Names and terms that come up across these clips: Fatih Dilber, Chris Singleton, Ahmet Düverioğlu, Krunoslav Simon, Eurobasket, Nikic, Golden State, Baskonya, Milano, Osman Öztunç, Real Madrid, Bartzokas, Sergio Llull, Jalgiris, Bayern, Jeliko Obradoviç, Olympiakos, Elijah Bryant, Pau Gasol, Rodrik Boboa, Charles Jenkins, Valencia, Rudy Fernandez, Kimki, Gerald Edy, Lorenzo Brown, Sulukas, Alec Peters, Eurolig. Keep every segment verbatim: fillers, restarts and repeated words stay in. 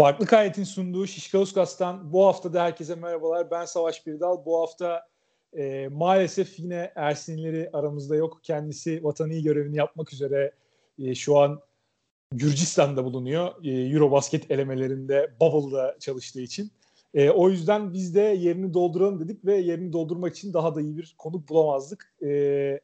Farklı Kayet'in sunduğu Şişkaluskas'tan bu hafta da herkese merhabalar. Ben Savaş Birdal. Bu hafta e, maalesef yine Ersinleri aramızda yok. Kendisi vatani görevini yapmak üzere e, şu an Gürcistan'da bulunuyor. E, Eurobasket elemelerinde Bubble'da çalıştığı için. E, o yüzden biz de yerini dolduralım dedik ve yerini doldurmak için daha da iyi bir konuk bulamazdık. E,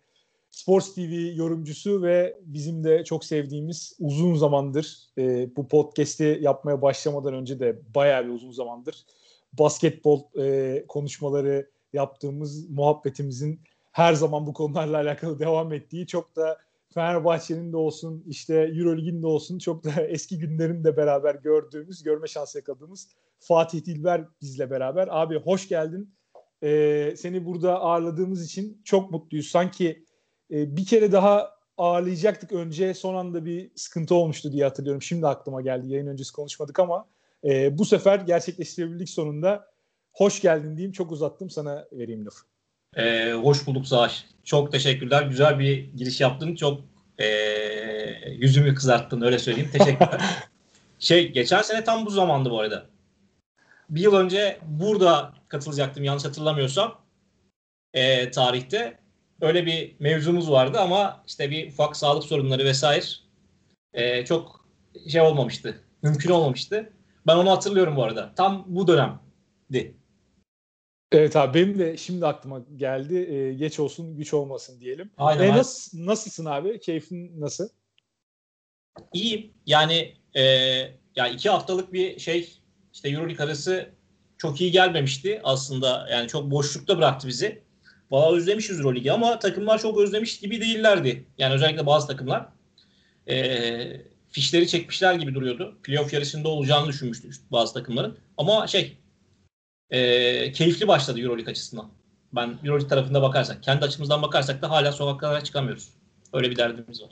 Sports T V yorumcusu ve bizim de çok sevdiğimiz uzun zamandır e, bu podcast'i yapmaya başlamadan önce de bayağı bir uzun zamandır basketbol e, konuşmaları yaptığımız muhabbetimizin her zaman bu konularla alakalı devam ettiği, çok da Fenerbahçe'nin de olsun işte Eurolig'in de olsun çok da eski günlerin de beraber gördüğümüz, görme şansı yakaladığımız Fatih Dilber bizle beraber. Abi hoş geldin. E, seni burada ağırladığımız için çok mutluyuz. Sanki bir kere daha ağırlayacaktık önce, son anda bir sıkıntı olmuştu diye hatırlıyorum. Şimdi aklıma geldi, yayın öncesi konuşmadık ama e, bu sefer gerçekleştirebildik sonunda. Hoş geldin diyeyim, çok uzattım, sana vereyim lafı. Ee, hoş bulduk Savaş. Çok teşekkürler, güzel bir giriş yaptın. Çok e, yüzümü kızarttın, öyle söyleyeyim. Teşekkürler. şey geçen sene tam bu zamandı bu arada. Bir yıl önce burada katılacaktım yanlış hatırlamıyorsam e, tarihte. Öyle bir mevzumuz vardı ama işte bir ufak sağlık sorunları vesaire ee, çok şey olmamıştı. Mümkün olmamıştı. Ben onu hatırlıyorum bu arada. Tam bu dönemdi. Evet abi, benim de şimdi aklıma geldi. Ee, geç olsun güç olmasın diyelim. Aynen. E, nasıl, nasılsın abi? Keyfin nasıl? İyiyim. Yani e, ya iki haftalık bir şey, işte Euroleague arası çok iyi gelmemişti aslında. Yani çok boşlukta bıraktı bizi. Valla özlemişiz Euroleague'i ama takımlar çok özlemiş gibi değillerdi. Yani özellikle bazı takımlar ee, fişleri çekmişler gibi duruyordu. Playoff yarışında olacağını düşünmüştü bazı takımların. Ama şey ee, keyifli başladı Euroleague açısından. Ben Euroleague tarafında bakarsak, kendi açımızdan bakarsak da hala sokaklara çıkamıyoruz. Öyle bir derdimiz var.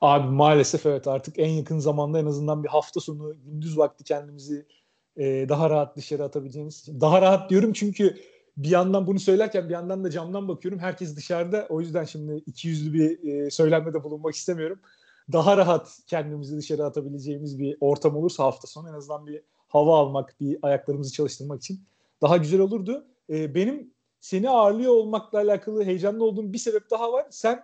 Abi maalesef evet, artık en yakın zamanda en azından bir hafta sonu gündüz vakti kendimizi ee, daha rahat dışarı atabileceğimiz için. Daha rahat diyorum çünkü bir yandan bunu söylerken bir yandan da camdan bakıyorum. Herkes dışarıda. O yüzden şimdi iki yüzlü bir e, söylenmede bulunmak istemiyorum. Daha rahat kendimizi dışarı atabileceğimiz bir ortam olursa hafta sonu en azından bir hava almak, bir ayaklarımızı çalıştırmak için daha güzel olurdu. E, benim seni ağırlıyor olmakla alakalı heyecanlı olduğum bir sebep daha var. Sen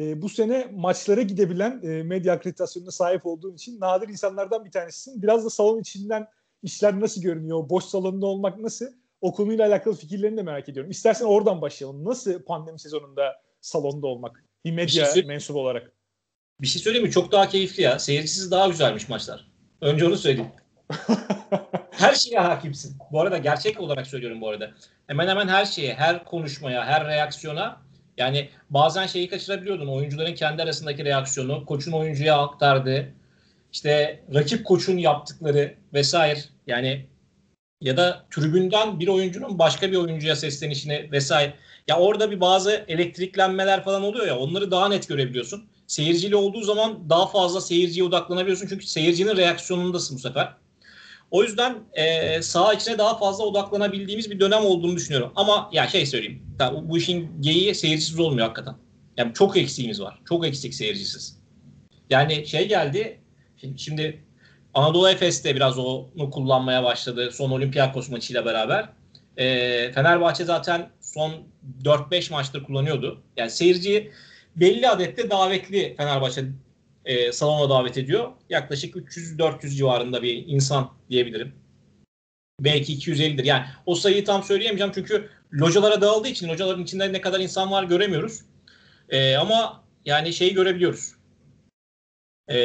e, bu sene maçlara gidebilen e, medya akreditasyonuna sahip olduğun için nadir insanlardan bir tanesisin. Biraz da salon içinden işler nasıl görünüyor, boş salonda olmak nasıl? O konuyla alakalı fikirlerini de merak ediyorum. İstersen oradan başlayalım. Nasıl pandemi sezonunda salonda olmak? Bir medya bir şey mensubu olarak. Bir şey söyleyeyim mi? Çok daha keyifli ya. Seyircisiz daha güzelmiş maçlar. Önce onu söyleyeyim. Her şeye hakimsin. Bu arada gerçek olarak söylüyorum bu arada. Hemen hemen her şeye, her konuşmaya, her reaksiyona. Yani bazen şeyi kaçırabiliyordun. Oyuncuların kendi arasındaki reaksiyonu. Koçun oyuncuya aktardığı. İşte rakip koçun yaptıkları vesaire. Yani ya da tribünden bir oyuncunun başka bir oyuncuya seslenişini vesaire. Ya orada bir bazı elektriklenmeler falan oluyor ya, onları daha net görebiliyorsun. Seyirciyle olduğu zaman daha fazla seyirciye odaklanabiliyorsun. Çünkü seyircinin reaksiyonundasın bu sefer. O yüzden e, saha içine daha fazla odaklanabildiğimiz bir dönem olduğunu düşünüyorum. Ama ya şey söyleyeyim. Bu işin geyiği seyircisiz olmuyor hakikaten. Yani çok eksiğimiz var. Çok eksik seyircisiz. Yani şey geldi. Şimdi... Anadolu Efes de biraz onu kullanmaya başladı. Son Olympiakos maçıyla beraber. E, Fenerbahçe zaten son dört beş maçtır kullanıyordu. Yani seyirciyi belli adette davetli Fenerbahçe e, salona davet ediyor. Yaklaşık üç yüz dört yüz civarında bir insan diyebilirim. Belki iki yüz ellidir. Yani o sayıyı tam söyleyemeyeceğim çünkü localara dağıldığı için locaların içinde ne kadar insan var göremiyoruz. E, ama yani şeyi görebiliyoruz. E,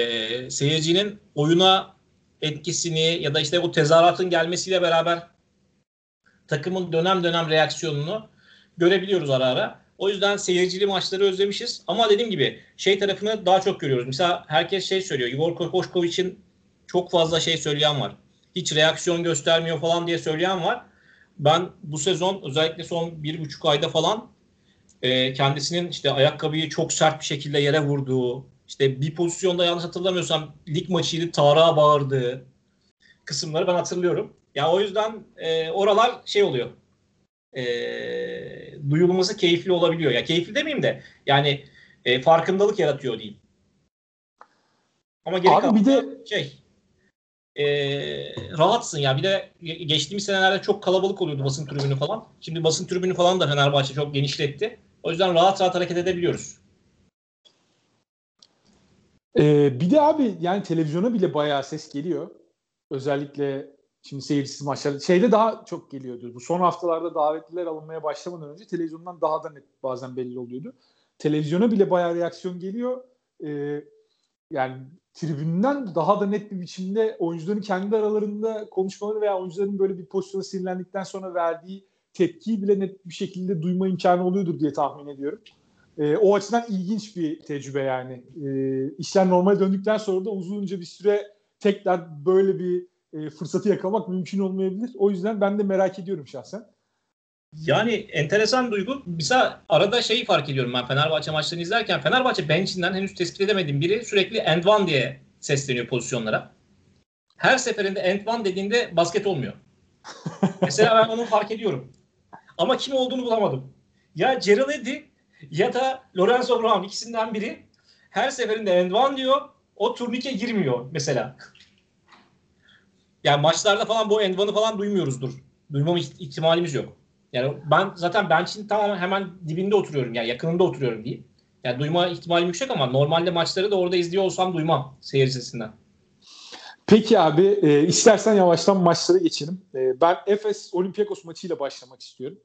seyircinin oyuna etkisini ya da işte o tezahüratın gelmesiyle beraber takımın dönem dönem reaksiyonunu görebiliyoruz ara ara. O yüzden seyircili maçları özlemişiz. Ama dediğim gibi şey tarafını daha çok görüyoruz. Mesela herkes şey söylüyor. Igor Kokoshkov için çok fazla şey söyleyen var. Hiç reaksiyon göstermiyor falan diye söyleyen var. Ben bu sezon özellikle son bir buçuk ayda falan e, kendisinin işte ayakkabıyı çok sert bir şekilde yere vurduğu, İşte bir pozisyonda yanlış hatırlamıyorsam lig maçıydı, Tarık'a bağırdığı kısımları ben hatırlıyorum. Yani o yüzden e, oralar şey oluyor. E, duyulması keyifli olabiliyor. Ya keyifli demeyeyim de yani e, farkındalık yaratıyor diyeyim. Ama geri kalan şey e, rahatsın ya. Bir de geçtiğimiz senelerde çok kalabalık oluyordu basın tribünü falan. Şimdi basın tribünü falan da Fenerbahçe çok genişletti. O yüzden rahat rahat hareket edebiliyoruz. Ee, bir de abi yani televizyona bile bayağı ses geliyor. Özellikle şimdi seyircisiz maçlar. Şeyde daha çok geliyordu. Bu son haftalarda davetliler alınmaya başlamadan önce televizyondan daha da net bazen belli oluyordu. Televizyona bile bayağı reaksiyon geliyor. Ee, yani tribünden daha da net bir biçimde oyuncuların kendi aralarında konuşmaları veya oyuncuların böyle bir pozisyona sinirlendikten sonra verdiği tepkiyi bile net bir şekilde duyma imkanı oluyordur diye tahmin ediyorum. E, o açıdan ilginç bir tecrübe yani. E, işler normale döndükten sonra da uzunca bir süre tekrar böyle bir e, fırsatı yakalamak mümkün olmayabilir. O yüzden ben de merak ediyorum şahsen. Yani enteresan duygu. Mesela arada şeyi fark ediyorum ben Fenerbahçe maçlarını izlerken. Fenerbahçe benchinden henüz tespit edemediğim biri sürekli end one diye sesleniyor pozisyonlara. Her seferinde end one dediğinde basket olmuyor. Mesela ben onu fark ediyorum. Ama kim olduğunu bulamadım. Ya Gerald Edy ya da Lorenzo Brown, ikisinden biri her seferinde end one diyor, o turnike girmiyor mesela. Yani maçlarda falan bu end one'ı falan duymuyoruzdur. Duymam ihtimalimiz yok. Yani ben zaten bench'in tamamen hemen dibinde oturuyorum, yani yakınında oturuyorum diyeyim. Yani duyma ihtimalim yüksek ama normalde maçları da orada izliyor olsam duymam seyircisinden. Peki abi e, istersen yavaştan maçlara geçelim. E, ben Efes Olympiakos maçıyla başlamak istiyorum.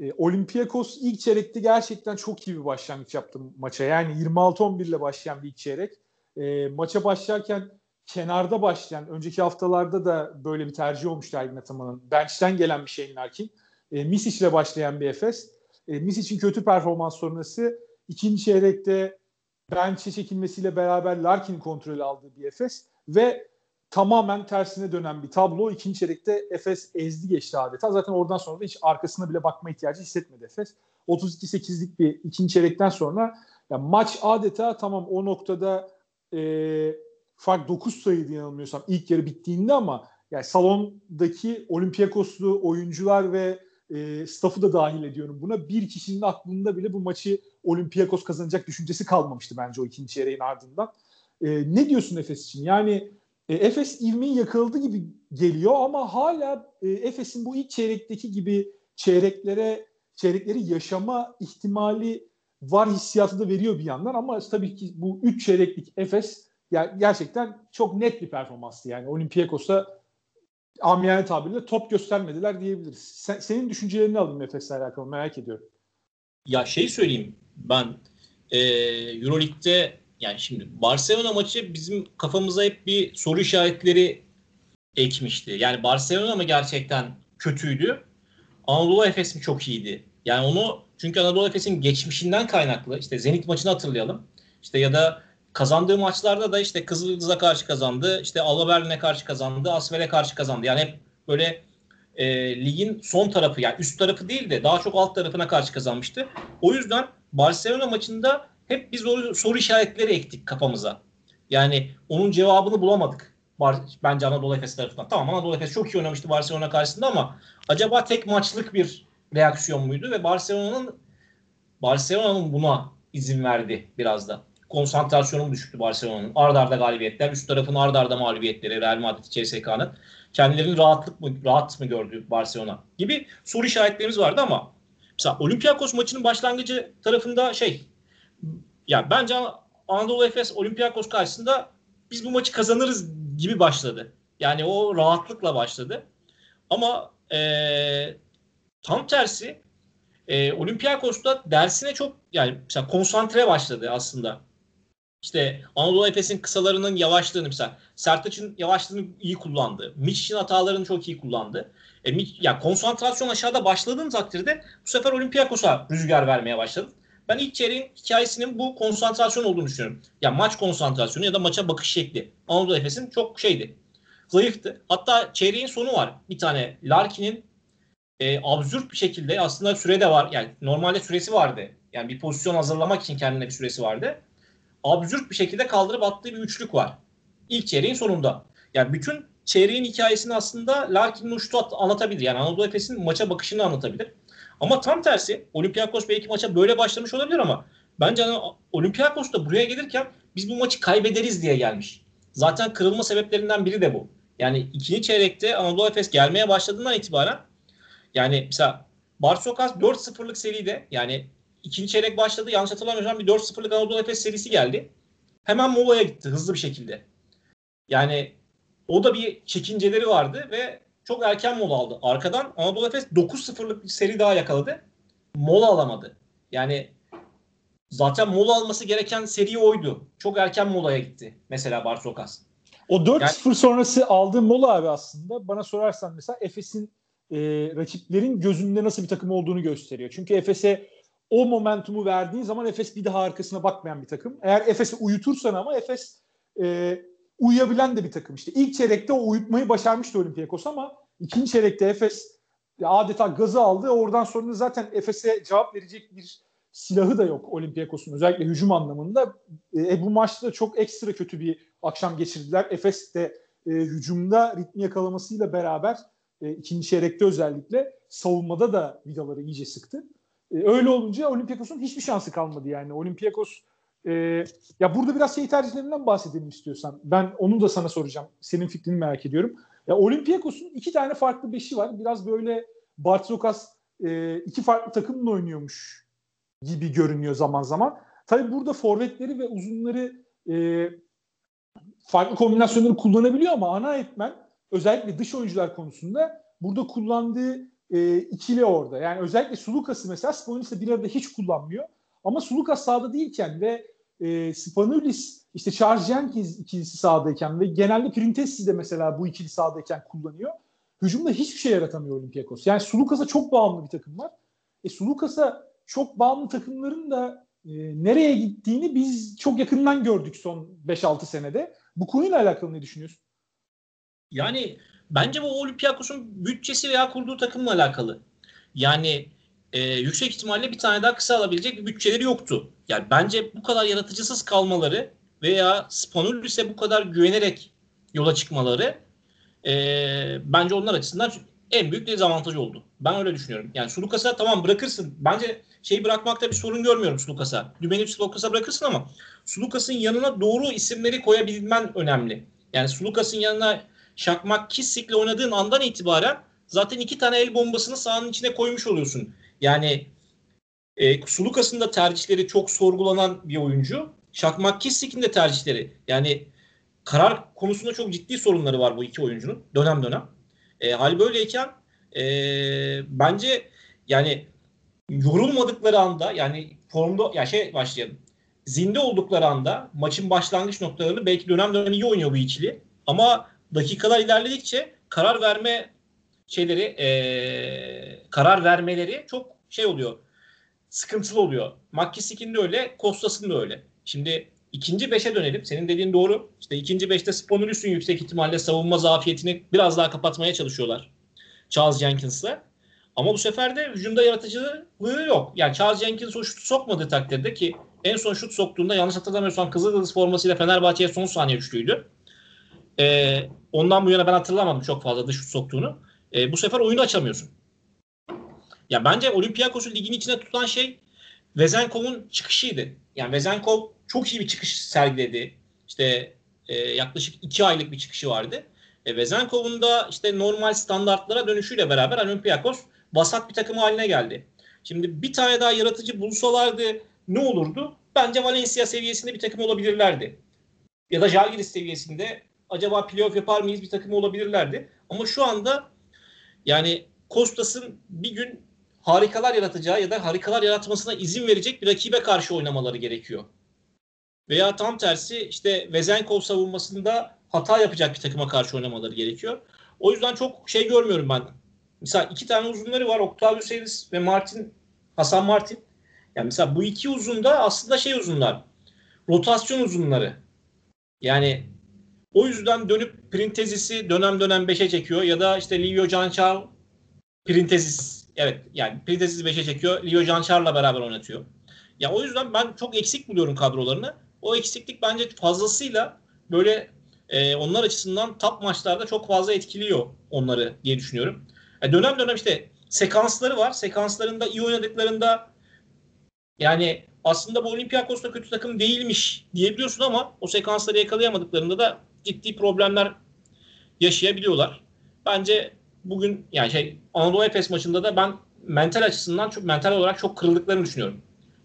E, Olympiakos ilk çeyrekte gerçekten çok iyi bir başlangıç yaptı maça. Yani yirmi altı on bir ile başlayan bir ilk çeyrek. E, maça başlarken kenarda başlayan, önceki haftalarda da böyle bir tercih olmuştu Aydın Ataman'ın. Bench'ten gelen bir Shane Larkin. E, Micić ile başlayan bir Efes. E, Misic'in kötü performans sonrası ikinci çeyrekte bench'e çekilmesiyle beraber Larkin kontrolü aldığı bir Efes ve tamamen tersine dönen bir tablo. İkinci çeyrekte Efes ezdi geçti adeta. Zaten oradan sonra da hiç arkasına bile bakma ihtiyacı hissetmedi Efes. otuz iki sekizlik bir ikinci çeyrekten sonra yani maç adeta tamam o noktada e, fark dokuz sayıydı yanılmıyorsam ilk yarı bittiğinde ama yani salondaki Olympiakoslu oyuncular ve e, staff'ı da dahil ediyorum buna. Bir kişinin aklında bile bu maçı Olympiakos kazanacak düşüncesi kalmamıştı bence o ikinci çeyreğin ardından. E, ne diyorsun Efes için? Yani E, Efes ivmeyi yakaladı gibi geliyor ama hala e, Efes'in bu ilk çeyrekteki gibi çeyreklere çeyrekleri yaşama ihtimali var hissiyatı da veriyor bir yandan ama tabii ki bu üç çeyreklik Efes yani gerçekten çok net bir performanstı yani Olympiakos'a amiyane tabirle top göstermediler diyebiliriz. Sen, senin düşüncelerini alayım Efes'le alakalı merak ediyorum. Ya şey söyleyeyim ben e, Euroleague'de yani şimdi Barcelona maçı bizim kafamıza hep bir soru işaretleri ekmişti. Yani Barcelona mı gerçekten kötüydü? Anadolu Efes mi çok iyiydi? Yani onu çünkü Anadolu Efes'in geçmişinden kaynaklı işte Zenit maçını hatırlayalım. İşte ya da kazandığı maçlarda da işte Kızıldız'a karşı kazandı. İşte Alba Berlin'e karşı kazandı. Asvel'e karşı kazandı. Yani hep böyle e, ligin son tarafı yani üst tarafı değil de daha çok alt tarafına karşı kazanmıştı. O yüzden Barcelona maçında hep biz o soru işaretleri ektik kafamıza. Yani onun cevabını bulamadık. Bence Anadolu Efes tarafından. Tamam Anadolu Efes çok iyi oynamıştı Barcelona karşısında ama acaba tek maçlık bir reaksiyon muydu? Ve Barcelona'nın Barcelona'nın buna izin verdi biraz da. Konsantrasyonu düşüktü Barcelona'nın. Arda arda galibiyetler, üst tarafın arda arda mağlubiyetleri, Real Madrid, C S K A'nın. Kendilerini rahatlık mı, rahat mı gördü Barcelona gibi soru işaretlerimiz vardı ama mesela Olympiakos maçının başlangıcı tarafında şey ya bence Anadolu Efes Olympiakos karşısında biz bu maçı kazanırız gibi başladı. Yani o rahatlıkla başladı. Ama e, tam tersi e, Olympiakos'ta dersine çok yani mesela konsantre başladı aslında. İşte Anadolu Efes'in kısalarının yavaşlığını mesela Sertac'ın yavaşlığını iyi kullandı. Micić'in hatalarını çok iyi kullandı. E, ya yani konsantrasyon aşağıda başladığın takdirde bu sefer Olympiakos'a rüzgar vermeye başladı. Ben ilk çeyreğin hikayesinin bu konsantrasyon olduğunu düşünüyorum. Ya yani maç konsantrasyonu ya da maça bakış şekli. Anadolu Efes'in çok şeydi. Zayıftı. Hatta çeyreğin sonu var. Bir tane Larkin'in e, absürt bir şekilde aslında süre de var. Yani normalde süresi vardı. Yani bir pozisyon hazırlamak için kendine bir süresi vardı. Absürt bir şekilde kaldırıp attığı bir üçlük var. İlk çeyreğin sonunda. Yani bütün çeyreğin hikayesini aslında Larkin'in uçtu anlatabilir. Yani Anadolu Efes'in maça bakışını anlatabilir. Ama tam tersi Olympiakos belki maça böyle başlamış olabilir ama bence Olympiakos da buraya gelirken biz bu maçı kaybederiz diye gelmiş. Zaten kırılma sebeplerinden biri de bu. Yani ikinci çeyrekte Anadolu Efes gelmeye başladığından itibaren, yani mesela Barcelona dört sıfırlık seride, yani ikinci çeyrek başladı, yanlış hatırlamıyorsam bir dört sıfırlık Anadolu Efes serisi geldi. Hemen molaya gitti hızlı bir şekilde. Yani o da bir çekinceleri vardı ve çok erken mola aldı. Arkadan Anadolu Efes dokuz sıfırlık bir seri daha yakaladı. Mola alamadı. Yani zaten mola alması gereken seri oydu. Çok erken molaya gitti mesela Barsokas. O dört sıfır yani, sonrası aldığı mola abi aslında bana sorarsan mesela Efes'in e, rakiplerin gözünde nasıl bir takım olduğunu gösteriyor. Çünkü Efes'e o momentumu verdiğin zaman Efes bir daha arkasına bakmayan bir takım. Eğer Efes'e uyutursan ama Efes e, uyuyabilen de bir takım. İşte ilk çeyrekte o uyutmayı başarmıştı Olympiakos ama ikinci çeyrekte Efes adeta gazı aldı. Oradan sonra zaten Efes'e cevap verecek bir silahı da yok Olympiakos'un, özellikle hücum anlamında. E, bu maçta çok ekstra kötü bir akşam geçirdiler. Efes de e, hücumda ritmi yakalamasıyla beraber e, ikinci çeyrekte özellikle savunmada da vidaları iyice sıktı. E, öyle olunca Olympiakos'un hiçbir şansı kalmadı yani. Olympiakos e, ya burada biraz şey tercihlerinden bahsedelim istiyorsan. Ben onu da sana soracağım. Senin fikrini merak ediyorum. Ya Olympiakos'un iki tane farklı beşi var. Biraz böyle Bartzokas e, iki farklı takımla oynuyormuş gibi görünüyor zaman zaman. Tabii burada forvetleri ve uzunları e, farklı kombinasyonları kullanabiliyor ama ana etmen özellikle dış oyuncular konusunda burada kullandığı e, ikili orada. Yani özellikle Sulukas'ı mesela Spanulis'le bir arada hiç kullanmıyor. Ama Sulukas sahada değilken ve e, Spanulis işte Charles Jenkins ikilisi sahadayken ve genelde Printessi de mesela bu ikili sahadayken kullanıyor. Hücumda hiçbir şey yaratamıyor Olympiakos. Yani Sulukas'a çok bağımlı bir takım var. E, Sulukas'a çok bağımlı takımların da e, nereye gittiğini biz çok yakından gördük son beş altı senede. Bu konuyla alakalı ne düşünüyorsun? Yani bence bu Olympiakos'un bütçesi veya kurduğu takımla alakalı. Yani e, yüksek ihtimalle bir tane daha kısa alabilecek bir bütçeleri yoktu. Yani bence bu kadar yaratıcısız kalmaları veya Spanulis'e bu kadar güvenerek yola çıkmaları e, bence onlar açısından en büyük dezavantajı oldu. Ben öyle düşünüyorum. Yani Sulukas'a tamam bırakırsın. Bence şeyi bırakmakta bir sorun görmüyorum Sulukas'a. Dümenip Sulukas'a bırakırsın ama Sulukas'ın yanına doğru isimleri koyabilmen önemli. Yani Sulukas'ın yanına Şakmak Kisik'le oynadığın andan itibaren zaten iki tane el bombasını sahanın içine koymuş oluyorsun. Yani e, Sulukas'ın da tercihleri çok sorgulanan bir oyuncu. Şakmak Kisik'in de tercihleri. Yani karar konusunda çok ciddi sorunları var bu iki oyuncunun. Dönem dönem. E, hal böyleyken e, bence yani yorulmadıkları anda, yani formda ya yani şey başlayalım. Zinde oldukları anda maçın başlangıç noktalarını belki dönem dönem iyi oynuyor bu ikili ama dakikalar ilerledikçe karar verme şeyleri e, karar vermeleri çok şey oluyor. Sıkıntılı oluyor. Makisik'in de öyle, Kostas'ın da öyle. Şimdi İkinci beşe dönelim. Senin dediğin doğru. İşte ikinci beşte Spanulis'in yüksek ihtimalle savunma zafiyetini biraz daha kapatmaya çalışıyorlar Charles Jenkins'la. Ama bu sefer de hücumda yaratıcılığı yok. Yani Charles Jenkins o şutu sokmadığı takdirde ki en son şut soktuğunda yanlış hatırlamıyorsam Kızıldız formasıyla Fenerbahçe'ye son saniye üçlüydü. Ee, ondan bu yana ben hatırlamadım çok fazla da şut soktuğunu. Ee, bu sefer oyunu açamıyorsun. Ya bence Olympiakos'u ligin içine tutan şey Vezenkov'un çıkışıydı. Yani Vezenkov çok iyi bir çıkış sergiledi. İşte e, yaklaşık iki aylık bir çıkışı vardı. E, Vezenkov'un da işte normal standartlara dönüşüyle beraber Olympiakos vasat bir takım haline geldi. Şimdi bir tane daha yaratıcı bulsalardı ne olurdu? Bence Valencia seviyesinde bir takım olabilirlerdi. Ya da Jalgiris seviyesinde acaba playoff yapar mıyız bir takım olabilirlerdi. Ama şu anda yani Kostas'ın bir gün harikalar yaratacağı ya da harikalar yaratmasına izin verecek bir rakibe karşı oynamaları gerekiyor. Veya tam tersi işte Vezenkov savunmasında hata yapacak bir takıma karşı oynamaları gerekiyor. O yüzden çok şey görmüyorum ben. Mesela iki tane uzunları var. Octavius Ellis ve Martin, Hasan Martin. Yani mesela bu iki uzun da aslında şey uzunlar. Rotasyon uzunları. Yani o yüzden dönüp Printezis'i dönem dönem beşe çekiyor. Ya da işte Livio Cançal Printezis. Evet yani Printezis beşe çekiyor. Livio Cançal'la beraber oynatıyor. Ya o yüzden ben çok eksik buluyorum kadrolarını. O eksiklik bence fazlasıyla böyle e, onlar açısından top maçlarda çok fazla etkiliyor onları diye düşünüyorum. Yani dönem dönem işte sekansları var. Sekanslarında iyi oynadıklarında yani aslında bu Olympiakos'ta kötü takım değilmiş diyebiliyorsun ama o sekansları yakalayamadıklarında da ciddi problemler yaşayabiliyorlar. Bence bugün yani şey Anadolu Efes maçında da ben mental açısından çok mental olarak çok kırıldıklarını düşünüyorum.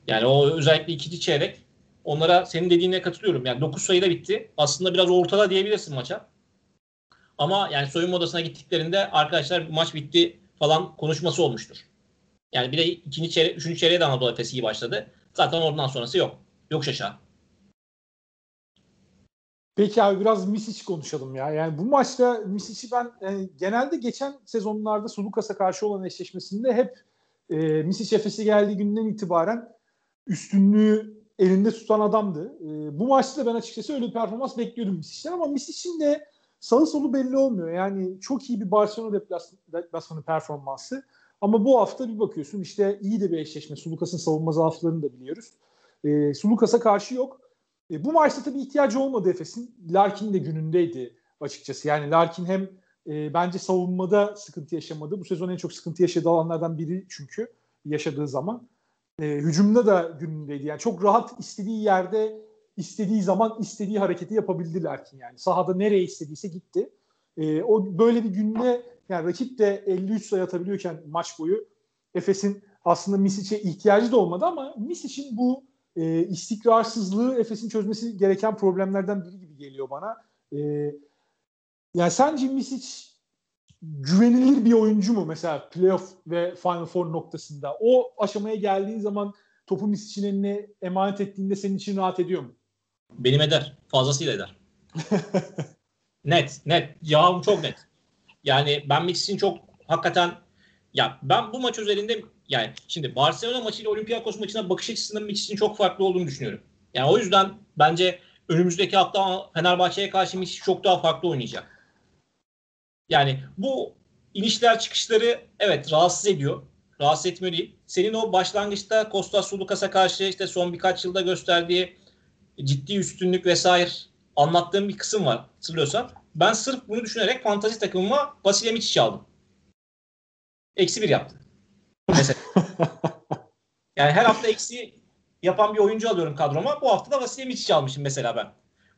Yani o özellikle ikinci çeyrek onlara senin dediğine katılıyorum. Yani dokuz sayıda bitti. Aslında biraz ortada diyebilirsin maça. Ama yani soyunma odasına gittiklerinde arkadaşlar maç bitti falan konuşması olmuştur. Yani bir de ikinci çeyrek, üçüncü çeyreğe de Anadolu Efes iyi başladı. Zaten oradan sonrası yok. Yok şaşa. Peki abi biraz Micić konuşalım ya. Yani bu maçta Micić'i ben yani genelde geçen sezonlarda Sulukas'a karşı olan eşleşmesinde hep e, Micić Efes'e geldiği günden itibaren üstünlüğü elinde tutan adamdı. E, bu maçta ben açıkçası öyle bir performans bekliyordum Micić'ten ama Misic'in de sağı solu belli olmuyor. Yani çok iyi bir Barcelona deplasmanı performansı. Ama bu hafta bir bakıyorsun işte iyi de bir eşleşme. Sulukas'ın savunma zaaflarını da biliyoruz. E, Sulukas'a karşı yok. E, bu maçta tabii ihtiyacı olmadı Efes'in. Larkin de günündeydi açıkçası. Yani Larkin hem e, bence savunmada sıkıntı yaşamadı. Bu sezon en çok sıkıntı yaşadığı alanlardan biri çünkü yaşadığı zaman. E, hücumda da günündeydi. Yani çok rahat istediği yerde, istediği zaman istediği hareketi yapabildi Larkin yani. Sahada nereye istediyse gitti. E, o böyle bir günde yani rakip de elli üç sayı atabiliyorken maç boyu Efes'in aslında Misic'e ihtiyacı da olmadı ama Misic'in bu E, istikrarsızlığı Efes'in çözmesi gereken problemlerden biri gibi geliyor bana. E, yani sence Micić güvenilir bir oyuncu mu? Mesela playoff ve Final Four noktasında. O aşamaya geldiğin zaman topu Misic'in eline emanet ettiğinde senin için rahat ediyor mu? Benim eder. Fazlasıyla eder. net. Net. Cevabım çok net. Yani ben Misic'in çok hakikaten ya ben bu maç üzerinde yani şimdi Barcelona maçıyla Olympiakos maçına bakış açısının Micić'in çok farklı olduğunu düşünüyorum. Yani o yüzden bence önümüzdeki hafta Fenerbahçe'ye karşı Micić çok daha farklı oynayacak. Yani bu inişler çıkışları evet rahatsız ediyor. Rahatsız etmiyor değil. Senin o başlangıçta Kostas Sulukas'a karşı işte son birkaç yılda gösterdiği ciddi üstünlük vesaire anlattığım bir kısım var hatırlıyorsan. Ben sırf bunu düşünerek fantezi takımıma Vasilije Micić aldım. Eksi bir yaptım. Mesela. Yani her hafta eksi yapan bir oyuncu alıyorum kadroma. Bu hafta da Vasilije Micić almışım mesela ben.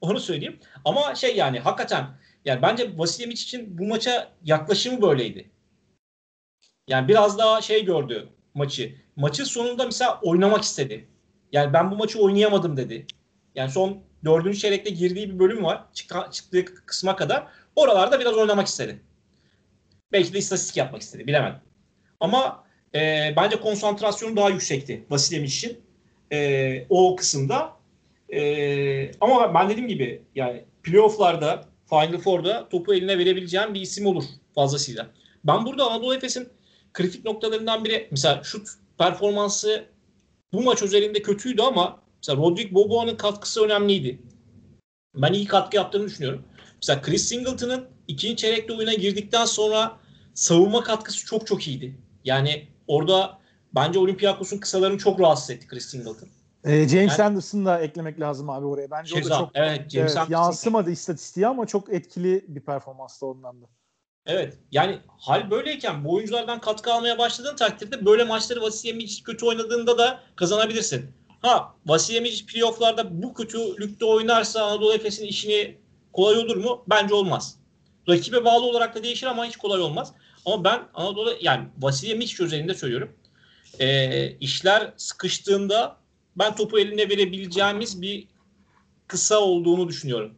Onu söyleyeyim. Ama şey yani hakikaten yani bence Vasilije Micić'in bu maça yaklaşımı böyleydi. Yani biraz daha şey gördü maçı. Maçın sonunda mesela oynamak istedi. Yani ben bu maçı oynayamadım dedi. Yani son dördüncü çeyrekte girdiği bir bölüm var. Çık- çıktığı kısma kadar. Oralarda biraz oynamak istedi. Belki de istatistik yapmak istedi. Bilemedim. Ama E, bence konsantrasyonu daha yüksekti Vasilije Micić'in e, o kısımda. E, ama ben dediğim gibi yani playoff'larda, Final Four'da topu eline verebileceğim bir isim olur fazlasıyla. Ben burada Anadolu Efes'in kritik noktalarından biri mesela şut performansı bu maç üzerinde kötüydü ama mesela Rodrik Boboa'nın katkısı önemliydi. Ben iyi katkı yaptığını düşünüyorum. Mesela Chris Singleton'ın ikinci çeyrekte oyuna girdikten sonra savunma katkısı çok çok iyiydi. Yani orada bence Olympiakos'un kısalarını çok rahatsız etti Chris Singleton. E, James yani, Anderson'ı da eklemek lazım abi oraya. Bence Şeza, o da çok evet, James evet, yansımadı istatistiğe ama çok etkili bir performanstı ondan da. Evet yani hal böyleyken bu oyunculardan katkı almaya başladığın takdirde böyle maçları Vasilije Micić kötü oynadığında da kazanabilirsin. Ha Vasilije Micić playoff'larda bu kötülükte oynarsa Anadolu Efes'in işini kolay olur mu? Bence olmaz. Rakibe bağlı olarak da değişir ama hiç kolay olmaz. Ama ben Anadolu yani Vasilije Micić üzerinde söylüyorum. E, işler sıkıştığında ben topu eline verebileceğimiz bir kısa olduğunu düşünüyorum.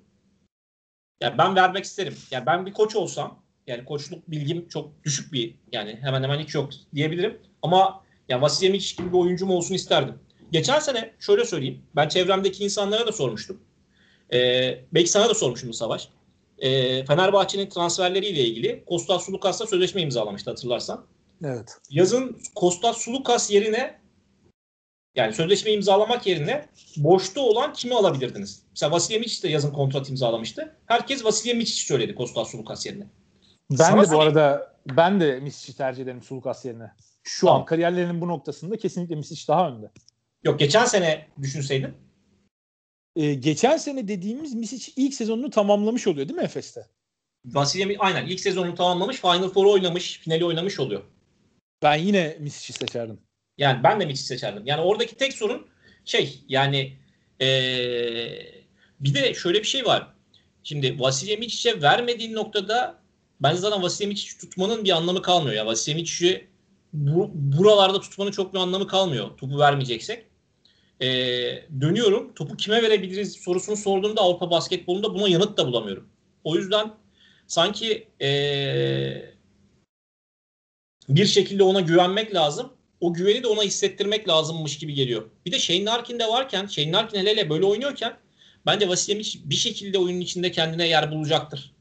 Yani ben vermek isterim. Yani ben bir koç olsam yani koçluk bilgim çok düşük bir yani hemen hemen hiç yok diyebilirim. Ama yani Vasilije Micić gibi bir oyuncum olsun isterdim. Geçen sene şöyle söyleyeyim. Ben çevremdeki insanlara da sormuştum. E, belki sana da sormuştum Savaş. E, Fenerbahçe'nin transferleriyle ilgili Kostas Sulukas'la sözleşme imzalamıştı hatırlarsan. Evet. Yazın Kostas Sulukas yerine yani sözleşme imzalamak yerine boşta olan kimi alabilirdiniz? Mesela Vasilije Micić de yazın kontrat imzalamıştı. Herkes Vasilije Micić söyledi Kostas Sulukas yerine. Ben Sana de bu söyleyeyim. Arada ben de Misic'i tercih ederim Sulukas yerine. Şu tamam. an kariyerlerinin bu noktasında kesinlikle Micić daha önde. Yok geçen sene düşünseydin. Ee, geçen sene dediğimiz Micić ilk sezonunu tamamlamış oluyor değil mi Efes'te? Vasilije aynen ilk sezonunu tamamlamış, Final Four'u oynamış, finali oynamış oluyor. Ben yine Misic'i seçerdim. Yani ben de Misic'i seçerdim. Yani oradaki tek sorun şey yani ee, bir de şöyle bir şey var. Şimdi Vasilije Micić'e vermediğin noktada bence zaten Vasilije Micić'i tutmanın bir anlamı kalmıyor. Yani Vasilije Micić'i bu, buralarda tutmanın çok bir anlamı kalmıyor topu vermeyeceksek. Ee, dönüyorum. Topu kime verebiliriz sorusunu sorduğumda Avrupa basketbolunda buna yanıt da bulamıyorum. O yüzden sanki ee, bir şekilde ona güvenmek lazım. O güveni de ona hissettirmek lazımmış gibi geliyor. Bir de Shane Larkin de varken, Shane Larkin hele hele böyle oynuyorken bence Vasilije Micić bir şekilde oyunun içinde kendine yer bulacaktır.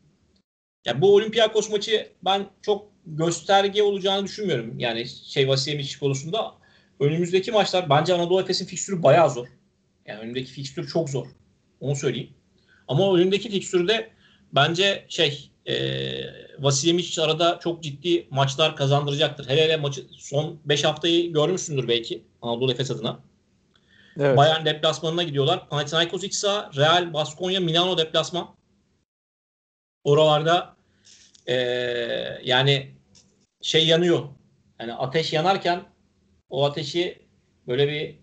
Ya bu Olympiakos maçı ben çok gösterge olacağını düşünmüyorum. Yani şey Vasilije Micić konusunda önümüzdeki maçlar bence Anadolu Efes'in fikstürü bayağı zor. Yani önümüzdeki fikstür çok zor. Onu söyleyeyim. Ama önümüzdeki fikstürde bence şey eee Vasilije Micić arada çok ciddi maçlar kazandıracaktır. Hele hele maçı son beş haftayı görmüşsündür belki Anadolu Efes adına. Evet. Bayern deplasmanına gidiyorlar. Panathinaikos iç saha, Real, Baskonya, Milano deplasman. Oralarda ee, yani şey yanıyor. Yani ateş yanarken o ateşi böyle bir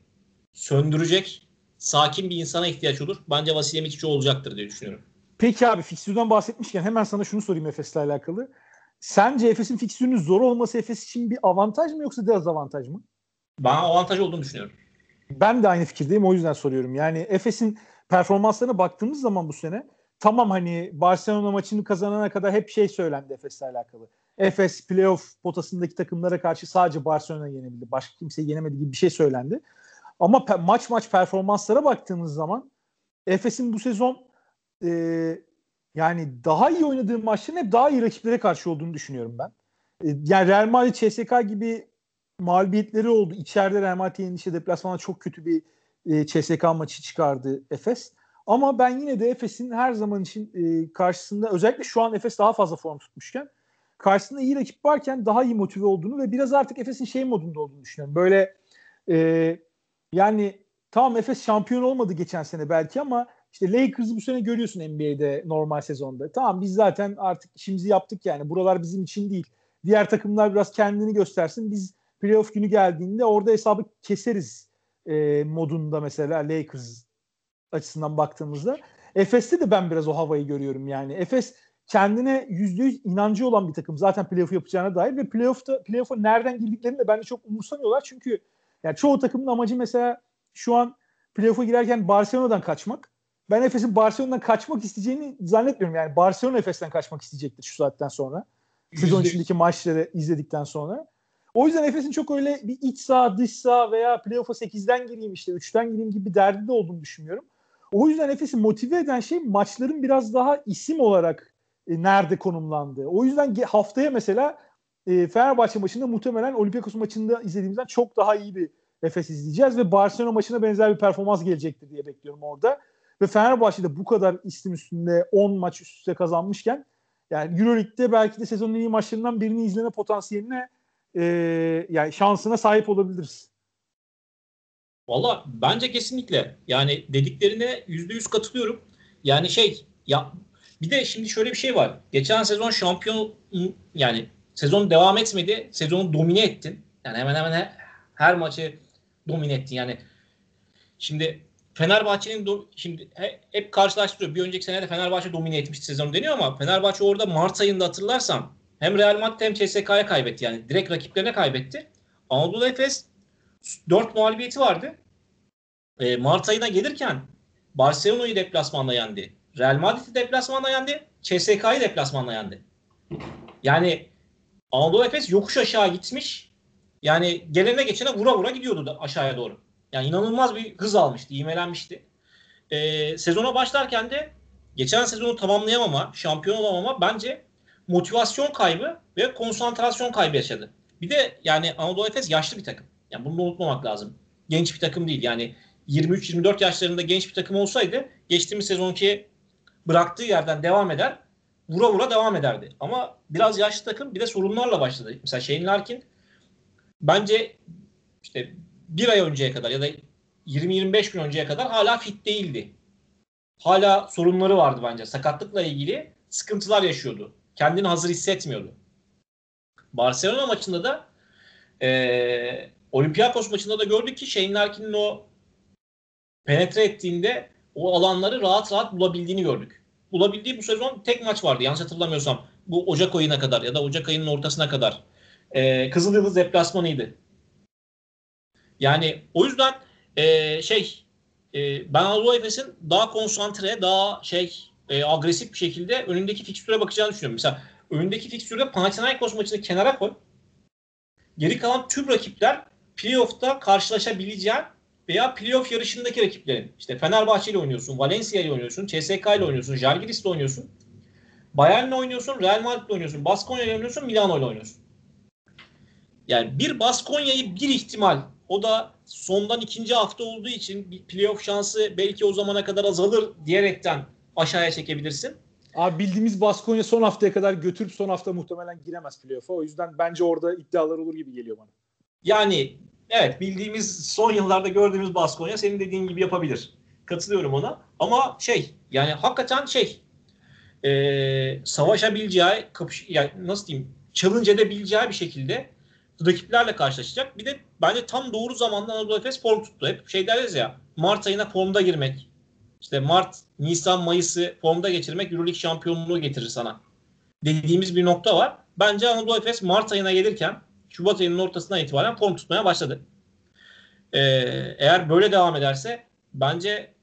söndürecek sakin bir insana ihtiyaç olur. Bence Vasilije Micić olacaktır diye düşünüyorum. Peki abi, fikstürden bahsetmişken hemen sana şunu sorayım Efes'le alakalı. Sence Efes'in fikstürünün zor olması Efes için bir avantaj mı yoksa dezavantaj mı? Ben avantaj olduğunu düşünüyorum. Ben de aynı fikirdeyim, o yüzden soruyorum. Yani Efes'in performanslarına baktığımız zaman bu sene tamam, hani Barcelona maçını kazanana kadar hep şey söylendi Efes'le alakalı. Efes playoff potasındaki takımlara karşı sadece Barcelona yenebildi. Başka kimseyi yenemedi gibi bir şey söylendi. Ama pe- maç maç performanslara baktığımız zaman Efes'in bu sezon e, yani daha iyi oynadığı maçların hep daha iyi rakiplere karşı olduğunu düşünüyorum ben. E, yani Real Madrid, C S K A gibi mağlubiyetleri oldu. İçeride Real Madrid'e yenilişe deplasmana çok kötü bir e, C S K maçı çıkardı Efes. Ama ben yine de Efes'in her zaman için e, karşısında, özellikle şu an Efes daha fazla form tutmuşken, karşısında iyi rakip varken daha iyi motive olduğunu ve biraz artık Efes'in şey modunda olduğunu düşünüyorum. Böyle e, yani tamam Efes şampiyon olmadı geçen sene belki ama işte Lakers'ı bu sene görüyorsun N B A'de normal sezonda. Tamam biz zaten artık işimizi yaptık yani. Buralar bizim için değil. Diğer takımlar biraz kendini göstersin. Biz playoff günü geldiğinde orada hesabı keseriz e, modunda mesela Lakers açısından baktığımızda. Efes'te de ben biraz o havayı görüyorum yani. Efes kendine yüzde yüz inancı olan bir takım zaten playoff yapacağına dair ve playoff'ta playoff'a nereden girdiklerini de bence çok umursamıyorlar. Çünkü yani çoğu takımın amacı mesela şu an playoff'a girerken Barcelona'dan kaçmak. Ben Efes'in Barcelona'dan kaçmak isteyeceğini zannetmiyorum. Yani Barcelona Efes'ten kaçmak isteyecektir şu saatten sonra. Sezon içindeki maçları izledikten sonra. O yüzden Efes'in çok öyle bir iç saha, dış saha veya playoff'a sekizden gireyim işte üçten gireyim gibi bir derdi de olduğunu düşünmüyorum. O yüzden Efes'i motive eden şey maçların biraz daha isim olarak e, nerede konumlandığı. O yüzden haftaya mesela e, Fenerbahçe maçında muhtemelen Olympiakos maçında izlediğimizden çok daha iyi bir Efes izleyeceğiz ve Barcelona maçına benzer bir performans gelecektir diye bekliyorum orada. Ve Fenerbahçe'de bu kadar isim üstünde on maç üst üste kazanmışken yani Eurolig'de belki de sezonun en iyi maçlarından birini izleme potansiyeline Ee, yani şansına sahip olabiliriz. Valla bence kesinlikle. Yani dediklerine yüzde yüz katılıyorum. Yani şey ya bir de şimdi şöyle bir şey var. Geçen sezon şampiyon yani sezon devam etmedi. Sezonu domine ettin. Yani hemen hemen her, her maçı domine ettin. Yani şimdi Fenerbahçe'nin do, şimdi he, hep karşılaştırıyor. Bir önceki sene de Fenerbahçe domine etmişti sezonu deniyor ama Fenerbahçe orada Mart ayında hatırlarsam hem Real Madrid hem C S K A'ya kaybetti. Yani direkt rakiplerine kaybetti. Anadolu Efes dört mağlubiyeti vardı. E, Mart ayına gelirken Barcelona'yı deplasmanla yendi. Real Madrid'i deplasmanla yendi. C S K A'yı deplasmanla yendi. Yani Anadolu Efes yokuş aşağı gitmiş. Yani gelene geçene vura vura gidiyordu da aşağıya doğru. Yani inanılmaz bir hız almıştı, ivmelenmişti. E, sezona başlarken de geçen sezonu tamamlayamama, şampiyon olamama bence motivasyon kaybı ve konsantrasyon kaybı yaşadı. Bir de yani Anadolu Efes yaşlı bir takım. Yani bunu unutmamak lazım. Genç bir takım değil. Yani yirmi üç yirmi dört yaşlarında genç bir takım olsaydı geçtiğimiz sezonki bıraktığı yerden devam eder. Vura vura devam ederdi. Ama biraz yaşlı takım bir de sorunlarla başladı. Mesela Shane Larkin bence işte bir ay önceye kadar ya da yirmi yirmi beş gün önceye kadar hala fit değildi. Hala sorunları vardı bence. Sakatlıkla ilgili sıkıntılar yaşıyordu. Kendini hazır hissetmiyordu. Barcelona maçında da e, Olympiakos maçında da gördük ki Shane Larkin'in o penetre ettiğinde o alanları rahat rahat bulabildiğini gördük. bulabildiği bu sezon tek maç vardı yanlış hatırlamıyorsam. Bu Ocak ayına kadar ya da Ocak ayının ortasına kadar. Ee, Kızıl Yıldız deplasmanıydı. Yani o yüzden e, şey e, ben Anadolu Efes'in daha konsantre, daha şey e, agresif bir şekilde önündeki fikstüre bakacağını düşünüyorum. Mesela önündeki fikstürde Panathinaikos maçını kenara koy. Geri kalan tüm rakipler playoff'ta karşılaşabileceğin veya playoff yarışındaki rakiplerin. İşte Fenerbahçe ile oynuyorsun, Valencia ile oynuyorsun, C S K A ile oynuyorsun, Jalgiris ile oynuyorsun, Bayern ile oynuyorsun, Real Madrid ile oynuyorsun, Baskonya ile oynuyorsun, Milano ile oynuyorsun. Yani bir Baskonya'yı bir ihtimal, o da sondan ikinci hafta olduğu için playoff şansı belki o zamana kadar azalır diyerekten aşağıya çekebilirsin. Abi bildiğimiz Baskonya son haftaya kadar götürüp son hafta muhtemelen giremez playoff'a. O yüzden bence orada iddialar olur gibi geliyor bana. Yani evet, bildiğimiz son yıllarda gördüğümüz Baskonya senin dediğin gibi yapabilir. Katılıyorum ona. Ama şey yani hakikaten şey ee, savaşabileceği, kapış, yani nasıl diyeyim, challenge edebileceği bir şekilde rakiplerle karşılaşacak. Bir de bence tam doğru zamanda Anadolu Efes form tuttu. Hep şey deriz ya, Mart ayına formda girmek. İşte Mart, Nisan, Mayıs'ı formda geçirmek Eurolig şampiyonluğu getirir sana dediğimiz bir nokta var. Bence Anadolu Efes Mart ayına gelirken Şubat ayının ortasından itibaren form tutmaya başladı. Ee, eğer böyle devam ederse bence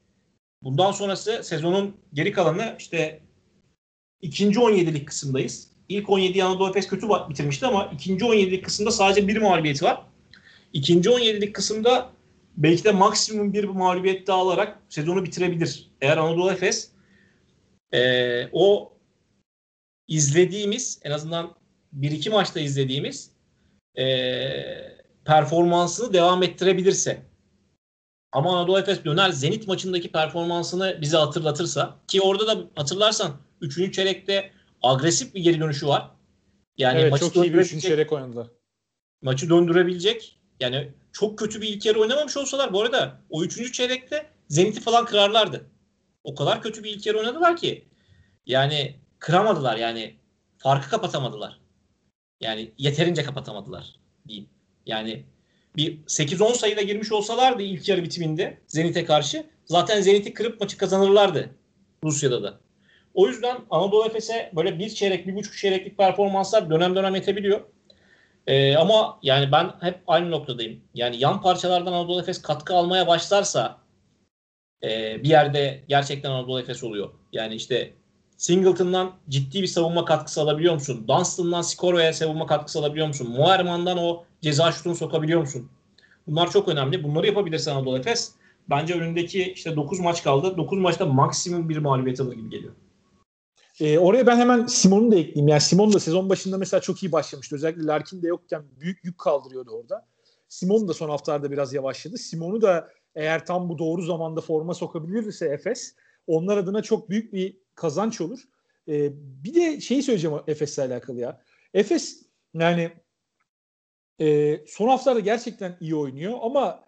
bundan sonrası sezonun geri kalanı, işte ikinci on yedilik kısımdayız. İlk on yediyi Anadolu Efes kötü bitirmişti ama ikinci on yedilik kısımda sadece bir mağlubiyeti var. İkinci on yedilik kısımda belki de maksimum bir mağlubiyet daha alarak sezonu bitirebilir. Eğer Anadolu Efes ee, o izlediğimiz, en azından bir iki maçta izlediğimiz ee, performansını devam ettirebilirse. Ama Anadolu Efes döner Zenit maçındaki performansını bize hatırlatırsa, ki orada da hatırlarsan üçüncü çeyrekte agresif bir geri dönüşü var. Yani evet, çok iyi bir üçüncü çeyrek oynadılar. Maçı döndürebilecek. Yani çok kötü bir ilk yarı oynamamış olsalar bu arada o üçüncü çeyrekte Zenit'i falan kırarlardı. O kadar kötü bir ilk yarı oynadılar ki yani kıramadılar, yani farkı kapatamadılar. Yani yeterince kapatamadılar diyeyim. Yani bir sekiz on sayıda girmiş olsalardı ilk yarı bitiminde Zenit'e karşı zaten Zenit'i kırıp maçı kazanırlardı Rusya'da da. O yüzden Anadolu Efes'e böyle bir çeyrek, bir buçuk çeyreklik performanslar dönem dönem yetebiliyor. Ee, ama yani ben hep aynı noktadayım. Yani yan parçalardan Anadolu Efes katkı almaya başlarsa e, bir yerde gerçekten Anadolu Efes oluyor. Yani işte Singleton'dan ciddi bir savunma katkısı alabiliyor musun? Dunstan'dan skor veya savunma katkısı alabiliyor musun? Muharman'dan o ceza şutunu sokabiliyor musun? Bunlar çok önemli. Bunları yapabilirse Anadolu Efes bence önündeki işte dokuz maç kaldı. dokuz maçta maksimum bir mağlubiyet alır gibi geliyor. E, oraya ben hemen Simon'u da ekleyeyim. Yani Simon da sezon başında mesela çok iyi başlamıştı. Özellikle Larkin de yokken büyük yük kaldırıyordu orada. Simon da son haftalarda biraz yavaşladı. Simon'u da eğer tam bu doğru zamanda forma sokabilirse Efes, onlar adına çok büyük bir kazanç olur. E, bir de şeyi söyleyeceğim Efes'le alakalı ya. Efes yani e, son haftalarda gerçekten iyi oynuyor ama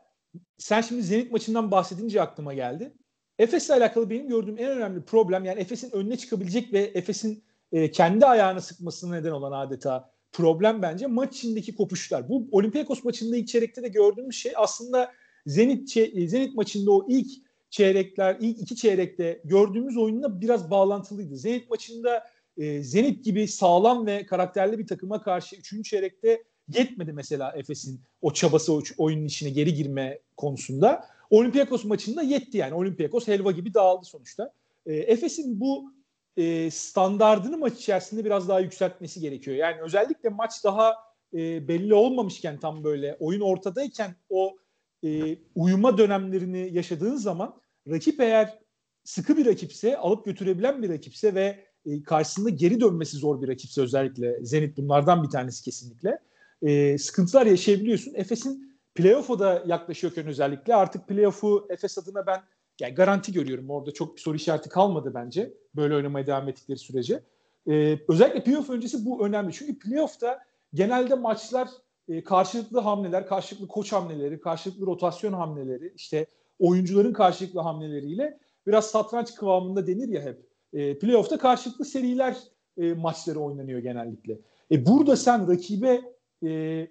sen şimdi Zenit maçından bahsedince aklıma geldi. Efes'le alakalı benim gördüğüm en önemli problem, yani Efes'in önüne çıkabilecek ve Efes'in e, kendi ayağını sıkmasına neden olan adeta problem bence maç içindeki kopuşlar. Bu Olympiakos maçında ilk çeyrekte de gördüğümüz şey aslında Zenit Zenit maçında o ilk çeyrekler, ilk iki çeyrekte gördüğümüz oyunla biraz bağlantılıydı. Zenit maçında e, Zenit gibi sağlam ve karakterli bir takıma karşı üçüncü çeyrekte yetmedi mesela Efes'in o çabası, o oyunun içine geri girme konusunda. Olympiakos maçında yetti yani. Olympiakos helva gibi dağıldı sonuçta. E, Efes'in bu e, standardını maç içerisinde biraz daha yükseltmesi gerekiyor. Yani özellikle maç daha e, belli olmamışken, tam böyle oyun ortadayken o e, uyuma dönemlerini yaşadığın zaman rakip eğer sıkı bir rakipse, alıp götürebilen bir rakipse ve e, karşısında geri dönmesi zor bir rakipse, özellikle Zenit bunlardan bir tanesi kesinlikle. E, sıkıntılar yaşayabiliyorsun. Efes'in playoff'a da yaklaşıyorken özellikle artık playoff'u Efes adına ben yani garanti görüyorum. Orada çok bir soru işareti kalmadı bence böyle oynamaya devam ettikleri sürece. Ee, özellikle playoff öncesi bu önemli. Çünkü playoff'ta genelde maçlar e, karşılıklı hamleler, karşılıklı koç hamleleri, karşılıklı rotasyon hamleleri, işte oyuncuların karşılıklı hamleleriyle biraz satranç kıvamında denir ya hep. E, playoff'ta karşılıklı seriler e, maçları oynanıyor genellikle. E, burada sen rakibe E,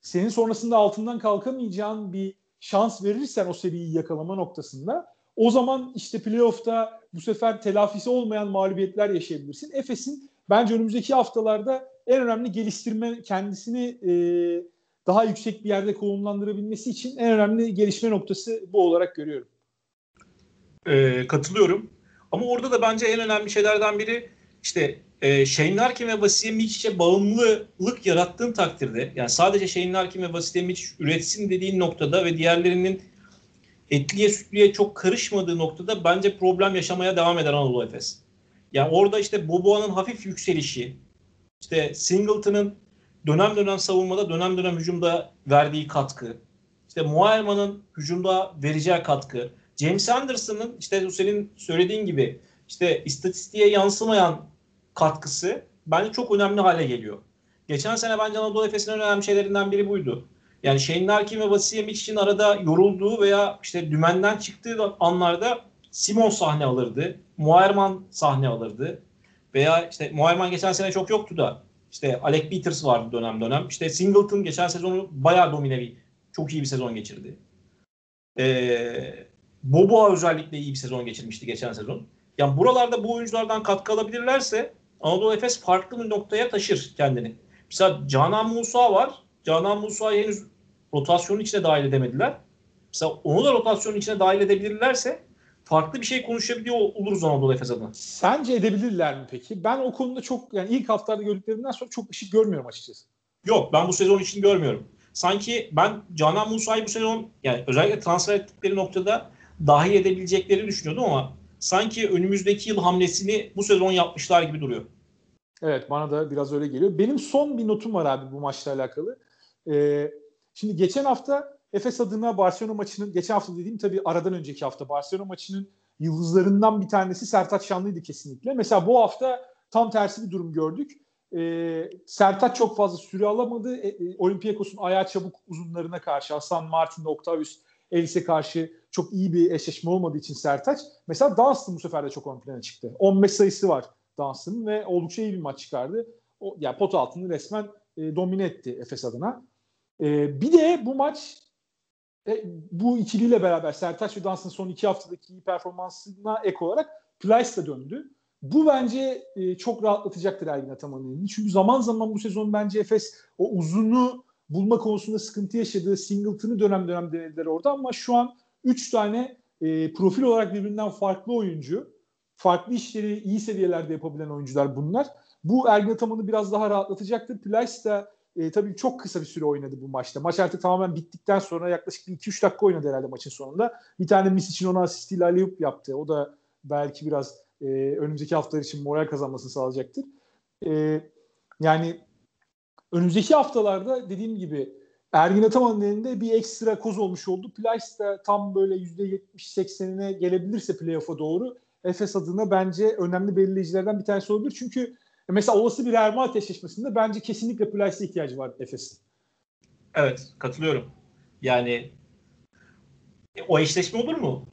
senin sonrasında altından kalkamayacağın bir şans verirsen o seriyi yakalama noktasında, O zaman işte playoff'ta bu sefer telafisi olmayan mağlubiyetler yaşayabilirsin. Efes'in bence önümüzdeki haftalarda en önemli geliştirme, kendisini e, daha yüksek bir yerde konumlandırabilmesi için en önemli gelişme noktası bu olarak görüyorum. E, katılıyorum. Ama orada da bence en önemli şeylerden biri işte e, Shane Larkin ve Vasilije Micić'e bağımlılık yarattığın takdirde, yani sadece Shane Larkin ve Vasilije Micić üretsin dediğin noktada ve diğerlerinin etliye sütlüye çok karışmadığı noktada bence problem yaşamaya devam eder Anadolu Efes. Yani orada işte Boboa'nın hafif yükselişi, işte Singleton'ın dönem dönem savunmada, dönem dönem hücumda verdiği katkı, işte Moerman'ın hücumda vereceği katkı, James Anderson'ın işte senin söylediğin gibi işte istatistiğe yansımayan katkısı bence çok önemli hale geliyor. Geçen sene bence Anadolu Efes'in en önemli şeylerinden biri buydu. Yani Shane Larkin ve Vasilije Micić'in arada yorulduğu veya işte dümenden çıktığı anlarda Simon sahne alırdı, Moerman sahne alırdı veya işte Moerman geçen sene çok yoktu da işte Alec Peters vardı dönem dönem. İşte Singleton geçen sezonu bayağı domine bir, çok iyi bir sezon geçirdi. Eee Boboa özellikle iyi bir sezon geçirmişti geçen sezon. Yani buralarda bu oyunculardan katkı alabilirlerse Anadolu Efes farklı bir noktaya taşır kendini. Mesela Canan Musa var. Canan Musa'yı henüz rotasyonun içine dahil edemediler. Mesela onu da rotasyonun içine dahil edebilirlerse farklı bir şey konuşabiliyor oluruz Anadolu Efes adına. Sence edebilirler mi peki? Ben o konuda çok, yani ilk haftalarda gördüklerimden sonra çok ışık görmüyorum açıkçası. Yok, ben bu sezon için görmüyorum. Sanki ben Canan Musa'yı bu sezon, yani özellikle transfer ettikleri noktada dahil edebilecekleri düşünüyordum ama sanki önümüzdeki yıl hamlesini bu sezon yapmışlar gibi duruyor. Evet, bana da biraz öyle geliyor. Benim son bir notum var abi bu maçla alakalı. Ee, şimdi geçen hafta Efes adına Barcelona maçının, geçen hafta dediğim tabii aradan önceki hafta, Barcelona maçının yıldızlarından bir tanesi Sertac Şanlı'ydı kesinlikle. Mesela bu hafta tam tersi bir durum gördük. Ee, Sertac çok fazla süre alamadı. E, e, Olympiakos'un ayağı çabuk uzunlarına karşı, Hasan Martin'le Octavius Ellis'e karşı çok iyi bir eşleşme olmadığı için Sertac. Mesela Dunstan bu sefer de çok ön plana çıktı. on beş sayısı var Dunstan'ın ve oldukça iyi bir maç çıkardı. O, yani pot altını resmen e, domine etti Efes adına. E, bir de bu maç e, bu ikiliyle beraber Sertac ve Dunstan'ın son iki haftadaki iyi performansına ek olarak Plyce'la döndü. Bu bence e, çok rahatlatacaktır Ergin Ataman'ın. Çünkü zaman zaman bu sezon bence Efes o uzunu bulma konusunda sıkıntı yaşadığı, Singleton'ı dönem dönem denediler orada ama şu an üç tane e, profil olarak birbirinden farklı oyuncu, farklı işleri iyi seviyelerde yapabilen oyuncular bunlar. Bu Ergin Ataman'ı biraz daha rahatlatacaktır. Plyce de e, tabii çok kısa bir süre oynadı bu maçta. Maç artık tamamen bittikten sonra yaklaşık iki üç dakika oynadı herhalde maçın sonunda. Bir tane Misic'in ona asistiyle alley-oop yaptı. O da belki biraz e, önümüzdeki haftalar için moral kazanmasını sağlayacaktır. E, yani önümüzdeki haftalarda dediğim gibi Ergin Ataman'ın elinde bir ekstra koz olmuş oldu. Plyce de tam böyle yüzde yetmiş seksenine gelebilirse playoff'a doğru Efes adına bence önemli belirleyicilerden bir tanesi olabilir. Çünkü mesela olası bir Real eşleşmesinde bence kesinlikle Plyce'e ihtiyacı var Efes'in. Evet, katılıyorum. Yani o eşleşme olur mu?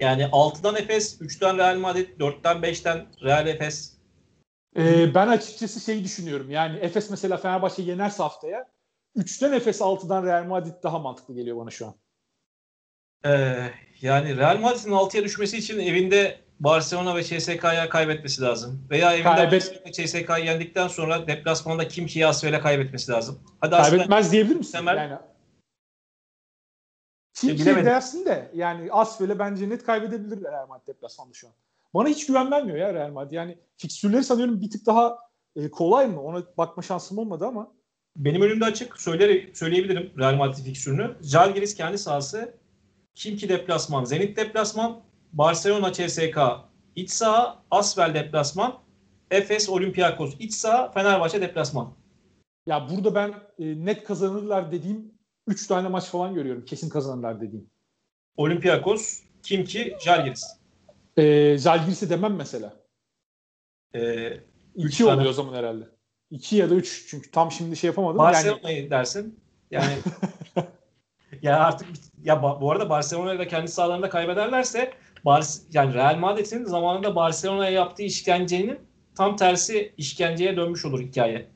Yani altıdan Efes, üçten Real Madrid, dörtten beşten Real Efes. Ee, ben açıkçası şeyi düşünüyorum. Yani Efes mesela Fenerbahçe yenerse haftaya üçten Efes, altıdan Real Madrid daha mantıklı geliyor bana şu an. Ee, yani Real Madrid'in altıya düşmesi için evinde Barcelona ve C S K A'ya kaybetmesi lazım. Veya evinde Kaybet. C S K A'yı yendikten sonra deplasmanda kim ki Asvel'e kaybetmesi lazım. Hadi kaybetmez Asvel, diyebilir misin? Temel. Yani kim ki dersin de yani Asvel'e bence net kaybedebilirler Real Madrid deplasmanda şu an. Bana hiç güven vermiyor ya Real Madrid. Yani fikstürleri sanıyorum bir tık daha e, kolay mı? Ona bakma şansım olmadı ama. Benim önümde açık. Söyler, söyleyebilirim Real Madrid fikstürünü. Jalgiris kendi sahası, Kimki deplasman, Zenit deplasman, Barcelona C S K iç saha, Asvel deplasman, Efes Olympiakos iç saha, Fenerbahçe deplasman. Ya burada ben e, net kazanırlar dediğim üç tane maç falan görüyorum. Kesin kazanırlar dediğim. Olympiakos, Kimki, Jalgiris. E, Jalgiris'i demem mesela. E, iki oluyor o zaman herhalde. İki ya da üç. Çünkü tam şimdi şey yapamadım. Barcelona'yı yani dersin. Yani ya artık ya bu arada Barcelona'yı da kendi sahalarında kaybederlerse Bar- yani Real Madrid'in zamanında Barcelona'ya yaptığı işkencenin tam tersi işkenceye dönmüş olur hikaye.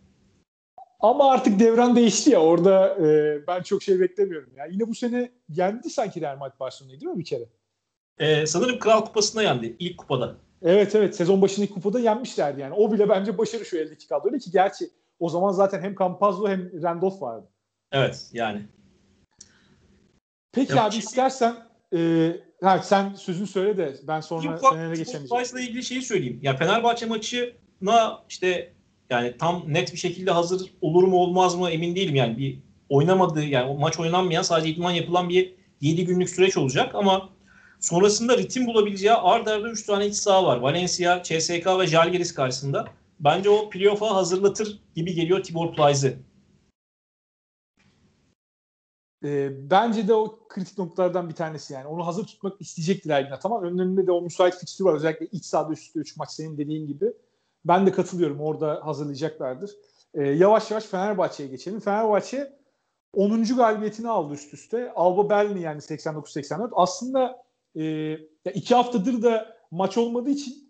Ama artık devran değişti ya orada e, ben çok şey beklemiyorum. Yani yine bu sene yendi sanki Real Madrid Barcelona'yı değil mi bir kere? Ee, sanırım Kral Kupası'nda yendi ilk kupada. Evet evet sezon başının ilk kupada yenmişlerdi yani. O bile bence başarı şu eldeki kadroyla ki gerçi o zaman zaten hem Campazzo hem Randolph vardı. Evet yani. Peki yok, abi şey... istersen e, ha, sen sözünü söyle de ben sonra senelere geçemeyeceğim. Faizle ilgili şeyi söyleyeyim. Ya Fenerbahçe maçına işte yani tam net bir şekilde hazır olur mu olmaz mı emin değilim yani. Bir oynamadığı yani o maç oynanmayan sadece idman yapılan bir yedi günlük süreç olacak ama sonrasında ritim bulabileceği ard arda üç tane iç saha var. Valencia, C S K A ve Jalgiris karşısında. Bence o playoff'a hazırlatır gibi geliyor Tibor Plaiz'i. E, bence de o kritik noktalardan bir tanesi yani. Onu hazır tutmak isteyecektir Ergin Ataman. Önlerinde de o müsait fikstür var. Özellikle iç sahada üstü üç maç senin dediğin gibi. Ben de katılıyorum. Orada hazırlayacaklardır. E, yavaş yavaş Fenerbahçe'ye geçelim. Fenerbahçe onuncu galibiyetini aldı üst üste. Alba Berlin yani seksen dokuz seksen dört. Aslında e, ya iki haftadır da maç olmadığı için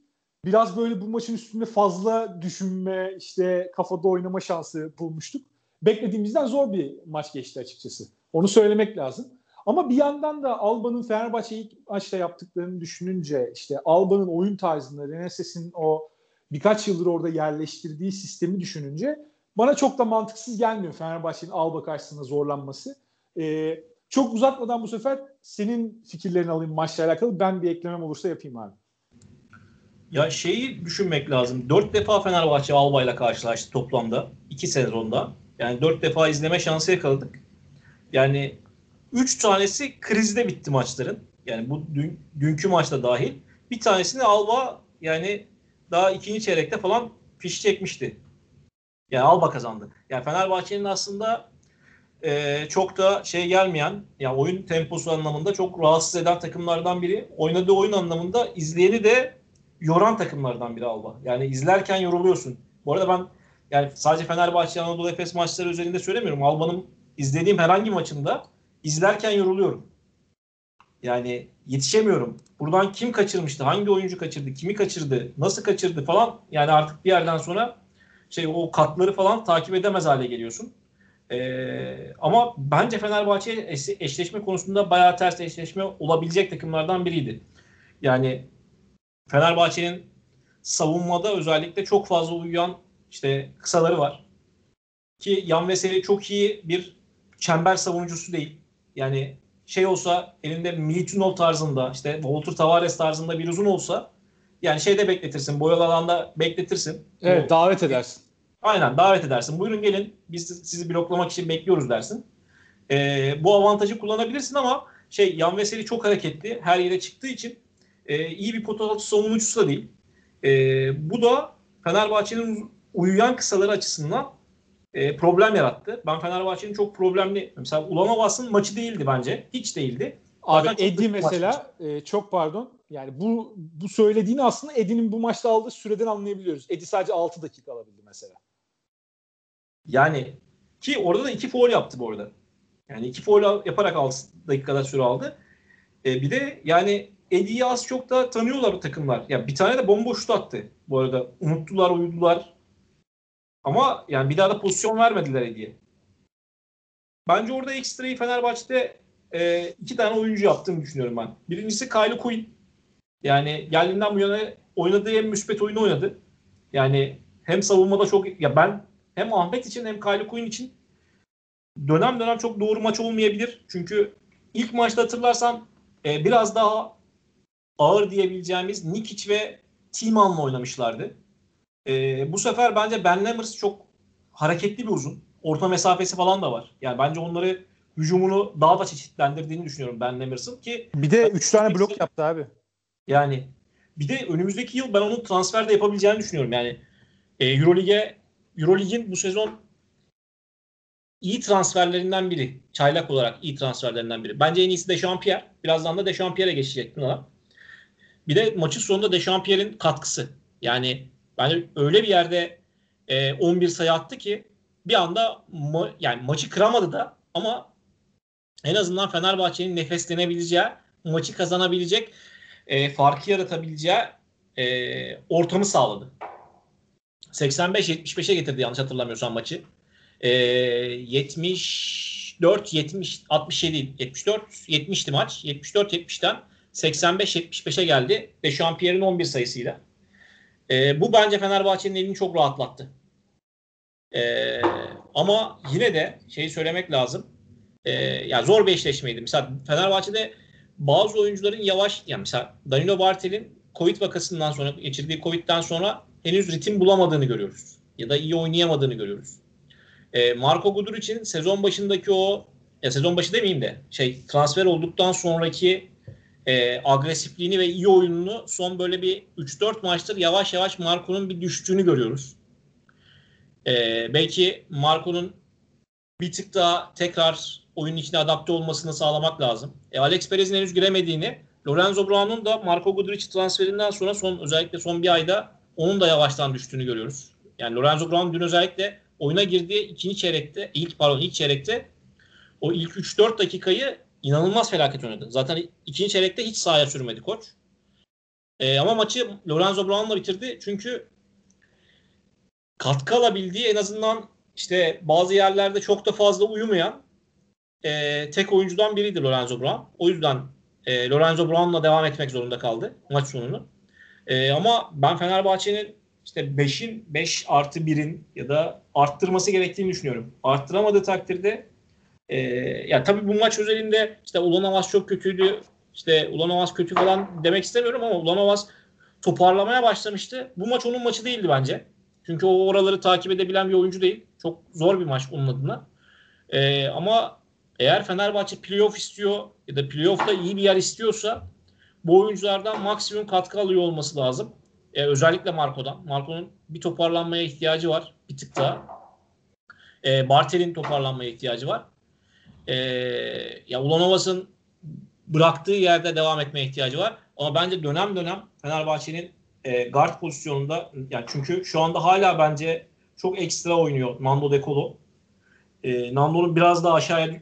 biraz böyle bu maçın üstünde fazla düşünme, işte kafada oynama şansı bulmuştuk. Beklediğimizden zor bir maç geçti açıkçası. Onu söylemek lazım. Ama bir yandan da Alba'nın Fenerbahçe'yi ilk maçta yaptıklarını düşününce işte Alba'nın oyun tarzını, Rennes'in o birkaç yıldır orada yerleştirdiği sistemi düşününce bana çok da mantıksız gelmiyor Fenerbahçe'nin Alba karşısında zorlanması. Ee, çok uzatmadan bu sefer senin fikirlerini alayım maçla alakalı. Ben bir eklemem olursa yapayım abi. Ya şeyi düşünmek lazım. Dört defa Fenerbahçe Alba'yla karşılaştı toplamda. İki sezonda. Yani dört defa izleme şansı yakaladık. Yani üç tanesi krizde bitti maçların. Yani bu dün, dünkü maçta dahil. Bir tanesini Alba yani daha ikinci çeyrekte falan fiş çekmişti. Yani Alba kazandı. Yani Fenerbahçe'nin aslında e, çok da şey gelmeyen, yani oyun temposu anlamında çok rahatsız eden takımlardan biri. Oynadığı oyun anlamında izleyeni de yoran takımlardan biri Alba. Yani izlerken yoruluyorsun. Bu arada ben yani sadece Fenerbahçe, Anadolu Efes maçları üzerinde söylemiyorum. Alba'nın İzlediğim herhangi maçında izlerken yoruluyorum. Yani yetişemiyorum. Buradan kim kaçırmıştı, hangi oyuncu kaçırdı, kimi kaçırdı, nasıl kaçırdı falan. Yani artık bir yerden sonra şey o katları falan takip edemez hale geliyorsun. Ee, ama bence Fenerbahçe eşleşme konusunda bayağı ters eşleşme olabilecek takımlardan biriydi. Yani Fenerbahçe'nin savunmada özellikle çok fazla uyuyan işte kısaları var. Ki Yan Veseli çok iyi bir çember savunucusu değil. Yani şey olsa elinde Militinov tarzında işte Walter Tavares tarzında bir uzun olsa yani şeyde bekletirsin. Boyalı alanda bekletirsin. Evet, davet edersin. Aynen, davet edersin. Buyurun gelin biz sizi bloklamak için bekliyoruz dersin. Ee, bu avantajı kullanabilirsin ama şey Yan Veseli çok hareketli. Her yere çıktığı için e, iyi bir potalı savunucusu da değil. E, bu da Fenerbahçe'nin uyuyan kısaları açısından problem yarattı. Ben Fenerbahçe'nin çok problemli, mesela Ulanovas'ın maçı değildi bence. Hiç değildi. Abi Edy mesela e, çok pardon. Yani bu bu söylediğini aslında Edy'nin bu maçta aldığı süreden anlayabiliyoruz. Edy sadece altı dakika alabildi mesela. Yani ki orada da iki faul yaptı bu arada. Yani iki faul yaparak altı dakikada süre aldı. E, bir de yani Edy'yi az çok da tanıyorlar bu takımlar. Ya yani bir tane de bomboş şut attı bu arada. Unuttular, uyudular. Ama yani bir daha da pozisyon vermediler diye. Bence orada ekstrayı Fenerbahçe'de e, iki tane oyuncu yaptığını düşünüyorum ben. Birincisi Kylo O'Quinn. Yani geldiğinden bu yana oynadığı en müspet oyunu oynadı. Yani hem savunmada çok... Ya ben hem Ahmet için hem Kylo O'Quinn için dönem dönem çok doğru maç olmayabilir. Çünkü ilk maçta hatırlarsan e, biraz daha ağır diyebileceğimiz Nikic ve Timan'la oynamışlardı. Ee, bu sefer bence Ben Lammers çok hareketli bir uzun. Orta mesafesi falan da var. Yani bence onları hücumunu daha da çeşitlendirdiğini düşünüyorum Ben Lammers'ın ki. Bir de üç tane blok yaptı abi. Yani bir de önümüzdeki yıl ben onun transferde yapabileceğini düşünüyorum. Yani e, Eurolig'e Eurolig'in bu sezon iyi transferlerinden biri. Çaylak olarak iyi transferlerinden biri. Bence en iyisi Dechampierre. Birazdan da Dechampierre'e geçecek buna. Bir de maçın sonunda Dechampierre'in katkısı. Yani bence öyle bir yerde e, on bir sayı attı ki bir anda ma- yani maçı kıramadı da ama en azından Fenerbahçe'nin nefeslenebileceği, maçı kazanabilecek, e, farkı yaratabileceği e, ortamı sağladı. seksen beş yetmiş beşe getirdi yanlış hatırlamıyorsam maçı. E, yetmiş dört yetmiş altmış yedi yetmiş dört yetmişti maç. yetmiş dört yetmişten seksen beş yetmiş beşe geldi ve şu an Pierre'in on bir sayısıyla. E, bu bence Fenerbahçe'nin elini çok rahatlattı. E, ama yine de şeyi söylemek lazım. E, yani zor bir eşleşmeydi. Mesela Fenerbahçe'de bazı oyuncuların yavaş, yani mesela Danilo Bartel'in Covid vakasından sonra, geçirdiği Covid'den sonra henüz ritim bulamadığını görüyoruz. Ya da iyi oynayamadığını görüyoruz. E, Marco Guduric'in sezon başındaki o, ya sezon başı demeyeyim de şey transfer olduktan sonraki e, agresifliğini ve iyi oyununu son böyle bir üç dört maçtır yavaş yavaş Marco'nun bir düştüğünü görüyoruz. E, belki Marco'nun bir tık daha tekrar oyunun içine adapte olmasını sağlamak lazım. E, Alex Perez'in henüz giremediğini, Lorenzo Brown'un da Marco Guduric transferinden sonra son özellikle son bir ayda onun da yavaştan düştüğünü görüyoruz. Yani Lorenzo Brown dün özellikle oyuna girdiği ikinci çeyrekte, ilk pardon ilk çeyrekte o ilk üç dört dakikayı inanılmaz felaket oynadı. Zaten ikinci çeyrekte hiç sahaya sürmedi koç. E, ama maçı Lorenzo Brown'la bitirdi. Çünkü katkı alabildiği, en azından işte bazı yerlerde çok da fazla uyumayan e, tek oyuncudan biriydi Lorenzo Brown. O yüzden e, Lorenzo Brown'la devam etmek zorunda kaldı maç sonunu. E, ama ben Fenerbahçe'nin işte beşin beş artı birin ya da arttırması gerektiğini düşünüyorum. Arttıramadığı takdirde Ee, ya tabii bu maç özelinde işte Ulanovas çok kötüydü, işte Ulanovas kötü falan demek istemiyorum ama Ulanovas toparlamaya başlamıştı. Bu maç onun maçı değildi bence. Çünkü o oraları takip edebilen bir oyuncu değil. Çok zor bir maç onun adına. Ee, ama eğer Fenerbahçe playoff istiyor ya da playoff'ta iyi bir yer istiyorsa bu oyunculardan maksimum katkı alıyor olması lazım. Ee, özellikle Marco'dan. Marco'nun bir toparlanmaya ihtiyacı var. Bir tık daha. Ee, Bartel'in toparlanmaya ihtiyacı var. Ee, ya Ulanovas'ın bıraktığı yerde devam etmeye ihtiyacı var. Ama bence dönem dönem Fenerbahçe'nin e, guard pozisyonunda, yani çünkü şu anda hala bence çok ekstra oynuyor Nando de Colo. E, Nando'nun biraz daha aşağıya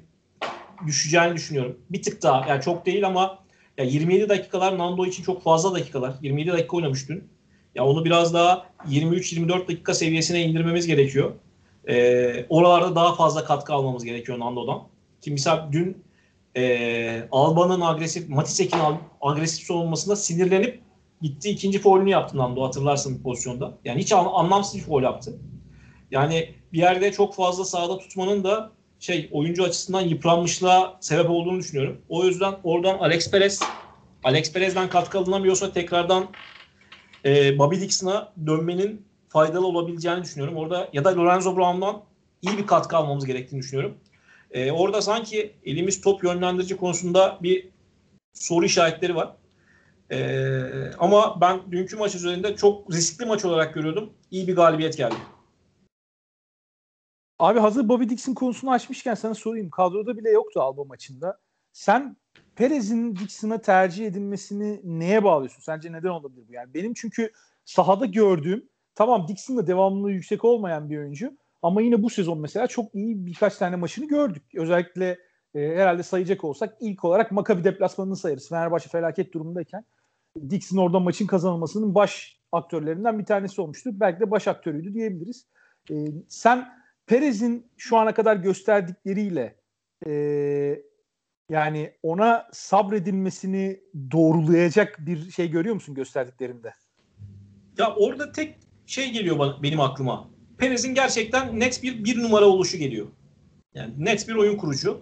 düşeceğini düşünüyorum. Bir tık daha, yani çok değil ama ya yirmi yedi dakikalar Nando için çok fazla dakikalar. yirmi yedi dakika oynamış dün. Ya onu biraz daha yirmi üç yirmi dört dakika seviyesine indirmemiz gerekiyor. E, oralarda daha fazla katkı almamız gerekiyor Nando'dan. Ki mesela dün e, Alba'nın agresif, Matisek'in agresif savunmasında sinirlenip gitti, ikinci faulünü yaptı Nando, hatırlarsın bir pozisyonda. Yani hiç an, anlamsız bir faul yaptı. Yani bir yerde çok fazla sahada tutmanın da şey oyuncu açısından yıpranmışlığa sebep olduğunu düşünüyorum. O yüzden oradan Alex Perez, Alex Perez'den katkı alınamıyorsa tekrardan e, Bobby Dixon'a dönmenin faydalı olabileceğini düşünüyorum. Orada ya da Lorenzo Brown'dan iyi bir katkı almamız gerektiğini düşünüyorum. Ee, orada sanki elimiz top yönlendirici konusunda bir soru işaretleri var. Ee, ama ben dünkü maç üzerinde çok riskli maç olarak görüyordum. İyi bir galibiyet geldi. Abi hazır Bobby Dixon konusunu açmışken sana sorayım. Kadroda bile yoktu Alba maçında. Sen Perez'in Dixon'a tercih edilmesini neye bağlıyorsun? Sence neden olabilir bu? Yani benim çünkü sahada gördüğüm, tamam Dixon'da devamlılığı yüksek olmayan bir oyuncu. Ama yine bu sezon mesela çok iyi birkaç tane maçını gördük. Özellikle e, herhalde sayacak olsak ilk olarak Maccabi deplasmanını sayarız. Fenerbahçe felaket durumdayken Dixon oradan maçın kazanılmasının baş aktörlerinden bir tanesi olmuştu. Belki de baş aktörüydü diyebiliriz. E, sen Perez'in şu ana kadar gösterdikleriyle e, yani ona sabredilmesini doğrulayacak bir şey görüyor musun gösterdiklerinde? Ya orada tek şey geliyor bana, benim aklıma. Perez'in gerçekten net bir bir numara oluşu geliyor. Yani net bir oyun kurucu.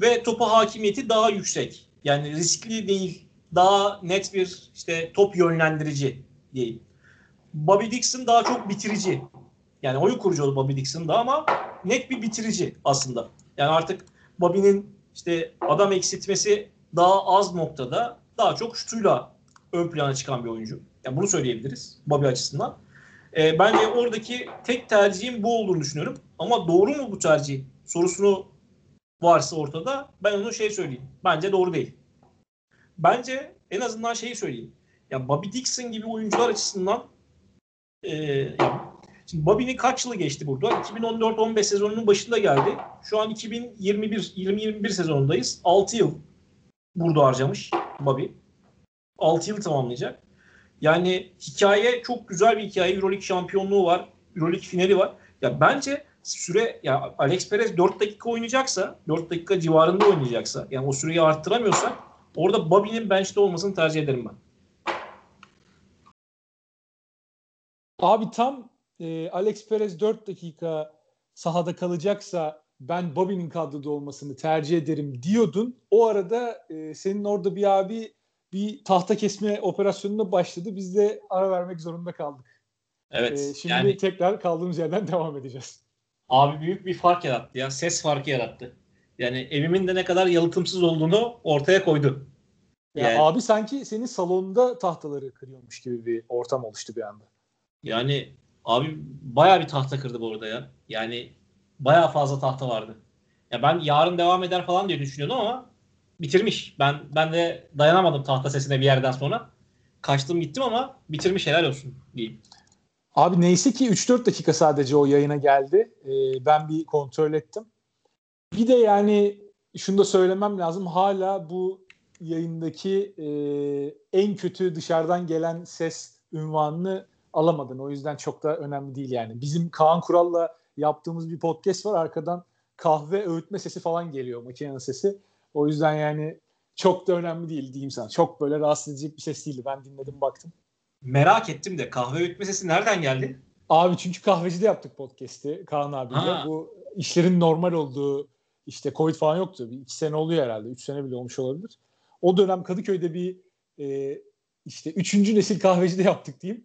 Ve topa hakimiyeti daha yüksek. Yani riskli değil, daha net bir işte top yönlendirici değil. Bobby Dixon daha çok bitirici. Yani oyun kurucu oldu Bobby Dixon da ama net bir bitirici aslında. Yani artık Bobby'nin işte adam eksiltmesi daha az noktada, daha çok şutuyla ön plana çıkan bir oyuncu. Yani bunu söyleyebiliriz Bobby açısından. E, bence oradaki tek tercihim bu olduğunu düşünüyorum. Ama doğru mu bu tercih sorusunu varsa ortada, ben onu şey söyleyeyim. Bence doğru değil. Bence en azından şeyi söyleyeyim. Ya Bobby Dixon gibi oyuncular açısından e, ya, şimdi Bobby'nin kaç yılı geçti burada? iki bin on dört on beş sezonunun başında geldi. Şu an iki bin yirmi bir yirmi yirmi bir sezonundayız. altı yıl burada harcamış Bobby. altı yıl tamamlayacak. Yani hikaye çok güzel bir hikaye. Eurolig şampiyonluğu var. Eurolig finali var. Ya bence süre, ya Alex Perez dört dakika oynayacaksa, dört dakika civarında oynayacaksa, yani o süreyi arttıramıyorsak Orada Bobby'nin bench'te olmasını tercih ederim ben. Abi tam e, Alex Perez dört dakika sahada kalacaksa ben Bobby'nin kadroda olmasını tercih ederim diyordun. O arada e, senin orada bir abi bir tahta kesme operasyonuna başladı. Biz de ara vermek zorunda kaldık. Evet. E, şimdi yani, tekrar kaldığımız yerden devam edeceğiz. Abi büyük bir fark yarattı ya. Ses farkı yarattı. Yani evimin de ne kadar yalıtımsız olduğunu ortaya koydu. Yani, ya abi sanki senin salonunda tahtaları kırıyormuş gibi bir ortam oluştu bir anda. Yani abi bayağı bir tahta kırdı bu arada ya. Yani bayağı fazla tahta vardı. Ya ben yarın devam eder falan diye düşünüyordum ama bitirmiş. Ben ben de dayanamadım tahta sesine bir yerden sonra. Kaçtım gittim ama bitirmiş, helal olsun diyeyim. Abi neyse ki üç dört dakika sadece o yayına geldi. Ee, ben bir kontrol ettim. Bir de yani şunu da söylemem lazım. Hala bu yayındaki e, en kötü dışarıdan gelen ses unvanını alamadın. O yüzden çok da önemli değil yani. Bizim Kaan Kural'la yaptığımız bir podcast var. Arkadan kahve öğütme sesi falan geliyor. Makinenin sesi. O yüzden yani çok da önemli değil diyeyim sana. Çok böyle rahatsız edecek bir ses değildi. Ben dinledim, baktım. Merak ettim de kahve öğütme sesi nereden geldi? Abi çünkü kahvecide yaptık podcast'i Kaan abiyle. Ha. Bu işlerin normal olduğu, işte Covid falan yoktu. Bir iki sene oluyor herhalde. Üç sene bile olmuş olabilir. O dönem Kadıköy'de bir e, işte üçüncü nesil kahvecide yaptık diyeyim.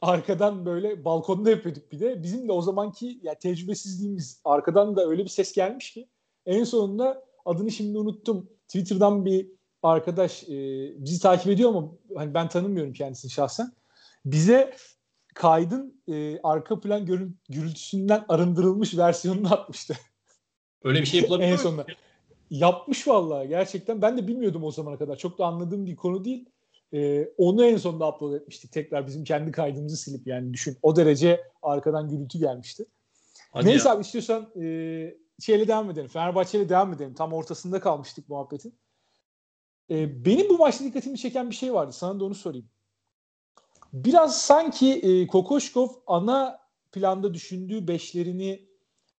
Arkadan böyle balkonda yapıyorduk bir de. Bizim de o zamanki ya tecrübesizliğimiz, arkadan da öyle bir ses gelmiş ki en sonunda adını şimdi unuttum. Twitter'dan bir arkadaş e, bizi takip ediyor ama hani ben tanımıyorum kendisini şahsen. Bize kaydın e, arka plan görün, gürültüsünden arındırılmış versiyonunu atmıştı. Öyle bir şey yapılabilir mi? En sonunda. Yapmış vallahi gerçekten. Ben de bilmiyordum o zamana kadar. Çok da anladığım bir konu değil. Ee, onu en sonunda upload etmiştik. Tekrar bizim kendi kaydımızı silip, yani düşün. O derece arkadan gürültü gelmişti. Hadi neyse ya. Abi istiyorsan e, şeyle devam edelim. Fenerbahçe'yle devam edelim. Tam ortasında kalmıştık muhabbetin. E, benim bu maçta dikkatimi çeken bir şey vardı. Sana da onu sorayım. Biraz sanki e, Kokoshkov ana planda düşündüğü beşlerini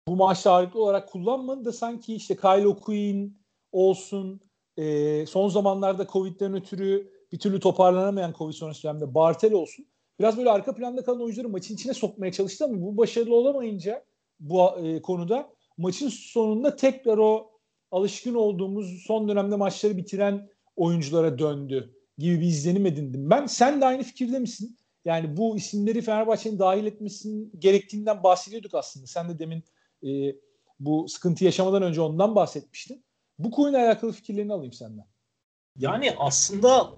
bu maçta ağırlıklı olarak kullanmadı da sanki işte Kylo O'Quinn olsun, e, son zamanlarda Covid'den ötürü bir türlü toparlanamayan Covid sonrası dönemde Bartel olsun, biraz böyle arka planda kalan oyuncuları maçın içine sokmaya çalıştı ama bu başarılı olamayınca bu e, konuda maçın sonunda tekrar o alışkın olduğumuz son dönemde maçları bitiren oyunculara döndü gibi bir izlenim edindim ben. Sen de aynı fikirde misin? Yani bu isimleri Fenerbahçe'nin dahil etmesinin gerektiğinden bahsediyorduk aslında. Sen de demin e, bu sıkıntı yaşamadan önce ondan bahsetmiştin. Bu konuyla alakalı fikirlerini alayım senden. Yani aslında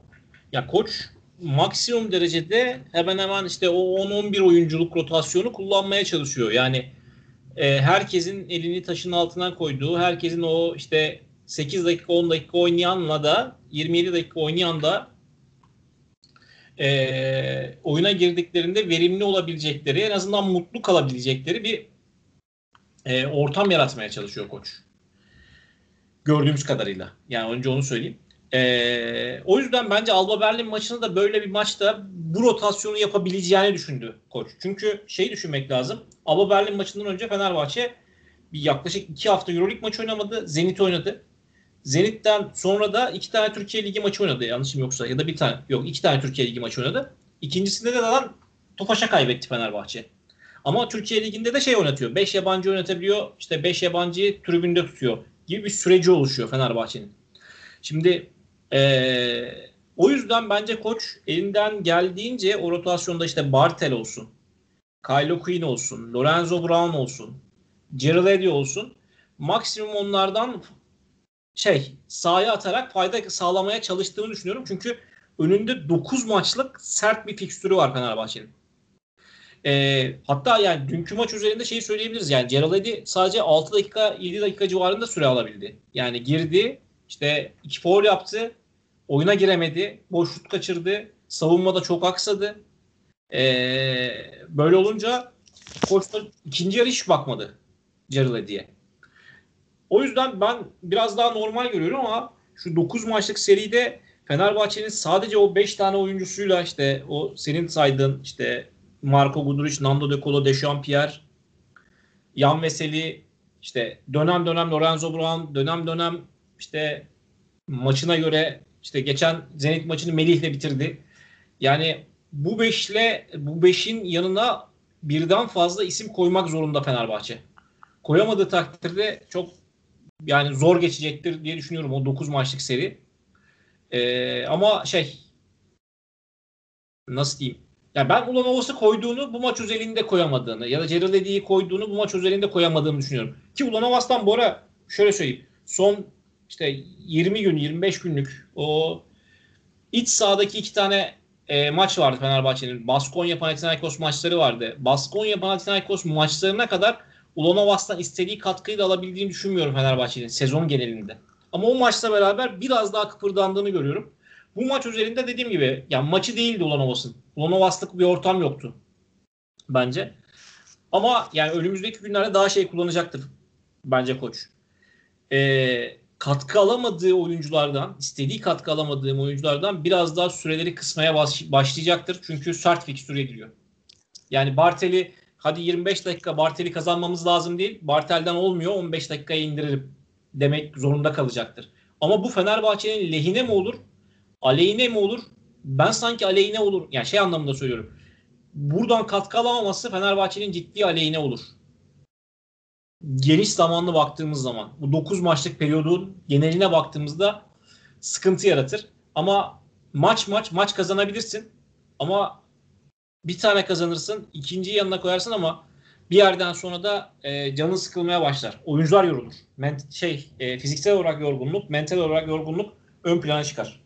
ya koç maksimum derecede hemen hemen işte o on on bir oyunculuk rotasyonu kullanmaya çalışıyor. Yani e, herkesin elini taşın altına koyduğu, herkesin o işte sekiz dakika on dakika oynayanla da yirmi yedi dakika oynayan da e, oyuna girdiklerinde verimli olabilecekleri, en azından mutlu kalabilecekleri bir e, ortam yaratmaya çalışıyor koç. Gördüğümüz kadarıyla. Yani önce onu söyleyeyim. Ee, o yüzden bence Alba Berlin maçını da böyle bir maçta bu rotasyonu yapabileceğini düşündü koç. Çünkü şeyi düşünmek lazım. Alba Berlin maçından önce Fenerbahçe bir yaklaşık iki hafta Eurolig maçı oynamadı. Zenit oynadı. Zenit'ten sonra da iki tane Türkiye Ligi maçı oynadı. Yanlışım yoksa ya da bir tane. Yok, iki tane Türkiye Ligi maçı oynadı. İkincisinde de zaten Tofaş'a kaybetti Fenerbahçe. Ama Türkiye Ligi'nde de şey oynatıyor. beş yabancı oynatabiliyor. İşte beş yabancıyı tribünde tutuyor gibi bir süreci oluşuyor Fenerbahçe'nin. Şimdi Ee, o yüzden bence koç elinden geldiğince o rotasyonda işte Bartel olsun, Kylo O'Quinn olsun, Lorenzo Brown olsun, Gerald Edy olsun, maksimum onlardan şey sahaya atarak fayda sağlamaya çalıştığını düşünüyorum. Çünkü önünde dokuz maçlık sert bir fikstürü var Fenerbahçe'nin. Ee, hatta yani dünkü maç üzerinde şeyi söyleyebiliriz. Yani Gerald Edy sadece altı dakika yedi dakika civarında süre alabildi. Yani girdi, işte iki faul yaptı, oyuna giremedi, boş şut kaçırdı, savunmada çok aksadı. Ee, böyle olunca koçlar ikinci yarı hiç bakmadı Gerald'e diye. O yüzden ben biraz daha normal görüyorum ama şu dokuz maçlık seride Fenerbahçe'nin sadece o beş tane oyuncusuyla, işte o senin saydığın işte Marco Guduric, Nando de Colo, Dechampierre, Yan Veseli, işte dönem dönem Lorenzo Brown, dönem dönem İşte maçına göre İşte geçen Zenit maçını Melih'le bitirdi. Yani bu beşle bu beşin yanına birden fazla isim koymak zorunda Fenerbahçe. Koyamadığı takdirde çok yani zor geçecektir diye düşünüyorum o dokuz maçlık seri. Ee, ama şey nasıl diyeyim? Ya ben Ulanovas'ı koyduğunu bu maç özelinde koyamadığını ya da Gerald Edy'yi koyduğunu bu maç özelinde koyamadığını düşünüyorum. Ki Ulanovas'tan bu ara şöyle söyleyeyim. Son işte yirmi gün yirmi beş günlük o iç sahadaki iki tane e, maç vardı Fenerbahçe'nin. Baskonya Panathinaikos maçları vardı. Baskonya Panathinaikos maçlarına kadar Ulanovas'tan istediği katkıyı da alabildiğini düşünmüyorum Fenerbahçe'nin sezon genelinde. Ama o maçla beraber biraz daha kıpırdandığını görüyorum. Bu maç üzerinde dediğim gibi yani maçı değildi Ulanovas'ın. Ulanovas'lık bir ortam yoktu bence. Ama yani önümüzdeki günlerde daha şey kullanacaktır bence koç. Ee, katkı alamadığı oyunculardan, istediği katkı alamadığım oyunculardan biraz daha süreleri kısmaya baş, başlayacaktır. Çünkü sert fikstüre giriyor. Yani Bartel'i hadi yirmi beş dakika Bartel'i kazanmamız lazım değil. Bartel'den olmuyor on beş dakikaya indiririm demek zorunda kalacaktır. Ama bu Fenerbahçe'nin lehine mi olur? Aleyhine mi olur? Ben sanki aleyhine olur. Yani şey anlamında söylüyorum. Buradan katkı alamaması Fenerbahçe'nin ciddi aleyhine olur. Geniş zamanlı baktığımız zaman. Bu dokuz maçlık periyodun geneline baktığımızda sıkıntı yaratır. Ama maç maç maç kazanabilirsin. Ama bir tane kazanırsın. İkinciyi yanına koyarsın ama bir yerden sonra da e, canın sıkılmaya başlar. Oyuncular yorulur. Ment- şey e, Fiziksel olarak yorgunluk, mental olarak yorgunluk ön plana çıkar.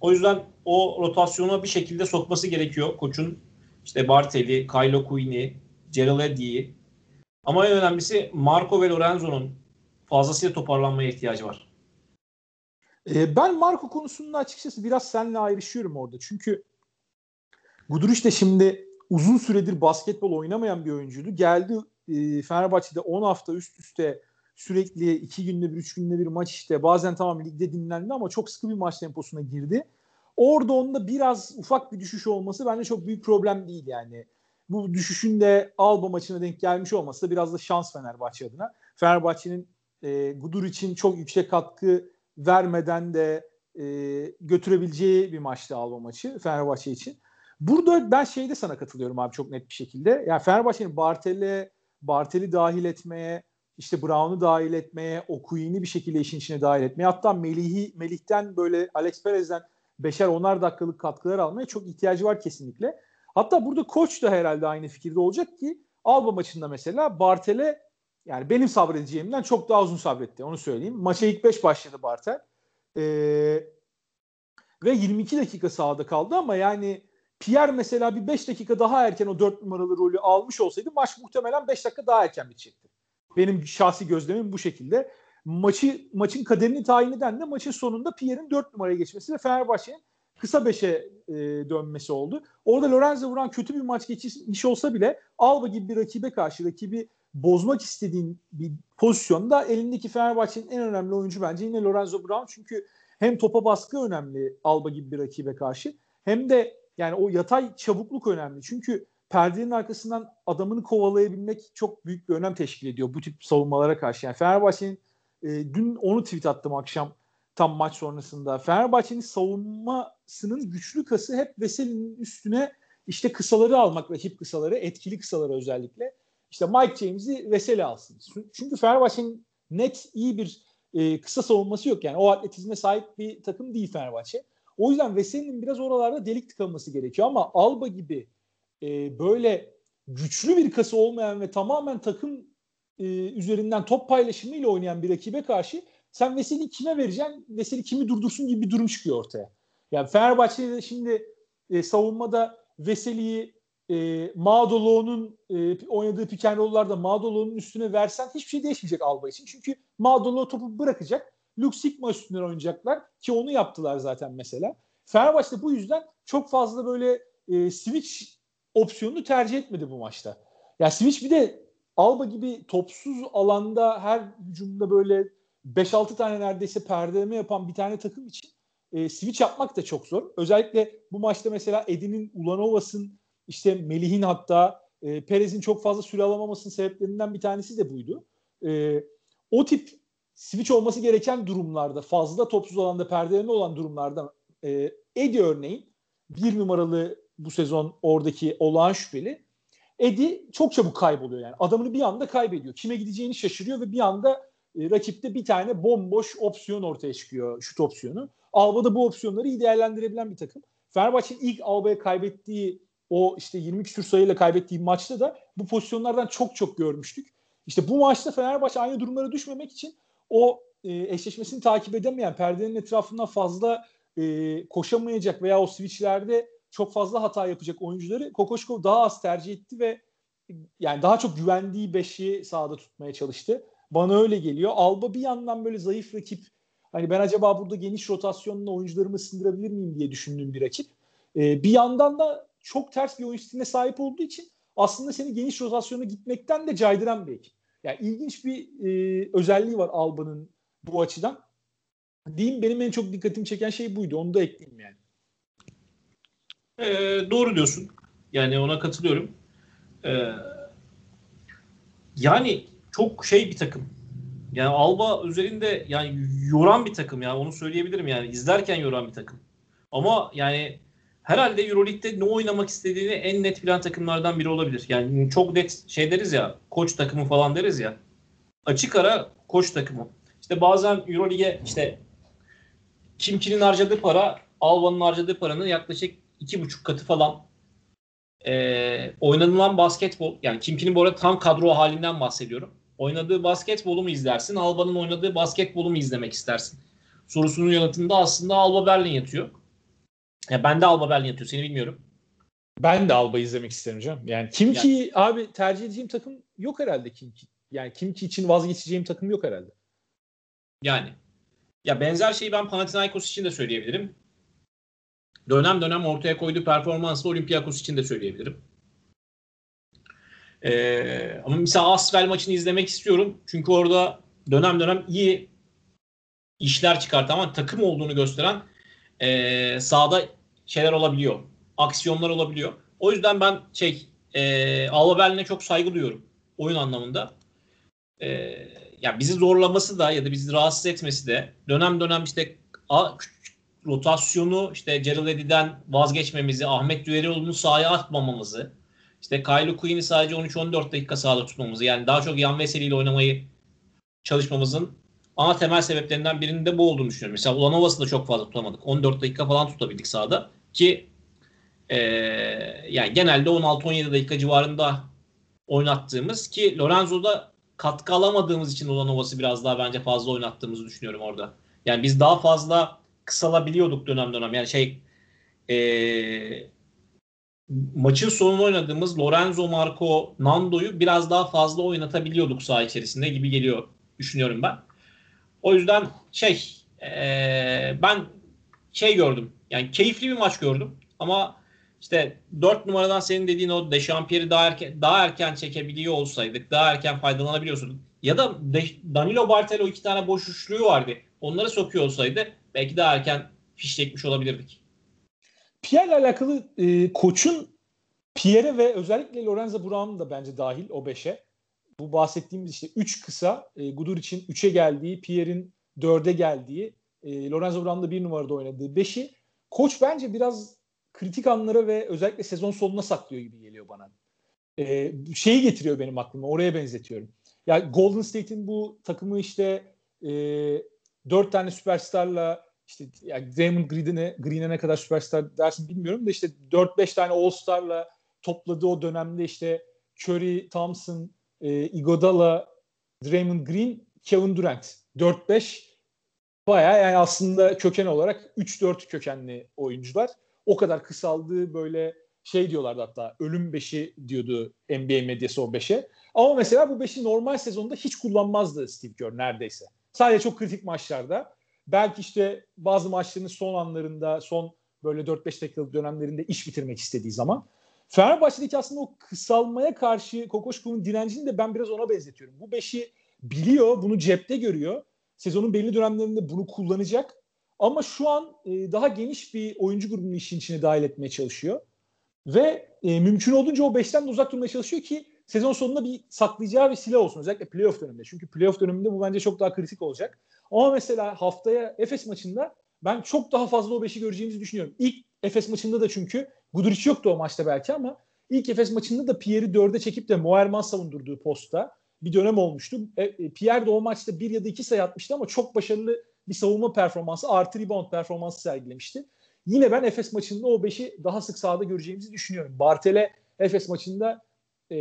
O yüzden o rotasyona bir şekilde sokması gerekiyor koçun. İşte Bartel'i, Kylo O'Quinn'i, Gerald Edy'yi. Ama en önemlisi Marco ve Lorenzo'nun fazlasıyla toparlanmaya ihtiyacı var. Ee, ben Marco konusunda açıkçası biraz seninle ayrışıyorum orada. Çünkü Guduric de şimdi uzun süredir basketbol oynamayan bir oyuncuydu. Geldi e, Fenerbahçe'de on hafta üst üste sürekli iki günde bir, üç günde bir maç işte. Bazen tamam ligde dinlendi ama çok sıkı bir maç temposuna girdi. Orada onda biraz ufak bir düşüş olması bence çok büyük problem değil yani. Bu düşüşün de Alba maçına denk gelmiş olması da biraz da şans Fenerbahçe adına. Fenerbahçe'nin e, Guduric'in çok yüksek katkı vermeden de e, götürebileceği bir maçtı Alba maçı Fenerbahçe için. Burada ben şeyde sana katılıyorum abi çok net bir şekilde. Yani Fenerbahçe'nin Bartel'e, Bartel'i dahil etmeye, İşte Brown'u dahil etmeye, O'Quinn'i bir şekilde işin içine dahil etmeye, hatta Melih'i, Melih'ten böyle Alex Perez'den beşer onar dakikalık katkılar almaya çok ihtiyacı var kesinlikle. Hatta burada koç da herhalde aynı fikirde olacak ki Alba maçında mesela Bartel'e yani benim sabredeceğimden çok daha uzun sabretti onu söyleyeyim. Maça ilk beş başladı Bartel. Ee, ve yirmi iki dakika sahada kaldı ama yani Pierre mesela bir beş dakika daha erken o dört numaralı rolü almış olsaydı maç muhtemelen beş dakika daha erken bitecekti. Benim şahsi gözlemim bu şekilde. Maçı maçın kaderini tayin eden de maçın sonunda Pierre'in dört numaraya geçmesi ve Fenerbahçe'nin kısa beşe e, dönmesi oldu. Orada Lorenzo Brown kötü bir maç geçirmiş olsa bile Alba gibi bir rakibe karşı rakibi bozmak istediğin bir pozisyonda elindeki Fenerbahçe'nin en önemli oyuncu bence yine Lorenzo Brown. Çünkü hem topa baskı önemli Alba gibi bir rakibe karşı hem de yani o yatay çabukluk önemli. Çünkü perdenin arkasından adamını kovalayabilmek çok büyük bir önem teşkil ediyor bu tip savunmalara karşı. Yani Fenerbahçe'nin e, dün onu tweet attım akşam tam maç sonrasında. Fenerbahçe'nin savunmasının güçlü kası hep Veseli'nin üstüne işte kısaları almak, rakip kısaları, etkili kısaları özellikle. İşte Mike James'i Veseli alsın. Çünkü Fenerbahçe'nin net iyi bir e, kısa savunması yok. Yani o atletizme sahip bir takım değil Fenerbahçe. O yüzden Veseli'nin biraz oralarda delik tıkaması gerekiyor ama Alba gibi E, böyle güçlü bir kası olmayan ve tamamen takım e, üzerinden top paylaşımıyla oynayan bir rakibe karşı sen Veseli kime vereceksin, Veseli kimi durdursun gibi bir durum çıkıyor ortaya. Yani Fenerbahçe'de şimdi e, savunmada Veseli'yi e, Mağdoloğlu'nun e, oynadığı pick and roll'larda Mağdoloğlu'nun üstüne versen hiçbir şey değişmeyecek Alba için. Çünkü Mağdoloğlu topu bırakacak, Luke Sigma üstünden oynayacaklar ki onu yaptılar zaten mesela. Fenerbahçe'de bu yüzden çok fazla böyle e, switch opsiyonunu tercih etmedi bu maçta. Ya switch bir de Alba gibi topsuz alanda her hücumda böyle beş altı tane neredeyse perdeleme yapan bir tane takım için e, switch yapmak da çok zor. Özellikle bu maçta mesela Edy'nin, Ulanovas'ın, işte Melih'in hatta e, Perez'in çok fazla süre alamamasının sebeplerinden bir tanesi de buydu. E, o tip switch olması gereken durumlarda, fazla topsuz alanda perdeleme olan durumlarda E, Edy örneğin bir numaralı bu sezon oradaki olağan şüpheli. Edy çok çabuk kayboluyor yani. Adamını bir anda kaybediyor. Kime gideceğini şaşırıyor ve bir anda e, rakipte bir tane bomboş opsiyon ortaya çıkıyor, şut opsiyonu. Alba da bu opsiyonları iyi değerlendirebilen bir takım. Fenerbahçe'nin ilk Alba'ya kaybettiği o işte yirmi küsur sayıyla kaybettiği maçta da bu pozisyonlardan çok çok görmüştük. İşte bu maçta Fenerbahçe aynı durumlara düşmemek için o e, eşleşmesini takip edemeyen, perdenin etrafından fazla e, koşamayacak veya o switchlerde çok fazla hata yapacak oyuncuları Kokoshkov daha az tercih etti ve yani daha çok güvendiği beşi sahada tutmaya çalıştı. Bana öyle geliyor. Alba bir yandan böyle zayıf rakip. Hani ben acaba burada geniş rotasyonla oyuncularımı sındırabilir miyim diye düşündüğüm bir rakip. Ee, bir yandan da çok ters bir oyun stiline sahip olduğu için aslında seni geniş rotasyona gitmekten de caydıran bir ekip. Yani ilginç bir e, özelliği var Alba'nın bu açıdan. Diyeyim, benim en çok dikkatimi çeken şey buydu. Onu da ekleyeyim yani. Ee, doğru diyorsun. Yani ona katılıyorum. Ee, yani çok şey bir takım. Yani Alba üzerinde yani yoran bir takım. Yani onu söyleyebilirim yani. İzlerken yoran bir takım. Ama yani herhalde Euroleague'de ne oynamak istediğini en net bilen takımlardan biri olabilir. Yani çok net şey deriz ya, koç takımı falan deriz ya. Açık ara koç takımı. İşte bazen Euroleague'e işte Kimki'nin harcadığı para, Alba'nın harcadığı paranın yaklaşık iki buçuk katı falan ee, oynanılan basketbol. Yani Kimki'nin bu arada tam kadro halinden bahsediyorum. Oynadığı basketbolu mu izlersin, Alba'nın oynadığı basketbolu mu izlemek istersin? Sorusunun yanıtında aslında Alba Berlin yatıyor. Ya ben de Alba Berlin yatıyor, seni bilmiyorum. Ben de Alba izlemek isterim canım. Yani Kimki yani, abi tercih edeceğim takım yok herhalde Kimki. Yani Kimki için vazgeçeceğim takım yok herhalde. Yani ya benzer şeyi ben Panathinaikos için de söyleyebilirim. Dönem dönem ortaya koyduğu performansla Olympiakos için de söyleyebilirim. Ee, ama mesela Asvel maçını izlemek istiyorum. Çünkü orada dönem dönem iyi işler çıkartan ama takım olduğunu gösteren e, sahada şeyler olabiliyor. Aksiyonlar olabiliyor. O yüzden ben şey e, Alba Berlin'e çok saygı duyuyorum. Oyun anlamında. E, yani bizi zorlaması da ya da bizi rahatsız etmesi de dönem dönem işte a, rotasyonu işte Gerald Edy'den vazgeçmemizi, Ahmet Düverioğlu'nu sahaya atmamamızı, İşte Kylo O'Quinn'i sadece on üç on dört dakika sahada tutmamızı, yani daha çok Yan Veseli ile oynamayı çalışmamızın ana temel sebeplerinden birinin de bu olduğunu düşünüyorum. Mesela Ulanovas'ı da çok fazla tutamadık. on dört dakika falan tutabildik sahada ki ee, yani genelde on altı on yedi dakika civarında oynattığımız ki Lorenzo'da katkı alamadığımız için Ulanovas'ı biraz daha bence fazla oynattığımızı düşünüyorum orada. Yani biz daha fazla kısalabiliyorduk dönem dönem. Yani şey eee maçın sonunda oynadığımız Lorenzo, Marco, Nando'yu biraz daha fazla oynatabiliyorduk saha içerisinde gibi geliyor, düşünüyorum ben. O yüzden şey ee, ben şey gördüm. Yani keyifli bir maç gördüm. Ama işte dört numaradan senin dediğin o Dechampierre'i daha erken, daha erken çekebiliyor olsaydık, daha erken faydalanabiliyorsunuz. Ya da Danilo Bartel o iki tane boş üçlüğü vardı. Onları sokuyor olsaydı belki daha erken fişlekmiş olabilirdik. Pierre'le alakalı e, koçun Pierre ve özellikle Lorenzo Brown'un da bence dahil o beşe. Bu bahsettiğimiz işte üç kısa, e, Guduric'in üçe geldiği, Pierre'in dörde geldiği, e, Lorenzo Brown'un da bir numarada oynadığı beşi. Koç bence biraz kritik anlara ve özellikle sezon sonuna saklıyor gibi geliyor bana. E, şeyi getiriyor benim aklıma, oraya benzetiyorum. Ya Golden State'in bu takımı işte e, dört tane süperstarla, İşte yani Draymond Green'e, Green'e ne kadar süperstar dersin bilmiyorum da işte dört beş tane All-Star'la topladığı o dönemde işte Curry, Thompson, e, Iguodala, Draymond Green, Kevin Durant. dört beş bayağı yani aslında köken olarak üç dört kökenli oyuncular. O kadar kısaldığı böyle şey diyorlardı hatta ölüm beşi diyordu N B A medyası o beşe. Ama mesela bu beşi normal sezonda hiç kullanmazdı Steve Kerr neredeyse. Sadece çok kritik maçlarda. Belki işte bazı maçların son anlarında, son böyle dört beş dakikalık dönemlerinde iş bitirmek istediği zaman. Fenerbahçe'deki aslında o kısalmaya karşı Kokoşkov'un direncini de ben biraz ona benzetiyorum. Bu beşi biliyor, bunu cepte görüyor. Sezonun belli dönemlerinde bunu kullanacak. Ama şu an e, daha geniş bir oyuncu grubunu işin içine dahil etmeye çalışıyor. Ve e, mümkün olduğunca o beşten de uzak durmaya çalışıyor ki sezon sonunda bir saklayacağı bir silah olsun. Özellikle playoff döneminde. Çünkü playoff döneminde bu bence çok daha kritik olacak. Ama mesela haftaya Efes maçında ben çok daha fazla o beşi göreceğimizi düşünüyorum. İlk Efes maçında da çünkü Guduric yoktu o maçta belki ama ilk Efes maçında da Pierre'i dörde çekip de Moerman savundurduğu postta bir dönem olmuştu. E, e, Pierre de o maçta bir ya da iki sayı atmıştı ama çok başarılı bir savunma performansı, artı rebound performansı sergilemişti. Yine ben Efes maçında o beşi daha sık sahada göreceğimizi düşünüyorum. Bartel'e Efes maçında e,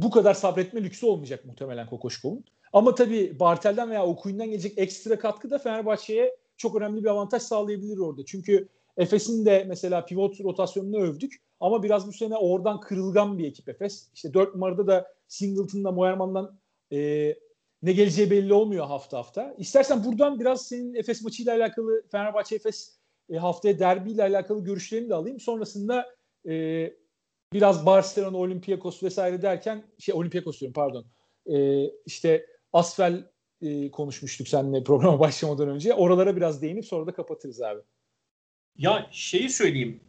bu kadar sabretme lüksü olmayacak muhtemelen Kokoşkov'un. Ama tabii Bartel'den veya O'Quinn'den gelecek ekstra katkı da Fenerbahçe'ye çok önemli bir avantaj sağlayabilir orada. Çünkü Efes'in de mesela pivot rotasyonunu övdük ama biraz bu sene oradan kırılgan bir ekip Efes. İşte dört numarada da Singleton'la Moerman'dan e, ne geleceği belli olmuyor hafta hafta. İstersen buradan biraz senin Efes maçıyla alakalı, Fenerbahçe-Efes e, haftaya derbiyle alakalı görüşlerini de alayım. Sonrasında e, biraz Barcelona, Olympiakos vesaire derken, şey Olympiakos diyorum pardon, e, işte Asvel e, konuşmuştuk seninle programa başlamadan önce. Oralara biraz değinip sonra da kapatırız abi. Ya şeyi söyleyeyim.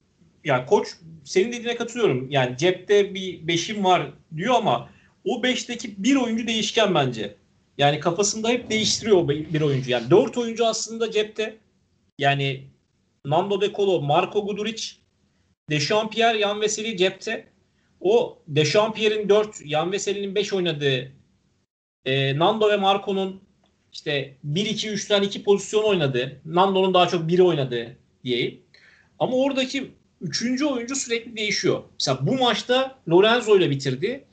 Ya koç, senin dediğine katılıyorum. Yani cepte bir beşim var diyor ama o beşteki bir oyuncu değişken bence. Yani kafasında hep değiştiriyor o bir oyuncu. Yani dört oyuncu aslında cepte. Yani Nando de Colo, Marco Guduric, Dechampierre, Yan Veseli cepte. O Dechampierre'in dört, Yan Veseli'nin beş oynadığı, e, Nando ve Marco'nun işte bir iki üçten iki pozisyon oynadığı, Nando'nun daha çok biri oynadığı diyeyim. Ama oradaki üçüncü oyuncu sürekli değişiyor. Mesela bu maçta Lorenzo ile bitirdi.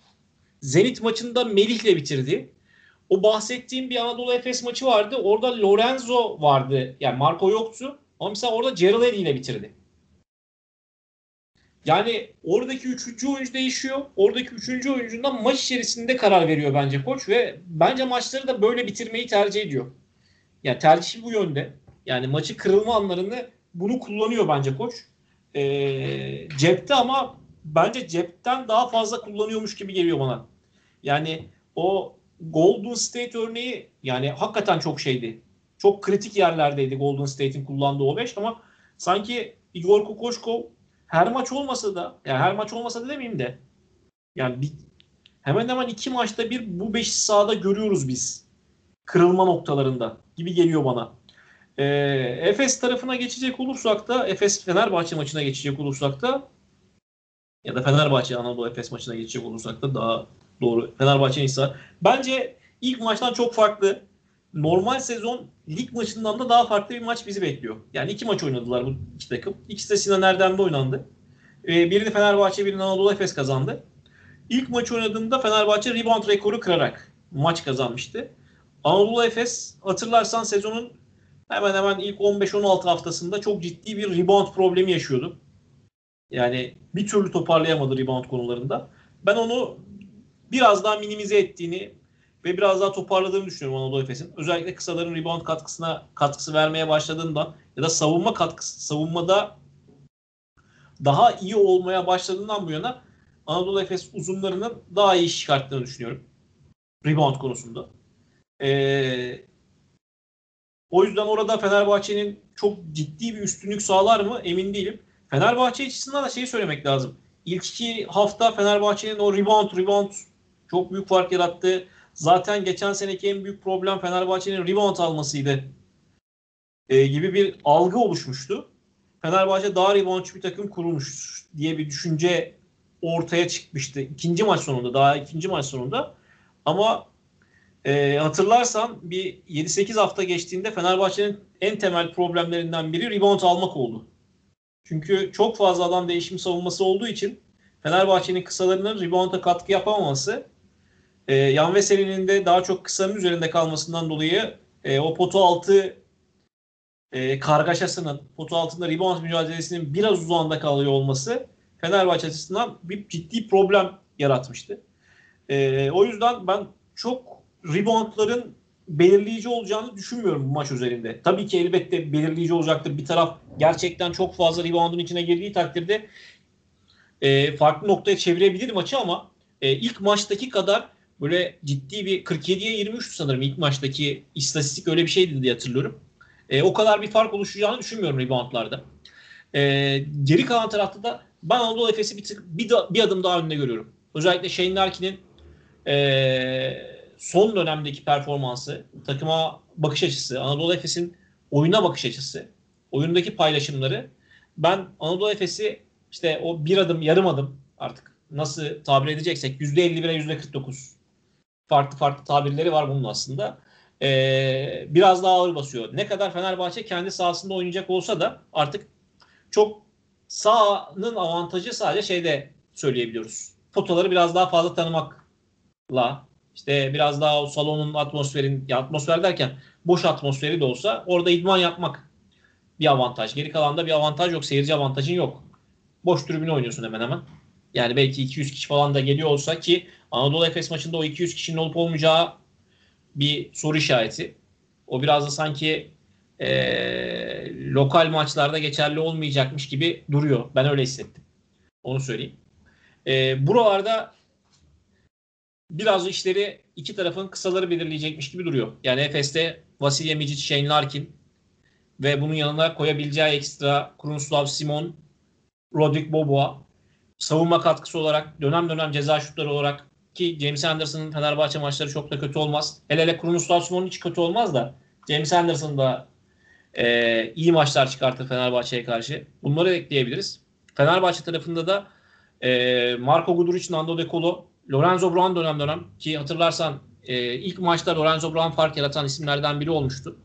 Zenit maçında Melih ile bitirdi. O bahsettiğim bir Anadolu Efes maçı vardı. Orada Lorenzo vardı. Yani Marco yoktu. Ama mesela orada Gerald Edy ile bitirdi. Yani oradaki üçüncü oyuncu değişiyor. Oradaki üçüncü oyuncundan maç içerisinde karar veriyor bence koç ve bence maçları da böyle bitirmeyi tercih ediyor. Yani tercihi bu yönde. Yani maçı kırılma anlarını bunu kullanıyor bence koç. Ee, cepte ama bence cepten daha fazla kullanıyormuş gibi geliyor bana. Yani o Golden State örneği yani hakikaten çok şeydi. Çok kritik yerlerdeydi Golden State'in kullandığı o beş ama sanki Igor Kokoshkov her maç olmasa da, yani her maç olmasa da demeyeyim de yani bir, hemen hemen iki maçta bir bu beşi sahada görüyoruz biz. Kırılma noktalarında gibi geliyor bana. E, Efes tarafına geçecek olursak da, Efes Fenerbahçe maçına geçecek olursak da ya da Fenerbahçe Anadolu Efes maçına geçecek olursak da daha doğru. Fenerbahçe'nin ise bence ilk maçtan çok farklı. Normal sezon lig maçından da daha farklı bir maç bizi bekliyor. Yani iki maç oynadılar bu iki takım. İkisi de Sinan Erdem'de oynandı. E, birini Fenerbahçe, birini Anadolu Efes kazandı. İlk maç oynadığında Fenerbahçe rebound rekoru kırarak maç kazanmıştı. Anadolu Efes hatırlarsan sezonun hemen hemen ilk on beş on altı haftasında çok ciddi bir rebound problemi yaşıyordu. Yani bir türlü toparlayamadı rebound konularında. Ben onu biraz daha minimize ettiğini ve biraz daha toparladığını düşünüyorum Anadolu Efes'in. Özellikle kısaların rebound katkısına katkısı vermeye başladığından ya da savunma katkısı, savunmada daha iyi olmaya başladığından bu yana Anadolu Efes uzunlarının daha iyi iş çıkarttığını düşünüyorum. Rebound konusunda. Eee O yüzden orada Fenerbahçe'nin çok ciddi bir üstünlük sağlar mı emin değilim. Fenerbahçe açısından da şeyi söylemek lazım. İlk iki hafta Fenerbahçe'nin o rebound rebound çok büyük fark yarattı. Zaten geçen seneki en büyük problem Fenerbahçe'nin rebound almasıydı ee, gibi bir algı oluşmuştu. Fenerbahçe daha reboundçı bir takım kurulmuş diye bir düşünce ortaya çıkmıştı. İkinci maç sonunda, daha ikinci maç sonunda ama Ee, hatırlarsan bir yedi sekiz hafta geçtiğinde Fenerbahçe'nin en temel problemlerinden biri rebound almak oldu. Çünkü çok fazla adam değişim savunması olduğu için Fenerbahçe'nin kısalarının rebound'a katkı yapamaması, e, Yan Veseli'nin de daha çok kısanın üzerinde kalmasından dolayı e, o potu altı e, kargaşasının, potu altında rebound mücadelesinin biraz uzağında kalıyor olması Fenerbahçe açısından bir ciddi problem yaratmıştı. E, o yüzden ben çok reboundların belirleyici olacağını düşünmüyorum bu maç üzerinde. Tabii ki elbette belirleyici olacaktır. Bir taraf gerçekten çok fazla reboundun içine girdiği takdirde e, farklı noktaya çevirebilir maçı ama e, ilk maçtaki kadar böyle ciddi bir kırk yediye yirmi üç sanırım ilk maçtaki istatistik öyle bir şeydi diye hatırlıyorum. E, o kadar bir fark oluşacağını düşünmüyorum reboundlarda. E, geri kalan tarafta da ben Anadolu Efes'i bir, bir, bir adım daha önüne görüyorum. Özellikle Shane Larkin'in eee son dönemdeki performansı, takıma bakış açısı, Anadolu Efes'in oyuna bakış açısı, oyundaki paylaşımları. Ben Anadolu Efes'i işte o bir adım, yarım adım artık nasıl tabir edeceksek yüzde elli bire yüzde kırk dokuz farklı farklı tabirleri var bunun aslında. Ee, biraz daha ağır basıyor. Ne kadar Fenerbahçe kendi sahasında oynayacak olsa da artık çok sahanın avantajı sadece şeyde söyleyebiliyoruz. Potaları biraz daha fazla tanımakla, işte biraz daha o salonun atmosferin, ya atmosfer derken boş atmosferi de olsa orada idman yapmak bir avantaj. Geri kalanda bir avantaj yok. Seyirci avantajın yok. Boş tribüne oynuyorsun hemen hemen. Yani belki iki yüz kişi falan da geliyor olsa ki Anadolu Efes maçında o iki yüz kişinin olup olmayacağı bir soru işareti. O biraz da sanki ee, lokal maçlarda geçerli olmayacakmış gibi duruyor. Ben öyle hissettim. Onu söyleyeyim. E, buralarda biraz işleri iki tarafın kısaları belirleyecekmiş gibi duruyor. Yani Efes'te Vasilije Micić, Shane Larkin ve bunun yanına koyabileceği ekstra Krunoslav Simon, Rodrik Boboa savunma katkısı olarak, dönem dönem ceza şutları olarak ki James Anderson'ın Fenerbahçe maçları çok da kötü olmaz. Hele hele Krunoslav Simon'un hiç kötü olmaz da James Anderson da e, iyi maçlar çıkartır Fenerbahçe'ye karşı. Bunları ekleyebiliriz. Fenerbahçe tarafında da e, Marco Guduric, Nando de Colo, Lorenzo Brown dönem dönem ki hatırlarsan e, ilk maçta Lorenzo Brown fark yaratan isimlerden biri olmuştu.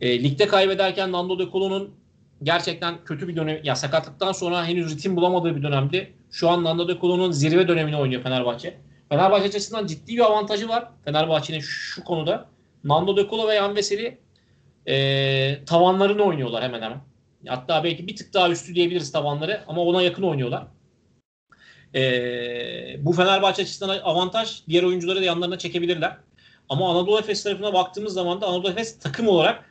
E, ligde kaybederken Nando de Colo'nun gerçekten kötü bir dönem, ya sakatlıktan sonra henüz ritim bulamadığı bir dönemdi. Şu an Nando de Colo'nun zirve dönemini oynuyor Fenerbahçe. Fenerbahçe açısından ciddi bir avantajı var Fenerbahçe'nin şu konuda. Nando de Colo ve Yan Veseli e, tavanlarını oynuyorlar hemen hemen. Hatta belki bir tık daha üstü diyebiliriz tavanları ama ona yakın oynuyorlar. Ee, bu Fenerbahçe açısından avantaj, diğer oyuncuları da yanlarına çekebilirler. Ama Anadolu Efes tarafına baktığımız zaman da Anadolu Efes takım olarak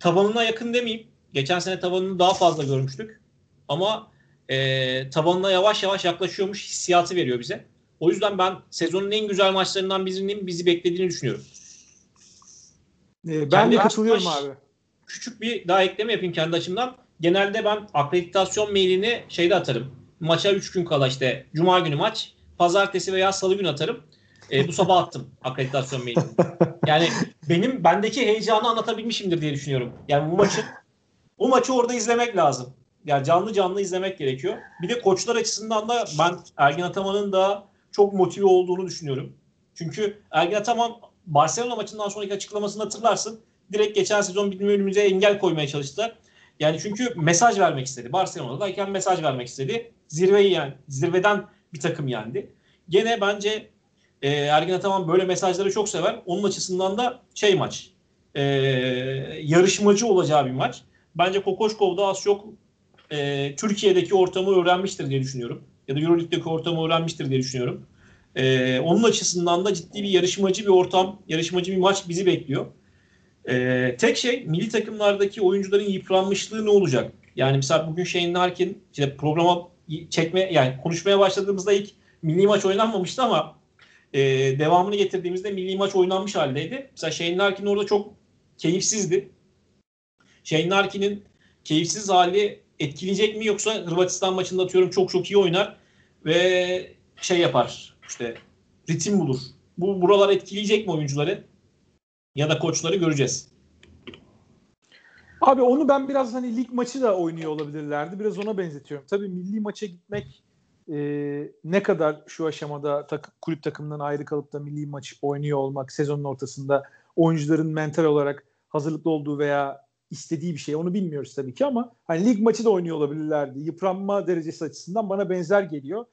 tavanına yakın demeyeyim. Geçen sene tavanını daha fazla görmüştük. Ama e, tavanına yavaş yavaş yaklaşıyormuş hissiyatı veriyor bize. O yüzden ben sezonun en güzel maçlarından birinin bizi beklediğini düşünüyorum. Ee, ben kendi de katılıyorum baş, abi. Küçük bir daha ekleme yapayım kendi açımdan. Genelde ben akreditasyon mailini şeyde atarım. Maça üç gün kala işte. Cuma günü maç. Pazartesi veya salı günü atarım. E, bu sabah attım akreditasyon mailini. Yani benim bendeki heyecanı anlatabilmişimdir diye düşünüyorum. Yani bu maçı o maçı orada izlemek lazım. Yani canlı canlı izlemek gerekiyor. Bir de koçlar açısından da ben Ergin Ataman'ın da çok motive olduğunu düşünüyorum. Çünkü Ergin Ataman Barcelona maçından sonraki açıklamasını hatırlarsın. Direkt geçen sezon bizim önümüze engel koymaya çalıştılar. Yani çünkü mesaj vermek istedi. Barcelona'dayken mesaj vermek istedi. Zirveyi yani zirveden bir takım yendi. Gene bence e, Ergin Ataman böyle mesajları çok sever. Onun açısından da şey maç. E, yarışmacı olacağı bir maç. Bence Kokoshkov da az çok e, Türkiye'deki ortamı öğrenmiştir diye düşünüyorum. Ya da Eurolig'deki ortamı öğrenmiştir diye düşünüyorum. E, onun açısından da ciddi bir yarışmacı bir ortam, yarışmacı bir maç bizi bekliyor. Ee, tek şey milli takımlardaki oyuncuların yıpranmışlığı ne olacak? Yani mesela bugün Shane Larkin işte programa çekme yani konuşmaya başladığımızda ilk milli maç oynanmamıştı ama e, devamını getirdiğimizde milli maç oynanmış haldeydi. Mesela Shane Larkin orada çok keyifsizdi. Shane Larkin'in keyifsiz hali etkileyecek mi yoksa Hırvatistan maçında atıyorum çok çok iyi oynar ve şey yapar işte ritim bulur. Bu buralar etkileyecek mi oyuncuları? Ya da koçları göreceğiz. Abi onu ben biraz hani lig maçı da oynuyor olabilirlerdi. Biraz ona benzetiyorum. Tabii milli maça gitmek e, ne kadar şu aşamada takım, kulüp takımından ayrı kalıp da milli maç oynuyor olmak sezonun ortasında oyuncuların mental olarak hazırlıklı olduğu veya istediği bir şey onu bilmiyoruz tabii ki ama hani lig maçı da oynuyor olabilirlerdi. Yıpranma derecesi açısından bana benzer geliyor.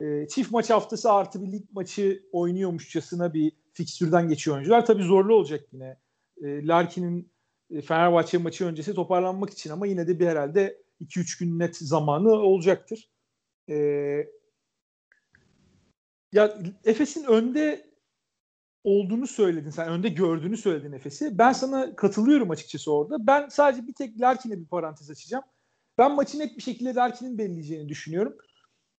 E, çift maç haftası artı bir lig maçı oynuyormuşçasına bir fikstürden geçiyor oyuncular. Tabii zorlu olacak yine. E, Larkin'in e, Fenerbahçe maçı öncesi toparlanmak için ama yine de bir herhalde iki üç gün net zamanı olacaktır. E, ya Efes'in önde olduğunu söyledin sen. Önde gördüğünü söyledin Efes'i. Ben sana katılıyorum açıkçası orada. Ben sadece bir tek Larkin'e bir parantez açacağım. Ben maçı net bir şekilde Larkin'in belirleyeceğini düşünüyorum.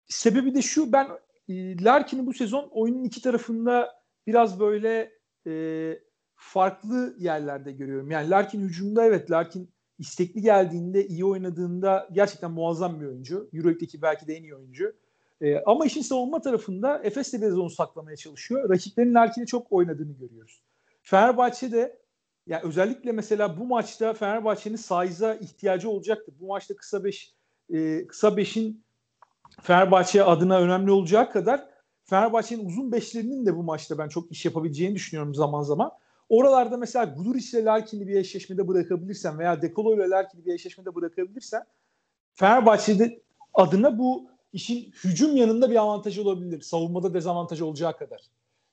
Sebebi de şu. Ben e, Larkin'i bu sezon oyunun iki tarafında biraz böyle e, farklı yerlerde görüyorum. Yani Larkin hücumda evet Larkin istekli geldiğinde, iyi oynadığında gerçekten muazzam bir oyuncu. Euroleague'deki belki de en iyi oyuncu. E, ama işin savunma tarafında Efes de biraz onu saklamaya çalışıyor. Rakiplerin Larkin'e çok oynadığını görüyoruz. Fenerbahçe'de yani özellikle mesela bu maçta Fenerbahçe'nin size'a ihtiyacı olacaktı. Bu maçta kısa beş e, kısa beşin Fenerbahçe adına önemli olacağı kadar Fenerbahçe'nin uzun beşlerinin de bu maçta ben çok iş yapabileceğini düşünüyorum zaman zaman. Oralarda mesela Guduric ile Larkin'i bir eşleşmede bırakabilirsen veya De Colo ile Larkin'i bir eşleşmede bırakabilirsen Fenerbahçe'de adına bu işin hücum yanında bir avantajı olabilir. Savunmada dezavantajı olacağı kadar.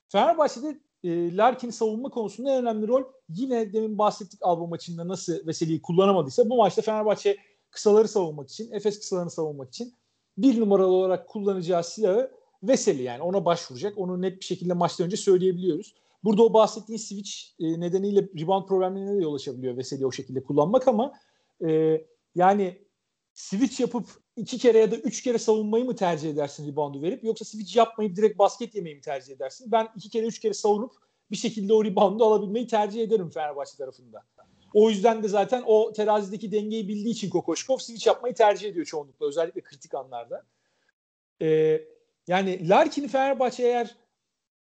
Fenerbahçe'de e, Larkin'i savunma konusunda en önemli rol yine demin bahsettik Alba maçında nasıl Veseli'yi kullanamadıysa bu maçta Fenerbahçe kısaları savunmak için, Efes kısalarını savunmak için bir numaralı olarak kullanacağı silahı Veseli, yani ona başvuracak. Onu net bir şekilde maçtan önce söyleyebiliyoruz. Burada o bahsettiğin switch nedeniyle rebound problemlerine de yol açabiliyor Veseli o şekilde kullanmak ama e, yani switch yapıp iki kere ya da üç kere savunmayı mı tercih edersin reboundu verip yoksa switch yapmayıp direkt basket yemeyi mi tercih edersin? Ben iki kere üç kere savunup bir şekilde o reboundu alabilmeyi tercih ederim Fenerbahçe tarafında. O yüzden de zaten o terazideki dengeyi bildiği için Kokoshkov switch yapmayı tercih ediyor çoğunlukla özellikle kritik anlarda. E, yani Larkin'i Fenerbahçe eğer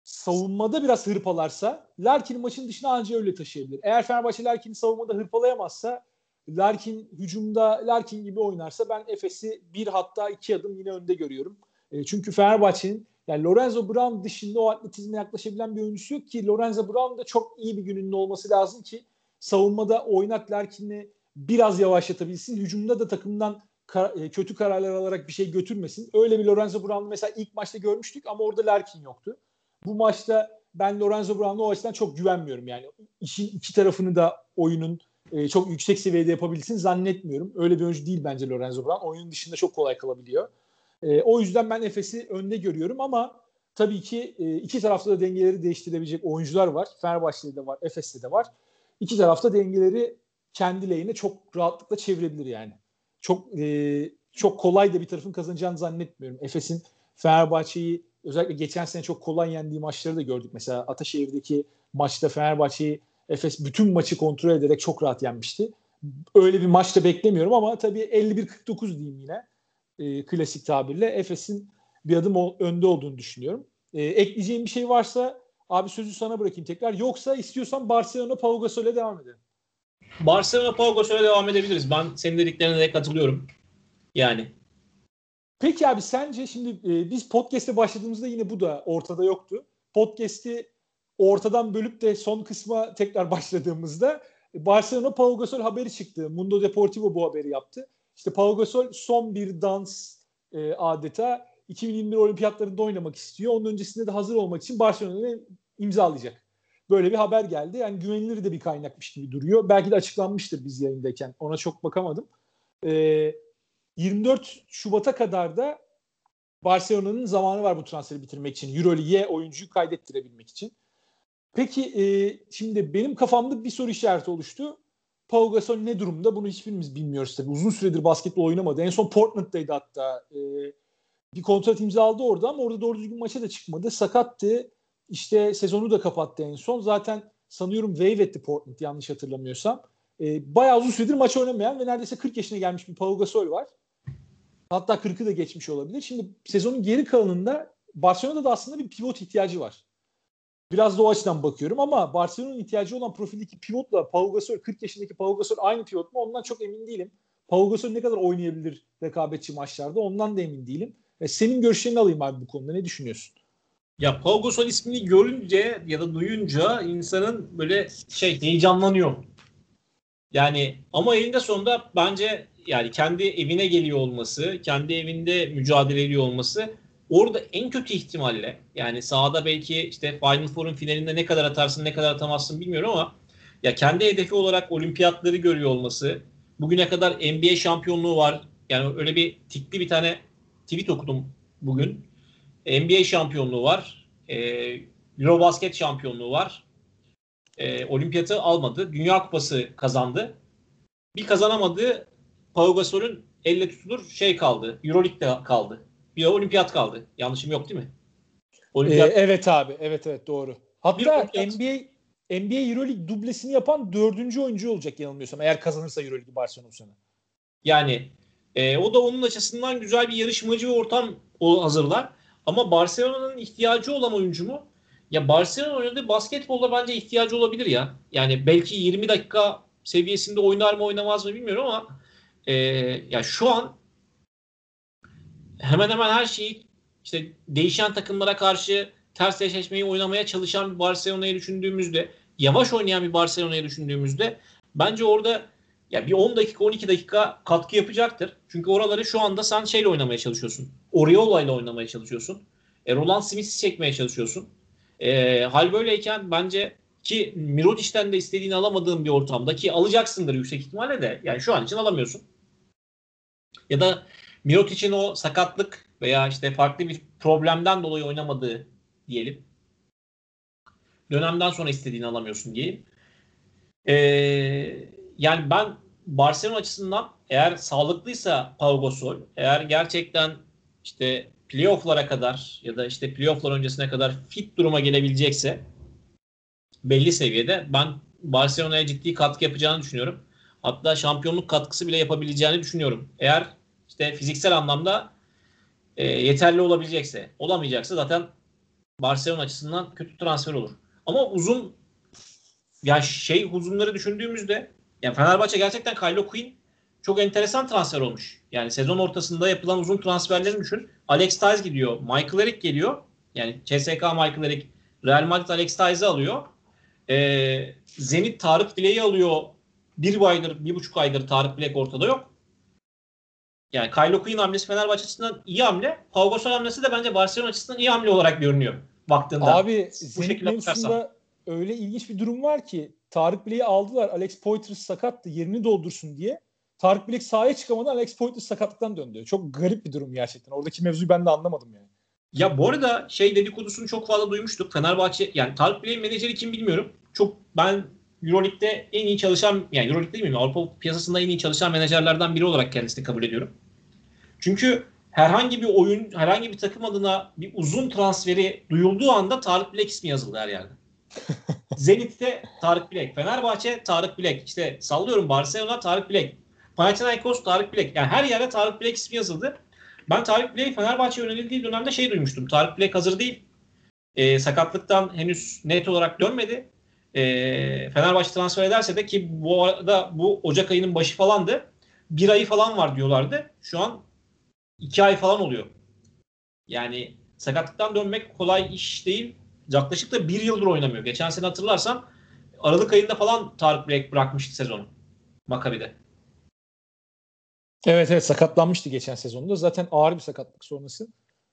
savunmada biraz hırpalarsa Larkin maçın dışına ancak öyle taşıyabilir. Eğer Fenerbahçe Larkin'i savunmada hırpalayamazsa Larkin hücumda Larkin gibi oynarsa ben Efes'i bir hatta iki adım yine önde görüyorum. E, çünkü Fenerbahçe'nin yani Lorenzo Brown dışında o atletizme yaklaşabilen bir oyuncusu yok ki Lorenzo Brown da çok iyi bir gününün olması lazım ki savunmada oynat Larkin'i biraz yavaşlatabilsin. Hücumda da takımdan kar- kötü kararlar alarak bir şey götürmesin. Öyle bir Lorenzo Brown'u mesela ilk maçta görmüştük ama orada Larkin yoktu. Bu maçta ben Lorenzo Brown'a o açıdan çok güvenmiyorum. Yani işin iki tarafını da oyunun e, çok yüksek seviyede yapabilsin zannetmiyorum. Öyle bir oyuncu değil bence Lorenzo Brown. Oyunun dışında çok kolay kalabiliyor. E, o yüzden ben Efes'i önde görüyorum ama tabii ki e, iki tarafta da dengeleri değiştirebilecek oyuncular var. Fenerbahçe'de de var, Efes'te de var. İki tarafta dengeleri kendi lehine çok rahatlıkla çevirebilir yani. Çok e, çok kolay da bir tarafın kazanacağını zannetmiyorum. Efes'in Fenerbahçe'yi özellikle geçen sene çok kolay yendiği maçları da gördük. Mesela Ataşehir'deki maçta Fenerbahçe'yi Efes bütün maçı kontrol ederek çok rahat yenmişti. Öyle bir maç da beklemiyorum ama tabii elli bir kırk dokuz diyeyim yine e, klasik tabirle Efes'in bir adım o, önde olduğunu düşünüyorum. E, ekleyeceğim bir şey varsa abi sözü sana bırakayım tekrar. Yoksa istiyorsan Barcelona Pau Gasol'e devam edelim. Barcelona Pau Gasol'e devam edebiliriz. Ben senin dediklerine de katılıyorum. Yani peki abi sence şimdi e, biz podcast'e başladığımızda yine bu da ortada yoktu. Podcast'i ortadan bölüp de son kısma tekrar başladığımızda Barcelona Pau Gasol haberi çıktı. Mundo Deportivo bu haberi yaptı. İşte Pau Gasol son bir dans e, adeta iki bin yirmi bir olimpiyatlarında oynamak istiyor. Onun öncesinde de hazır olmak için Barcelona'ya imzalayacak. Böyle bir haber geldi. Yani güvenilir de bir kaynakmış gibi duruyor. Belki de açıklanmıştır biz yayındayken. Ona çok bakamadım. Eee yirmi dört Şubat'a kadar da Barcelona'nın zamanı var bu transferi bitirmek için. Eurolig'e oyuncuyu kaydettirebilmek için. Peki e, şimdi benim kafamda bir soru işareti oluştu. Pau Gasol ne durumda? Bunu hiçbirimiz bilmiyoruz tabii. Uzun süredir basketbol oynamadı. En son Portland'daydı hatta. E, bir kontrat imzaladı orada ama orada doğru düzgün maça da çıkmadı. Sakattı. İşte sezonu da kapattı en son. Zaten sanıyorum waive etti Portland yanlış hatırlamıyorsam. E, bayağı uzun süredir maç oynamayan ve neredeyse kırk yaşına gelmiş bir Pau Gasol var. Hatta kırkı da geçmiş olabilir. Şimdi sezonun geri kalanında Barcelona'da da aslında bir pivot ihtiyacı var. Biraz da o açıdan bakıyorum ama Barcelona'nın ihtiyacı olan profildeki pivotla Pau Gasol, kırk yaşındaki Pau Gasol aynı pivot mu? Ondan çok emin değilim. Pau Gasol ne kadar oynayabilir rekabetçi maçlarda? Ondan da emin değilim. E, senin görüşlerini alayım abi bu konuda. Ne düşünüyorsun? Ya Pau Gasol ismini görünce ya da duyunca insanın böyle şey heyecanlanıyor. Yani ama elinde sonunda bence yani kendi evine geliyor olması, kendi evinde mücadele ediyor olması orada en kötü ihtimalle yani sahada belki işte Final Four'un finalinde ne kadar atarsın ne kadar atamazsın bilmiyorum ama ya kendi hedefi olarak olimpiyatları görüyor olması, bugüne kadar N B A şampiyonluğu var. Yani öyle bir tikli bir tane tweet okudum bugün. N B A şampiyonluğu var. Ee, Eurobasket şampiyonluğu var. E, olimpiyatı almadı. Dünya Kupası kazandı. Bir kazanamadığı Pau Gasol'ün elle tutulur şey kaldı. Euroleague'de kaldı. Bir de olimpiyat kaldı. Yanlışım yok değil mi? Olimpiyat... E, evet abi. Evet evet doğru. Hatta N B A N B A Euroleague dublesini yapan dördüncü oyuncu olacak yanılmıyorsam. Eğer kazanırsa Euroleague'i Barcelona bu sene. Yani e, o da onun açısından güzel bir yarışmacı ve ortam hazırlar. Ama Barcelona'nın ihtiyacı olan oyuncu mu? Ya Barcelona oynadığı basketbolda bence ihtiyacı olabilir ya. Yani belki yirmi dakika seviyesinde oynar mı oynamaz mı bilmiyorum ama e, ya şu an hemen hemen her şeyi işte değişen takımlara karşı ters eşleşmeyi oynamaya çalışan bir Barcelona'yı düşündüğümüzde, yavaş oynayan bir Barcelona'yı düşündüğümüzde bence orada ya bir on dakika on iki dakika katkı yapacaktır. Çünkü oraları şu anda sen şeyle oynamaya çalışıyorsun. Oriola'yla oynamaya çalışıyorsun. E, Roland Smith'i çekmeye çalışıyorsun. E, hal böyleyken bence ki Mirotic'ten de istediğini alamadığın bir ortamda ki alacaksındır yüksek ihtimalle de yani şu an için alamıyorsun. Ya da Mirotic'in o sakatlık veya işte farklı bir problemden dolayı oynamadığı diyelim. Dönemden sonra istediğini alamıyorsun diyelim. E, yani ben Barcelona açısından eğer sağlıklıysa Pau Gasol, eğer gerçekten işte playoff'lara kadar ya da işte playoff'lar öncesine kadar fit duruma gelebilecekse belli seviyede ben Barcelona'ya ciddi katkı yapacağını düşünüyorum. Hatta şampiyonluk katkısı bile yapabileceğini düşünüyorum. Eğer işte fiziksel anlamda e, yeterli olabilecekse, olamayacaksa zaten Barcelona açısından kötü transfer olur. Ama uzun ya şey uzunları düşündüğümüzde yani Fenerbahçe gerçekten Kylo O'Quinn çok enteresan transfer olmuş. Yani sezon ortasında yapılan uzun transferlerini düşün. Alex Tice gidiyor. Michael Eric geliyor. Yani C S K A Michael Eric. Real Madrid Alex Tice'i alıyor. Ee, Zenit Tarık Bilek'i alıyor. Bir aydır, bir buçuk aydır Tarık Bilek ortada yok. Yani Kylo O'Quinn hamlesi Fenerbahçe açısından iyi hamle. Pau Gasol hamlesi de bence Barcelona açısından iyi hamle olarak görünüyor. Baktığında. Abi Zenit mevzusunda öyle ilginç bir durum var ki Tarık Bilek'i aldılar. Alex Poitras sakattı. Yerini doldursun diye. Tarık Bilek sahaya çıkamadan Alex Poitras sakatlıktan döndü. Çok garip bir durum gerçekten. Oradaki mevzuyu ben de anlamadım yani. Ya bu arada şey dedikodusunu çok fazla duymuştuk. Fenerbahçe yani Tarık Bilek'in menajeri kim bilmiyorum. Çok ben Euroleague'de en iyi çalışan yani Euroleague'de değil mi? Avrupa piyasasında en iyi çalışan menajerlerden biri olarak kendisini kabul ediyorum. Çünkü herhangi bir oyun, herhangi bir takım adına bir uzun transferi duyulduğu anda Tarık Bilek ismi yazıldı her yerde. Zenit'te Tarık Bilek, Fenerbahçe Tarık Bilek, işte sallıyorum Barcelona Tarık Bilek, Panathinaikos Tarık Bilek. Yani her yere Tarık Bilek ismi yazıldı. Ben Tarık Bilek'i Fenerbahçe'ye yönelildiği dönemde şey duymuştum. Tarık Bilek hazır değil. E, sakatlıktan henüz net olarak dönmedi. E, Fenerbahçe transfer ederse de ki bu arada bu Ocak ayının başı falandı. Bir ayı falan var diyorlardı. Şu an iki ay falan oluyor. Yani sakatlıktan dönmek kolay iş değil. Yaklaşık da bir yıldır oynamıyor. Geçen sene hatırlarsan Aralık ayında falan Tarık Bilek bırakmıştı sezonu. Makabi'de. Evet evet sakatlanmıştı geçen sezonda. Zaten ağır bir sakatlık sonrası.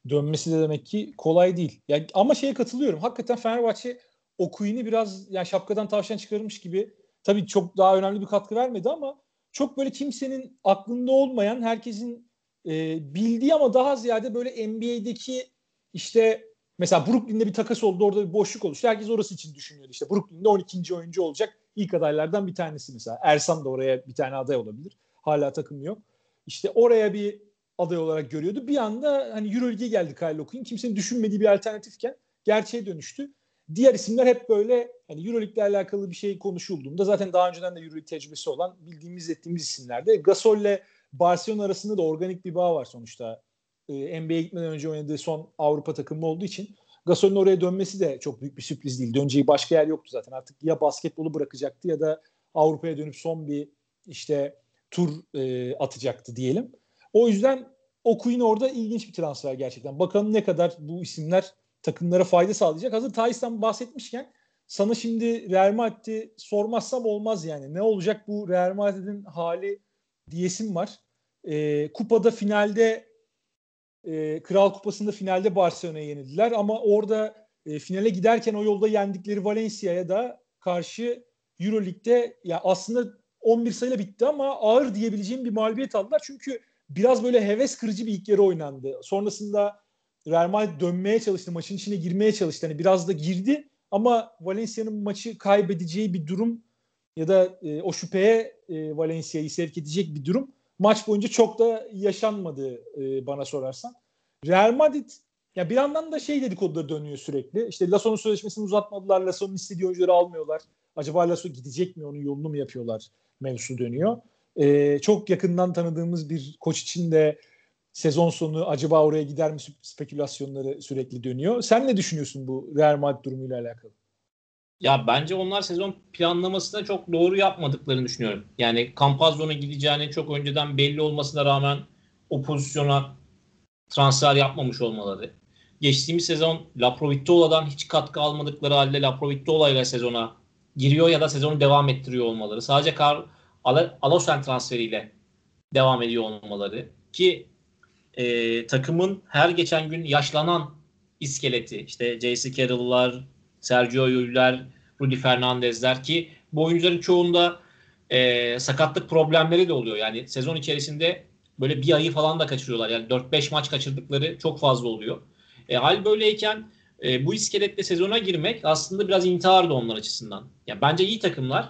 Dönmesi de demek ki kolay değil. Yani, ama şeye katılıyorum. Hakikaten Fenerbahçe O'Quinn'i biraz yani şapkadan tavşan çıkarmış gibi. Tabii çok daha önemli bir katkı vermedi ama çok böyle kimsenin aklında olmayan, herkesin e, bildiği ama daha ziyade böyle N B A'deki işte mesela Brooklyn'de bir takas oldu. Orada bir boşluk oluştu. Herkes orası için düşünüyordu. İşte Brooklyn'de on ikinci oyuncu olacak ilk adaylardan bir tanesi mesela. Ersan da oraya bir tane aday olabilir. Hala takım yok. İşte oraya bir aday olarak görüyordu. Bir anda hani Euroleague'e geldi Kylo O'Quinn. Kimsenin düşünmediği bir alternatifken gerçeğe dönüştü. Diğer isimler hep böyle hani Euroleague'le alakalı bir şey konuşulduğunda zaten daha önceden de Euroleague tecrübesi olan bildiğimiz ettiğimiz isimlerde. Gasol'le Barcelona arasında da organik bir bağ var sonuçta. Ee, N B A'ye gitmeden önce oynadığı son Avrupa takımı olduğu için Gasol'un oraya dönmesi de çok büyük bir sürpriz değil. Döneceği başka yer yoktu zaten. Artık ya basketbolu bırakacaktı ya da Avrupa'ya dönüp son bir işte tur e, atacaktı diyelim. O yüzden O'Quinn orada ilginç bir transfer gerçekten. Bakalım ne kadar bu isimler takımlara fayda sağlayacak. Hazır Thais'ten bahsetmişken sana şimdi Real Madrid'i sormazsam olmaz yani. Ne olacak bu Real Madrid'in hali diyesim var. E, kupada finalde e, Kral Kupası'nda finalde Barcelona'ya yenildiler ama orada e, finale giderken o yolda yendikleri Valencia'ya da karşı Euroleague'de ya aslında on bir sayıyla bitti ama ağır diyebileceğim bir mağlubiyet aldılar. Çünkü biraz böyle heves kırıcı bir ilk yarı oynandı. Sonrasında Real Madrid dönmeye çalıştı. Maçın içine girmeye çalıştı. Hani biraz da girdi ama Valencia'nın maçı kaybedeceği bir durum ya da e, o şüpheye e, Valencia'yı sevk edecek bir durum maç boyunca çok da yaşanmadı e, bana sorarsan. Real Madrid ya bir yandan da şey dedikoduları dönüyor sürekli. İşte Lasso'nun sözleşmesini uzatmadılar. Lasso'nun istediği oyuncuları almıyorlar. Acaba Lasso gidecek mi? Onun yolunu mu yapıyorlar? Mevzu dönüyor. Ee, çok yakından tanıdığımız bir koç için de sezon sonu acaba oraya gider mi spekülasyonları sürekli dönüyor. Sen ne düşünüyorsun bu Real Madrid durumuyla alakalı? Ya bence onlar sezon planlamasını çok doğru yapmadıklarını düşünüyorum. Yani Campazzo'nun gideceğini çok önceden belli olmasına rağmen o pozisyona transfer yapmamış olmaları. Geçtiğimiz sezon Laprovittola'dan hiç katkı almadıkları halde Laprovittola ile sezona giriyor ya da sezonu devam ettiriyor olmaları. Sadece Kar Al- Alosen transferiyle devam ediyor olmaları. Ki e, takımın her geçen gün yaşlanan iskeleti, işte J C Carroll'lar, Sergio Llull'ler, Rudy Fernandez'ler ki bu oyuncuların çoğunda e, sakatlık problemleri de oluyor. Yani sezon içerisinde böyle bir ayı falan da kaçırıyorlar. Yani dört beş maç kaçırdıkları çok fazla oluyor. E, hal böyleyken e, bu iskeletle sezona girmek aslında biraz intihar da onlar açısından. Yani bence iyi takımlar,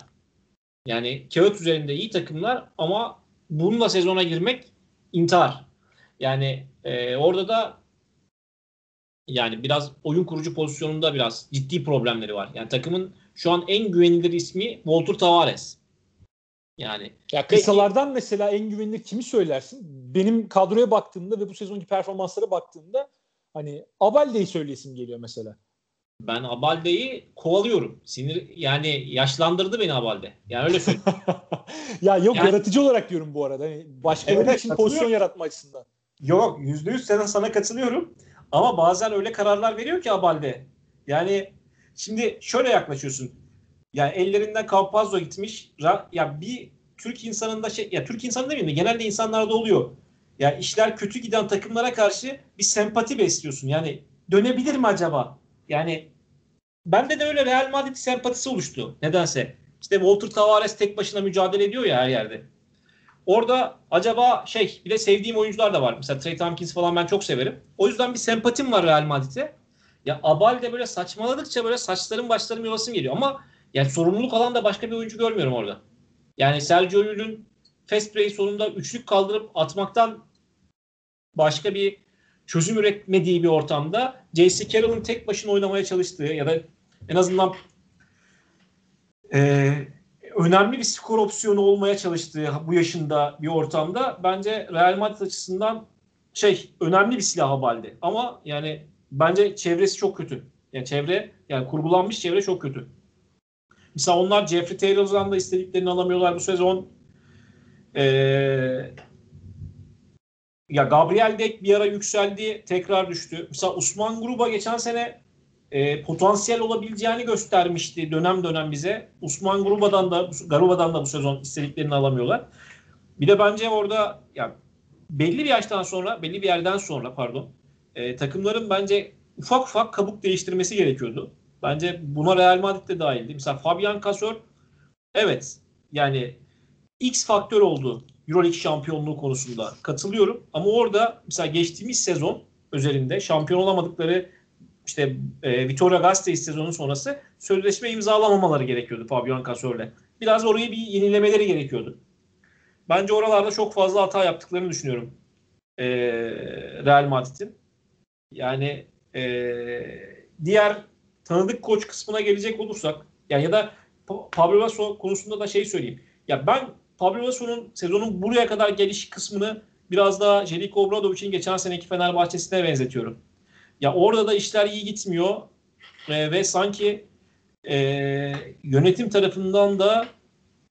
yani kağıt üzerinde iyi takımlar ama bununla sezona girmek intihar. Yani e, orada da yani biraz oyun kurucu pozisyonunda biraz ciddi problemleri var. Yani takımın şu an en güvenilir ismi Walter Tavares. Yani ya kısalardan peki, mesela en güvenilir kimi söylersin? Benim kadroya baktığımda ve bu sezonki performanslara baktığımda hani Abalde'yi söyleyesim geliyor mesela. Ben Abalde'yi kovalıyorum. Sinir yani yaşlandırdı beni Abalde. Yani öyle söyleyeyim. ya yok yani, yaratıcı olarak diyorum bu arada. Yani başkaları evet, için pozisyon yaratma açısından. Yok yüzde yüz sana, sana katılıyorum. Ama bazen öyle kararlar veriyor ki Abalde. Yani şimdi şöyle yaklaşıyorsun. Yani ellerinden Campazzo gitmiş. Ya bir Türk insanında şey, ya Türk insanı demeyeyim de genelde insanlarda oluyor. Ya işler kötü giden takımlara karşı bir sempati besliyorsun. Yani dönebilir mi acaba? Yani bende de öyle Real Madrid sempatisi oluştu. Nedense. İşte Walter Tavares tek başına mücadele ediyor ya her yerde. Orada acaba şey, bir de sevdiğim oyuncular da var. Mesela Trey Tompkins falan ben çok severim. O yüzden bir sempatim var Real Madrid'e. Ya Abalde böyle saçmaladıkça böyle saçlarım başlarım yolasım geliyor. Ama yani sorumluluk alan da başka bir oyuncu görmüyorum orada. Yani Sergio Llull'ün fast break sonunda üçlük kaldırıp atmaktan başka bir çözüm üretmediği bir ortamda J C Carroll'ın tek başına oynamaya çalıştığı ya da en azından eee önemli bir skor opsiyonu olmaya çalıştığı bu yaşında bir ortamda bence Real Madrid açısından şey önemli bir silah Abalde. Ama yani bence çevresi çok kötü. Yani çevre yani kurgulanmış çevre çok kötü. Mesela onlar Jeffrey Taylor'dan da istediklerini alamıyorlar bu sezon. Ee, ya Gabriel Dek bir ara yükseldi, tekrar düştü. Mesela Osman Gruba geçen sene E, potansiyel olabileceğini göstermişti dönem dönem bize. Osman Gruba'dan da Garuba'dan da bu sezon istediklerini alamıyorlar. Bir de bence orada yani belli bir yaştan sonra, belli bir yerden sonra pardon, e, takımların bence ufak ufak kabuk değiştirmesi gerekiyordu. Bence buna Real Madrid de dahildi. Mesela Fabian Casor evet yani X faktör oldu Eurolig şampiyonluğu konusunda. Katılıyorum ama orada mesela geçtiğimiz sezon üzerinde şampiyon olamadıkları İşte e, Vitoria Gasteiz sezonun sonrası sözleşme imzalamamaları gerekiyordu Fabian Casor'la. Biraz orayı bir yenilemeleri gerekiyordu. Bence oralarda çok fazla hata yaptıklarını düşünüyorum e, Real Madrid'in. Yani e, diğer tanıdık koç kısmına gelecek olursak yani ya da Pablo Laso konusunda da şey söyleyeyim. Ya ben Pablo Laso'nun sezonun buraya kadar geliş kısmını biraz daha Željko Obradovic'in geçen seneki Fenerbahçe'sine benzetiyorum. Ya orada da işler iyi gitmiyor ee, ve sanki e, yönetim tarafından da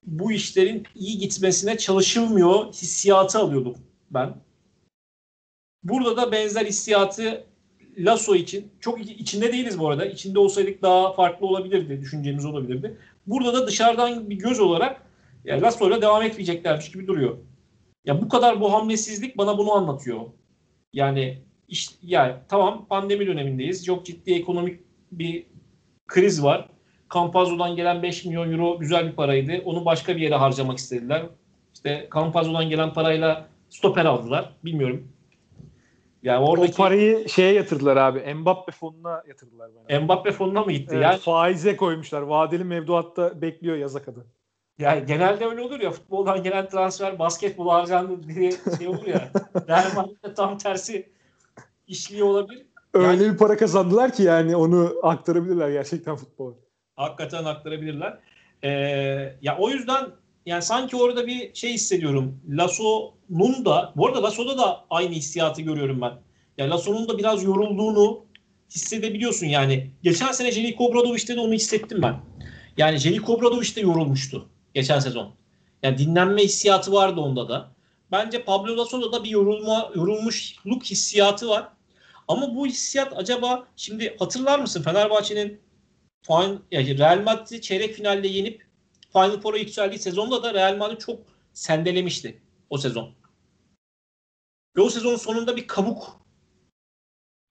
bu işlerin iyi gitmesine çalışılmıyor hissiyatı alıyordum ben. Burada da benzer hissiyatı Laso için, çok içinde değiliz bu arada, içinde olsaydık daha farklı olabilirdi, düşüncemiz olabilirdi. Burada da dışarıdan bir göz olarak yani Laso'yla devam etmeyeceklermiş gibi duruyor. Ya bu kadar bu hamlesizlik bana bunu anlatıyor. Yani... İşte, yani tamam pandemi dönemindeyiz. Çok ciddi ekonomik bir kriz var. Campazzo'dan gelen beş milyon euro güzel bir paraydı. Onu başka bir yere harcamak istediler. İşte Campazzo'dan gelen parayla stoper aldılar. Bilmiyorum. Yani oradaki... O parayı şeye yatırdılar abi. Mbappe fonuna yatırdılar. Bana. Mbappe fonuna mı gitti? Evet, yani... Faize koymuşlar. Vadeli mevduatta bekliyor yaza kadar. Yani genelde öyle olur ya. Futboldan gelen transfer basketbola harcandı diye şey olur ya. Dermanlıkta tam tersi işliyor olabilir. Öyle yani, bir para kazandılar ki yani onu aktarabilirler gerçekten futbola. Hakikaten aktarabilirler. Ee, ya o yüzden yani sanki orada bir şey hissediyorum. Lasso'nun da, bu arada Lasso'da da aynı hissiyatı görüyorum ben. Yani Lasso'nun da biraz yorulduğunu hissedebiliyorsun yani. Geçen sene Jeliko Obradoviç'te de onu hissettim ben. Yani Jeliko Obradoviç de yorulmuştu geçen sezon. Yani dinlenme hissiyatı vardı onda da. Bence Pablo Lasso'da da bir yorulma, yorulmuşluk hissiyatı var. Ama bu hissiyat acaba, şimdi hatırlar mısın Fenerbahçe'nin final, yani Real Madrid'i çeyrek finalde yenip Final Four'a yükseldiği sezonda da Real Madrid çok sendelemişti o sezon. Ve o sezon sonunda bir kabuk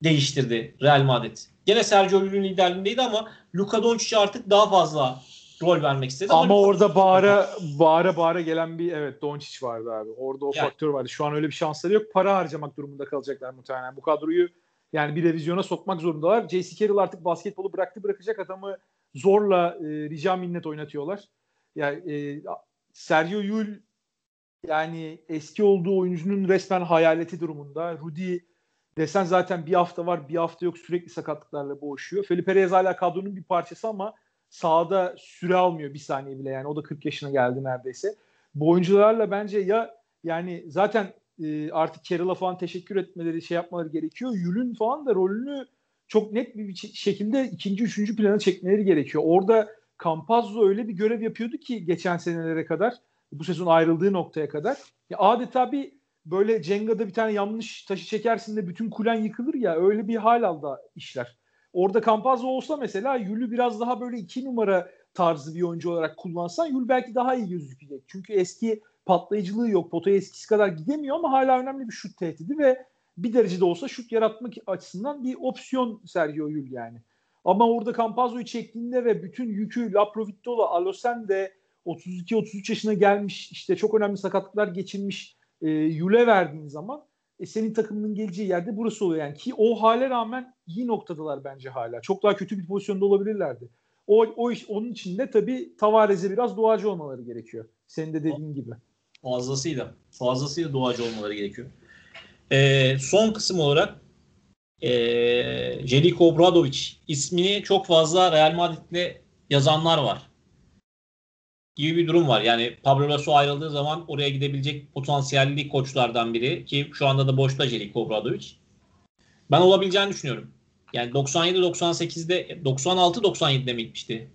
değiştirdi Real Madrid. Gene Sergio Llull'ün liderliğindeydi ama Luka Doncic'e artık daha fazla rol vermek istedi. Ama, ama orada bağıra, bağıra bağıra gelen bir evet Doncic vardı abi. Orada o yani faktör vardı. Şu an öyle bir şansları yok. Para harcamak durumunda kalacaklar muhtemelen. Bu kadroyu yani bir revizyona sokmak zorundalar. J C Carroll artık basketbolu bıraktı bırakacak adamı zorla e, rica minnet oynatıyorlar. Yani e, Sergio Llull yani eski olduğu oyuncunun resmen hayaleti durumunda. Rudy desen zaten bir hafta var bir hafta yok, sürekli sakatlıklarla boğuşuyor. Felipe Reyes hala kadronun bir parçası ama sahada süre almıyor bir saniye bile yani. O da kırk yaşına geldi neredeyse. Bu oyuncularla bence ya yani zaten e, artık Carroll'a falan teşekkür etmeleri, şey yapmaları gerekiyor. Llull'ün falan da rolünü çok net bir şekilde ikinci, üçüncü plana çekmeleri gerekiyor. Orada Campazzo öyle bir görev yapıyordu ki geçen senelere kadar, bu sezon ayrıldığı noktaya kadar. Ya adeta bir böyle Cenga'da bir tane yanlış taşı çekersin de bütün kulen yıkılır ya, öyle bir hal aldı işler. Orada Campazzo olsa mesela Llull'ü biraz daha böyle iki numara tarzı bir oyuncu olarak kullansan Llull belki daha iyi gözükecek. Çünkü eski patlayıcılığı yok. Potaya eskisi kadar gidemiyor ama hala önemli bir şut tehdidi ve bir derecede olsa şut yaratmak açısından bir opsiyon Sergio Llull yani. Ama orada Campazzo'yu çektiğinde ve bütün yükü La Provittola, Alosen de otuz iki otuz üç yaşına gelmiş, işte çok önemli sakatlıklar geçirmiş e, Llull'e verdiğin zaman e, senin takımının geleceği yerde burası oluyor yani. Ki o hale rağmen iyi noktadalar bence hala. Çok daha kötü bir pozisyonda olabilirlerdi. O, o iş, onun için de tabii Tavares'e biraz doğacı olmaları gerekiyor. Senin de dediğin gibi. Fazlasıyla. Fazlasıyla doğacı olmaları gerekiyor. Ee, son kısım olarak Ee, Jeliko Obradović ismini çok fazla Real Madrid'le yazanlar var gibi bir durum var. Yani Pablo Laso ayrıldığı zaman oraya gidebilecek potansiyelli koçlardan biri ki şu anda da boşta Jeliko Obradović. Ben olabileceğini düşünüyorum. Yani doksan yedi doksan sekizde doksan altı doksan yedide mi gitmişti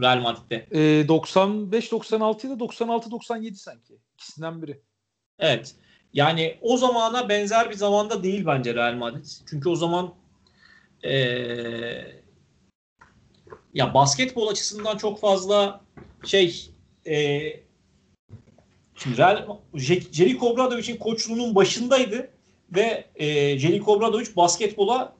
Real Madrid'de? Ee, doksan beş doksan altı ile doksan altı doksan yedi sanki. İkisinden biri. Evet. Yani o zamana benzer bir zamanda değil bence Real Madrid. Çünkü o zaman ee, ya basketbol açısından çok fazla şey ee, şimdi Real Jeliko Obradoviç'in koçluğunun başındaydı ve ee, Jeliko Obradović basketbola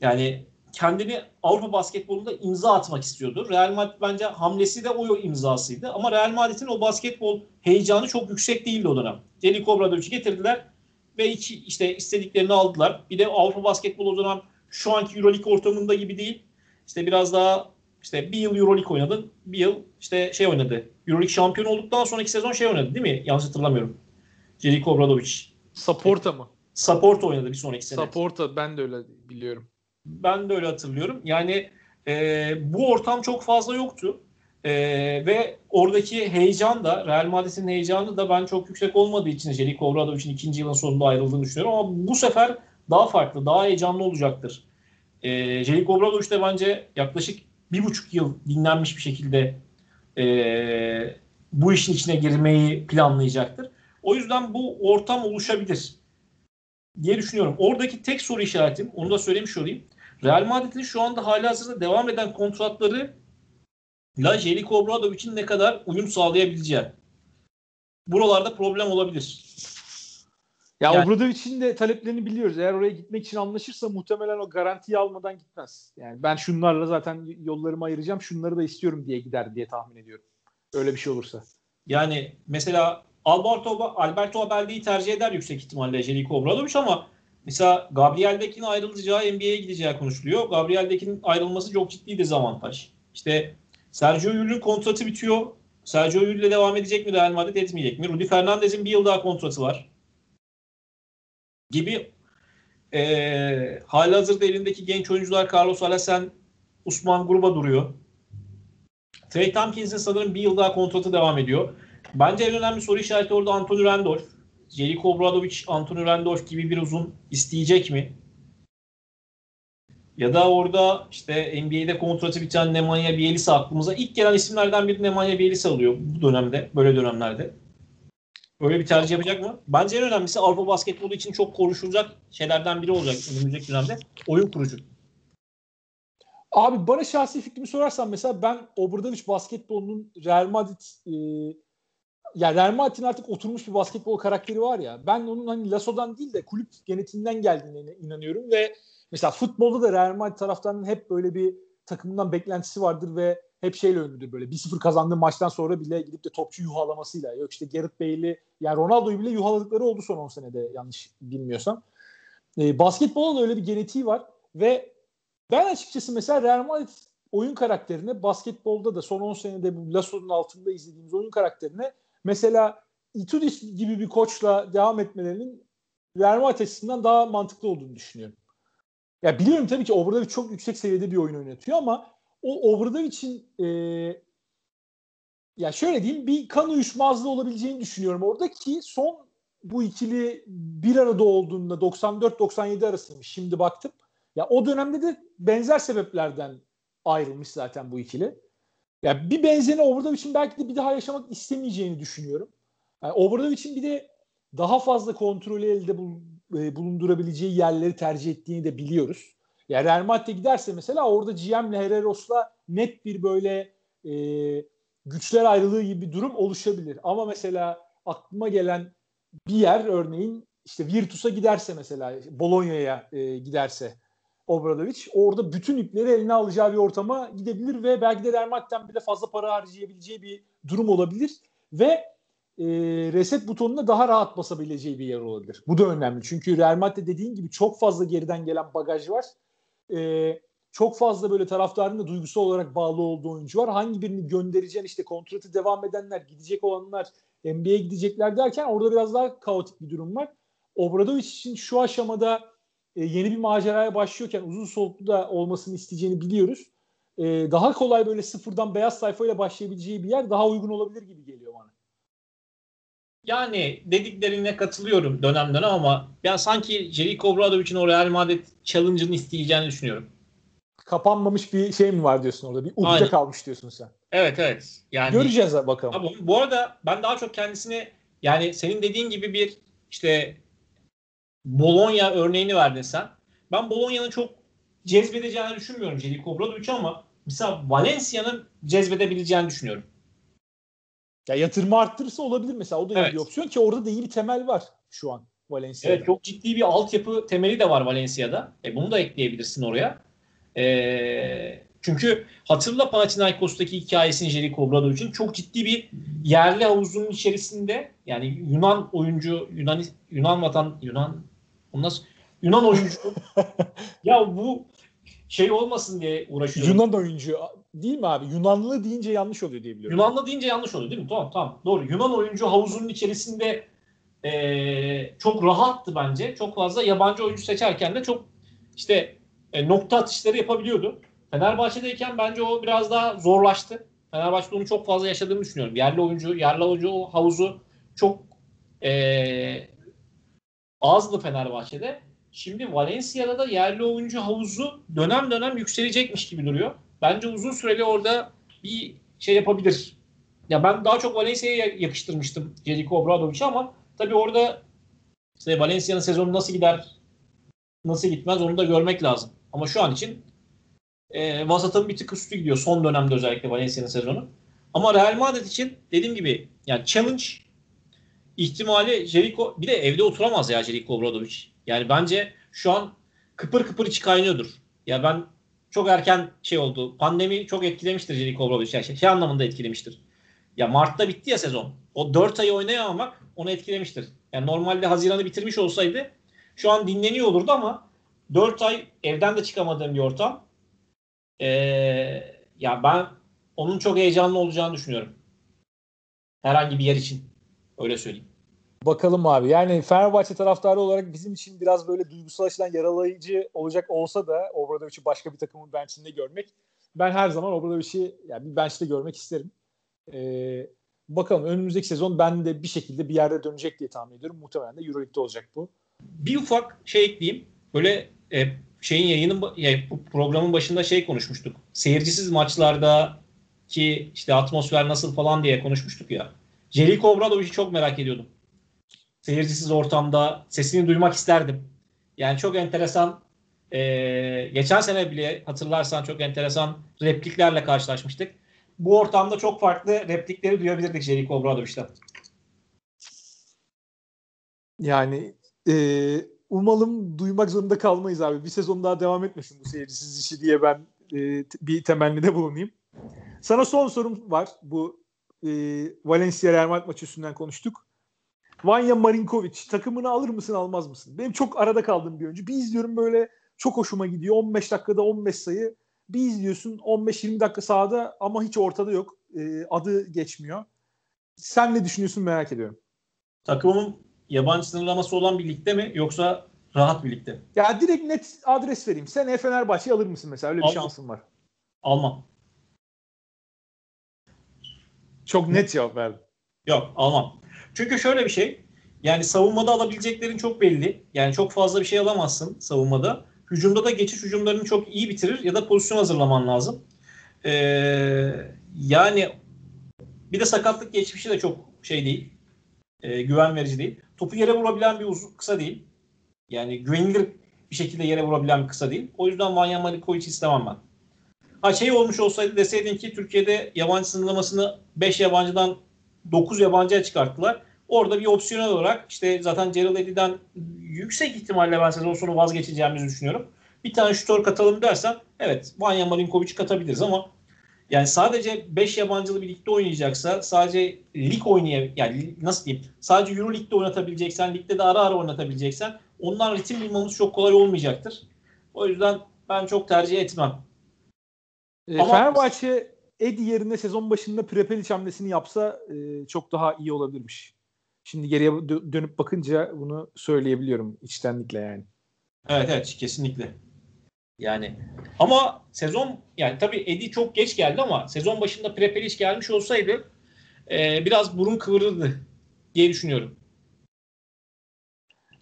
yani kendini Avrupa basketbolunda imza atmak istiyordu. Real Madrid bence hamlesi de o imzasıydı. Ama Real Madrid'in o basketbol heyecanı çok yüksek değildi o dönem. Jeliko Obradoviç'i getirdiler ve iki, işte istediklerini aldılar. Bir de Avrupa basketbolu o dönem şu anki Eurolig ortamında gibi değil. İşte biraz daha işte bir yıl Eurolig oynadı. Bir yıl işte şey oynadı. Eurolig şampiyon olduktan sonraki sezon şey oynadı değil mi? Yanlış hatırlamıyorum. Jeliko Obradović. Saporta mı? Saporta oynadı bir sonraki sene. Saporta, ben de öyle biliyorum. Ben de öyle hatırlıyorum. Yani e, bu ortam çok fazla yoktu. E, ve oradaki heyecan da, Real Madrid'in heyecanı da ben çok yüksek olmadığı için Jeliko Obradoviç'in ikinci yılın sonunda ayrıldığını düşünüyorum. Ama bu sefer daha farklı, daha heyecanlı olacaktır. E, Jeliko Obradoviç de bence yaklaşık bir buçuk yıl dinlenmiş bir şekilde e, bu işin içine girmeyi planlayacaktır. O yüzden bu ortam oluşabilir diye düşünüyorum. Oradaki tek soru işaretim, onu da söylemiş olayım. Real Madrid'in şu anda halihazırda devam eden kontratları ile Jeliko Obradoviç'in ne kadar uyum sağlayabileceği. Buralarda problem olabilir. Ya yani, Obradoviç'in de taleplerini biliyoruz. Eğer oraya gitmek için anlaşırsa muhtemelen o garantiyi almadan gitmez. Yani ben şunlarla zaten yollarımı ayıracağım, şunları da istiyorum diye gider diye tahmin ediyorum. Öyle bir şey olursa. Yani mesela Alberto Alberto Abeldi'yi tercih eder yüksek ihtimalle Jeliko Obradović ama mesela Gabriel Dekin'in ayrılacağı, N B A'ye gideceği konuşuluyor. Gabriel Dekin'in ayrılması çok ciddi dezavantaj. İşte Sergio Llull'ün kontratı bitiyor. Sergio Llull'le devam edecek mi Real Madrid, etmeyecek mi? Rudy Fernandez'in bir yıl daha kontratı var. Gibi ee, halihazırda elindeki genç oyuncular Carlos Alasen, Usman Gruba duruyor. Trey Tompkins'in sanırım bir yıl daha kontratı devam ediyor. Bence en önemli soru işareti orada Anthony Randolph. Jeliko Obradovic, Anthony Randolph gibi bir uzun isteyecek mi? Ya da orada işte N B A'de kontratı biten Nemanja Bjelica, aklımıza ilk gelen isimlerden biri Nemanja Bjelica oluyor bu dönemde, böyle dönemlerde. Böyle bir tercih yapacak mı? Bence en önemlisi Avrupa basketbolu için çok konuşulacak şeylerden biri olacak önümüzdeki dönemde. Oyun kurucu. Abi bana şahsi fikrimi sorarsan mesela ben Obradović basketbolunun Real Madrid e, ya Real Madrid'in artık oturmuş bir basketbol karakteri var ya. Ben onun hani Lasso'dan değil de kulüp genetiğinden geldiğine inanıyorum ve mesela futbolda da Real Madrid taraftarının hep böyle bir takımından beklentisi vardır ve hep şeyle övünür böyle. bir sıfır kazandığı maçtan sonra bile gidip de topçu yuhalamasıyla. Yok işte Gareth Bale'i, yani Ronaldo'yu bile yuhaladıkları oldu son on senede yanlış bilmiyorsam. E, basketbolda da öyle bir genetiği var ve ben açıkçası mesela Real Madrid oyun karakterine, basketbolda da son on senede bu Lasso'nun altında izlediğimiz oyun karakterine mesela Itudis gibi bir koçla devam etmelerinin Real Madrid açısından daha mantıklı olduğunu düşünüyorum. Ya biliyorum tabii ki Obradović çok yüksek seviyede bir oyun oynatıyor ama o Obradović'in e, ya şöyle diyeyim, bir kan uyuşmazlığı olabileceğini düşünüyorum orada ki son bu ikili bir arada olduğunda doksan dört doksan yedi arasıymış şimdi baktım. Ya o dönemde de benzer sebeplerden ayrılmış zaten bu ikili. Ya bir benzeri Obradović'in belki de bir daha yaşamak istemeyeceğini düşünüyorum. Yani Obradović'in bir de daha fazla kontrolü elde bul, e, bulundurabileceği yerleri tercih ettiğini de biliyoruz. Ya Real Madrid'e giderse mesela orada G M'le Herreros'la net bir böyle e, güçler ayrılığı gibi bir durum oluşabilir. Ama mesela aklıma gelen bir yer örneğin işte Virtus'a giderse mesela Bologna'ya e, giderse Obradović orada bütün ipleri eline alacağı bir ortama gidebilir ve belki de Real Madrid'den bile fazla para harcayabileceği bir durum olabilir ve e, reset butonuna daha rahat basabileceği bir yer olabilir. Bu da önemli çünkü Real Madrid'de dediğin gibi çok fazla geriden gelen bagaj var. E, çok fazla böyle taraftarın da duygusal olarak bağlı olduğu oyuncu var. Hangi birini göndereceksin, işte kontratı devam edenler, gidecek olanlar, N B A'ye gidecekler derken orada biraz daha kaotik bir durum var. Obradović için şu aşamada yeni bir maceraya başlıyorken uzun soluklu da olmasını isteyeceğini biliyoruz. Ee, daha kolay böyle sıfırdan beyaz sayfayla başlayabileceği bir yer daha uygun olabilir gibi geliyor bana. Yani dediklerine katılıyorum dönem dönem ama ben sanki Jeliko Obradović'in o Real Madrid challenge'ını isteyeceğini düşünüyorum. Kapanmamış bir şey mi var diyorsun orada? Bir ucda kalmış diyorsun sen. Evet evet. Yani göreceğiz bakalım. Abi, bu arada ben daha çok kendisini, yani senin dediğin gibi bir işte Bologna örneğini verdin sen. Ben Bologna'nın çok cezbedeceğini düşünmüyorum Jeliko Obradović ama mesela Valencia'nın cezbedebileceğini düşünüyorum. Ya yatırımı arttırırsa olabilir mesela. O da evet, bir opsiyon ki orada da iyi bir temel var şu an Valencia'da. Evet, çok ciddi bir altyapı temeli de var Valencia'da. E, bunu da ekleyebilirsin oraya. E, çünkü hatırla Panathinaikos'taki hikayesini Jeliko Obradović'in, çok ciddi bir yerli havuzunun içerisinde, yani Yunan oyuncu, Yunan Yunan vatan Yunan Nasıl? Yunan oyuncu. Ya bu şey olmasın diye uğraşıyorum. Yunan oyuncu değil mi abi? Yunanlı deyince yanlış oluyor diye biliyorum. Yunanlı deyince yanlış oluyor değil mi? Tamam tamam. Doğru. Yunan oyuncu havuzunun içerisinde ee, çok rahattı bence. Çok fazla yabancı oyuncu seçerken de çok işte e, nokta atışları yapabiliyordu. Fenerbahçe'deyken bence o biraz daha zorlaştı. Fenerbahçe'de onu çok fazla yaşadığını düşünüyorum. Yerli oyuncu, yerli oyuncu o havuzu çok eee azdı Fenerbahçe'de. Şimdi Valencia'da da yerli oyuncu havuzu dönem dönem yükselecekmiş gibi duruyor. Bence uzun süreli orada bir şey yapabilir. Ya ben daha çok Valencia'ya yakıştırmıştım Jeliko Obradović'i ama tabii orada işte Valencia'nın sezonu nasıl gider, nasıl gitmez onu da görmek lazım. Ama şu an için e, vasatın bir tık üstü gidiyor son dönemde, özellikle Valencia'nın sezonu. Ama Real Madrid için dediğim gibi yani challenge İhtimali Jeliko, bir de evde oturamaz ya Jeliko Obradović. Yani bence şu an kıpır kıpır içi kaynıyordur. Ya ben çok erken şey oldu. Pandemi çok etkilemiştir Jeliko Obradović'i. Yani şey, şey anlamında etkilemiştir. Ya Mart'ta bitti ya sezon. O dört ayı oynayamamak onu etkilemiştir. Yani normalde Haziran'ı bitirmiş olsaydı şu an dinleniyor olurdu ama dört ay evden de çıkamadığım bir ortam. Ee, ya ben onun çok heyecanlı olacağını düşünüyorum. Herhangi bir yer için. Öyle söyleyeyim. Bakalım abi. Yani Fenerbahçe taraftarı olarak bizim için biraz böyle duygusal açıdan yaralayıcı olacak olsa da Obradović'i başka bir takımın bench'inde görmek. Ben her zaman Obradović'i yani bir bench'te görmek isterim. Ee, Bakalım önümüzdeki sezon ben de bir şekilde bir yerde dönecek diye tahmin ediyorum. Muhtemelen de Euroleague'de olacak bu. Bir ufak şey ekleyeyim. Böyle e, şeyin yayının yani programın başında şey konuşmuştuk. Seyircisiz maçlarda ki işte atmosfer nasıl falan diye konuşmuştuk ya. Jeliko Obradoviç'i çok merak ediyordum. Seyircisiz ortamda sesini duymak isterdim. Yani çok enteresan e, geçen sene bile hatırlarsan çok enteresan repliklerle karşılaşmıştık. Bu ortamda çok farklı replikleri duyabilirdik Jeliko Obradoviç'ten. Yani e, umalım duymak zorunda kalmayız abi. Bir sezon daha devam etmesin bu seyircisiz işi diye ben e, bir temennide bulunayım. Sana son sorum var. Bu e, Valencia Real Madrid maçı üstünden konuştuk. Vanya Marinkovic takımını alır mısın almaz mısın? Benim çok arada kaldığım bir oyuncu. Bir izliyorum böyle çok hoşuma gidiyor. on beş dakikada on beş sayı. Bir izliyorsun on beş yirmi dakika sahada ama hiç ortada yok. E, adı geçmiyor. Sen ne düşünüyorsun merak ediyorum. Takımın yabancı sınırlaması olan bir ligde mi yoksa rahat bir ligde mi? Ya direkt net adres vereyim. Sen Fenerbahçe'yi alır mısın mesela? Öyle bir Alman. Şansın var. Almam. Çok net cevap verdim. Yok almam. Çünkü şöyle bir şey. Yani savunmada alabileceklerin çok belli. Yani çok fazla bir şey alamazsın savunmada. Hücumda da geçiş hücumlarını çok iyi bitirir ya da pozisyon hazırlaman lazım. Ee, yani bir de sakatlık geçmişi de çok şey değil. E, güven verici değil. Topu yere vurabilen bir uzun kısa değil. Yani güvenilir bir şekilde yere vurabilen bir kısa değil. O yüzden Vanya Marinkovic istemem ben. Ha şey olmuş olsaydı deseydin ki Türkiye'de yabancı sınırlamasını beş yabancıdan dokuz yabancıya çıkarttılar. Orada bir opsiyonel olarak işte zaten Gerald Edy'den yüksek ihtimalle ben sezon sonu vazgeçeceğimizi düşünüyorum. Bir tane şutör katalım dersen evet Vanya Marinkovic'i katabiliriz ama yani sadece beş yabancılı bir ligde oynayacaksa sadece lig oynayabilir yani nasıl diyeyim sadece Euroleague'de oynatabileceksen ligde de ara ara oynatabileceksen ondan ritim bulmamız çok kolay olmayacaktır. O yüzden ben çok tercih etmem. E, ama Fenerbahçe Edy yerine sezon başında Prepelic hamlesini yapsa e, çok daha iyi olabilirmiş. Şimdi geriye dö- dönüp bakınca bunu söyleyebiliyorum içtenlikle yani. Evet evet kesinlikle. Yani ama sezon yani tabii Edy çok geç geldi ama sezon başında Prepelic gelmiş olsaydı e, biraz burun kıvrılırdı diye düşünüyorum.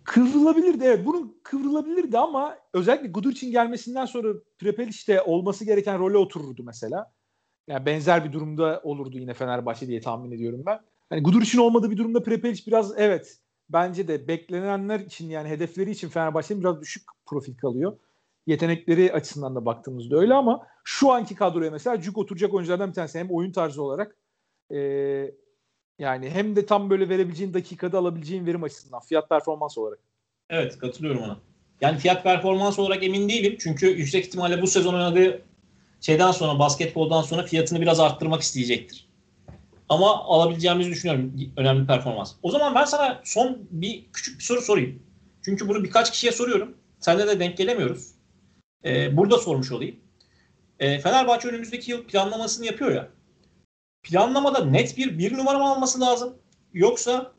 Kıvrılabilirdi evet. Burun kıvrılabilirdi ama özellikle Guduric'in gelmesinden sonra Prepelic'te olması gereken role otururdu mesela. Yani benzer bir durumda olurdu yine Fenerbahçe diye tahmin ediyorum ben. Yani Guduric'in olmadığı bir durumda Prepelic biraz evet bence de beklenenler için yani hedefleri için Fenerbahçe'nin biraz düşük profil kalıyor. Yetenekleri açısından da baktığımızda öyle ama şu anki kadroya mesela cuk oturacak oyunculardan bir tanesi hem oyun tarzı olarak e, yani hem de tam böyle verebileceğin dakikada alabileceğin verim açısından fiyat performans olarak. Evet katılıyorum ona. Yani fiyat performans olarak emin değilim çünkü yüksek ihtimalle bu sezon oynadığı şeyden sonra basketboldan sonra fiyatını biraz arttırmak isteyecektir. Ama alabileceğimizi düşünüyorum önemli performans. O zaman ben sana son bir küçük bir soru sorayım. Çünkü bunu birkaç kişiye soruyorum. Seninle de denk gelemiyoruz. Ee, burada sormuş olayım. Ee, Fenerbahçe önümüzdeki yıl planlamasını yapıyor ya. Planlamada net bir bir numara mı alması lazım? Yoksa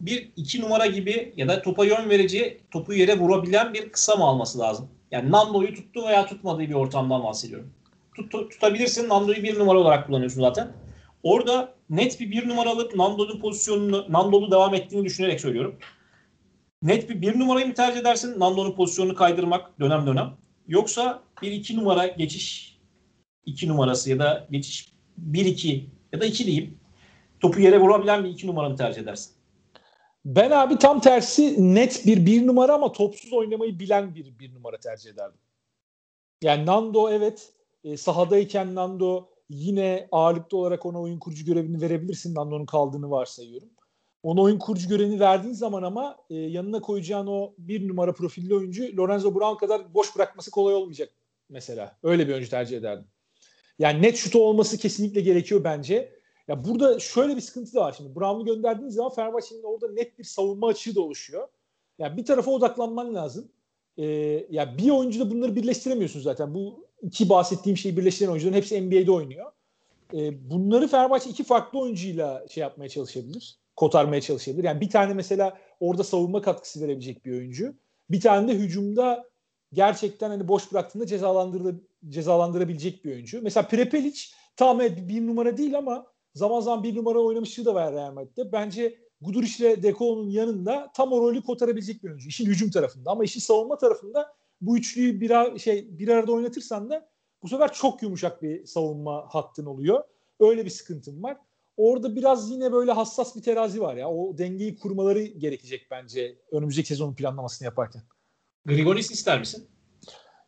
bir iki numara gibi ya da topa yön verici, topu yere vurabilen bir kısa mı alması lazım? Yani Nando'yu tuttu veya tutmadığı bir ortamdan bahsediyorum. Tut, tutabilirsin, Nando'yu bir numara olarak kullanıyorsun zaten. Orada net bir bir numara alıp Nando'nun pozisyonunu, Nando'lu devam ettiğini düşünerek söylüyorum. Net bir bir numarayı mı tercih edersin? Nando'nun pozisyonunu kaydırmak dönem dönem. Yoksa bir iki numara geçiş iki numarası ya da geçiş bir iki ya da iki diyeyim topu yere vurabilen bir iki numaramı tercih edersin. Ben abi tam tersi net bir bir numara ama topsuz oynamayı bilen bir bir numara tercih ederdim. Yani Nando evet e, sahadayken Nando yine ağırlıklı olarak ona oyun kurucu görevini verebilirsin. Nando'nun kaldığını varsayıyorum. Ona oyun kurucu görevini verdiğin zaman ama e, yanına koyacağın o bir numara profilli oyuncu Lorenzo Brown kadar boş bırakması kolay olmayacak mesela. Öyle bir oyuncu tercih ederdim. Yani net şutu olması kesinlikle gerekiyor bence. Ya burada şöyle bir sıkıntı da var şimdi. Brown'u gönderdiğiniz zaman Fenerbahçe'nin orada net bir savunma açığı da oluşuyor. Yani bir tarafa odaklanman lazım. E, ya bir oyuncuda bunları birleştiremiyorsun zaten. Bu iki bahsettiğim şeyi birleştiren oyuncuların hepsi N B A'de oynuyor. E, bunları Fenerbahçe iki farklı oyuncuyla şey yapmaya çalışabilir. Kotarmaya çalışabilir. Yani bir tane mesela orada savunma katkısı verebilecek bir oyuncu. Bir tane de hücumda gerçekten hani boş bıraktığında cezalandır, cezalandırabilecek bir oyuncu. Mesela Prepelic tam bir numara değil ama zaman zaman bir numara oynamışlığı da var Real Madrid'de. Bence Guduric ile De Colo'nun yanında tam o rolü kotarabilecek bir oyuncu. İşin hücum tarafında, ama işin savunma tarafında bu üçlüyü bir, ar- şey, bir arada oynatırsan da bu sefer çok yumuşak bir savunma hattın oluyor. Öyle bir sıkıntım var. Orada biraz yine böyle hassas bir terazi var ya. O dengeyi kurmaları gerekecek bence önümüzdeki sezonun planlamasını yaparken. Grigonis ister misin?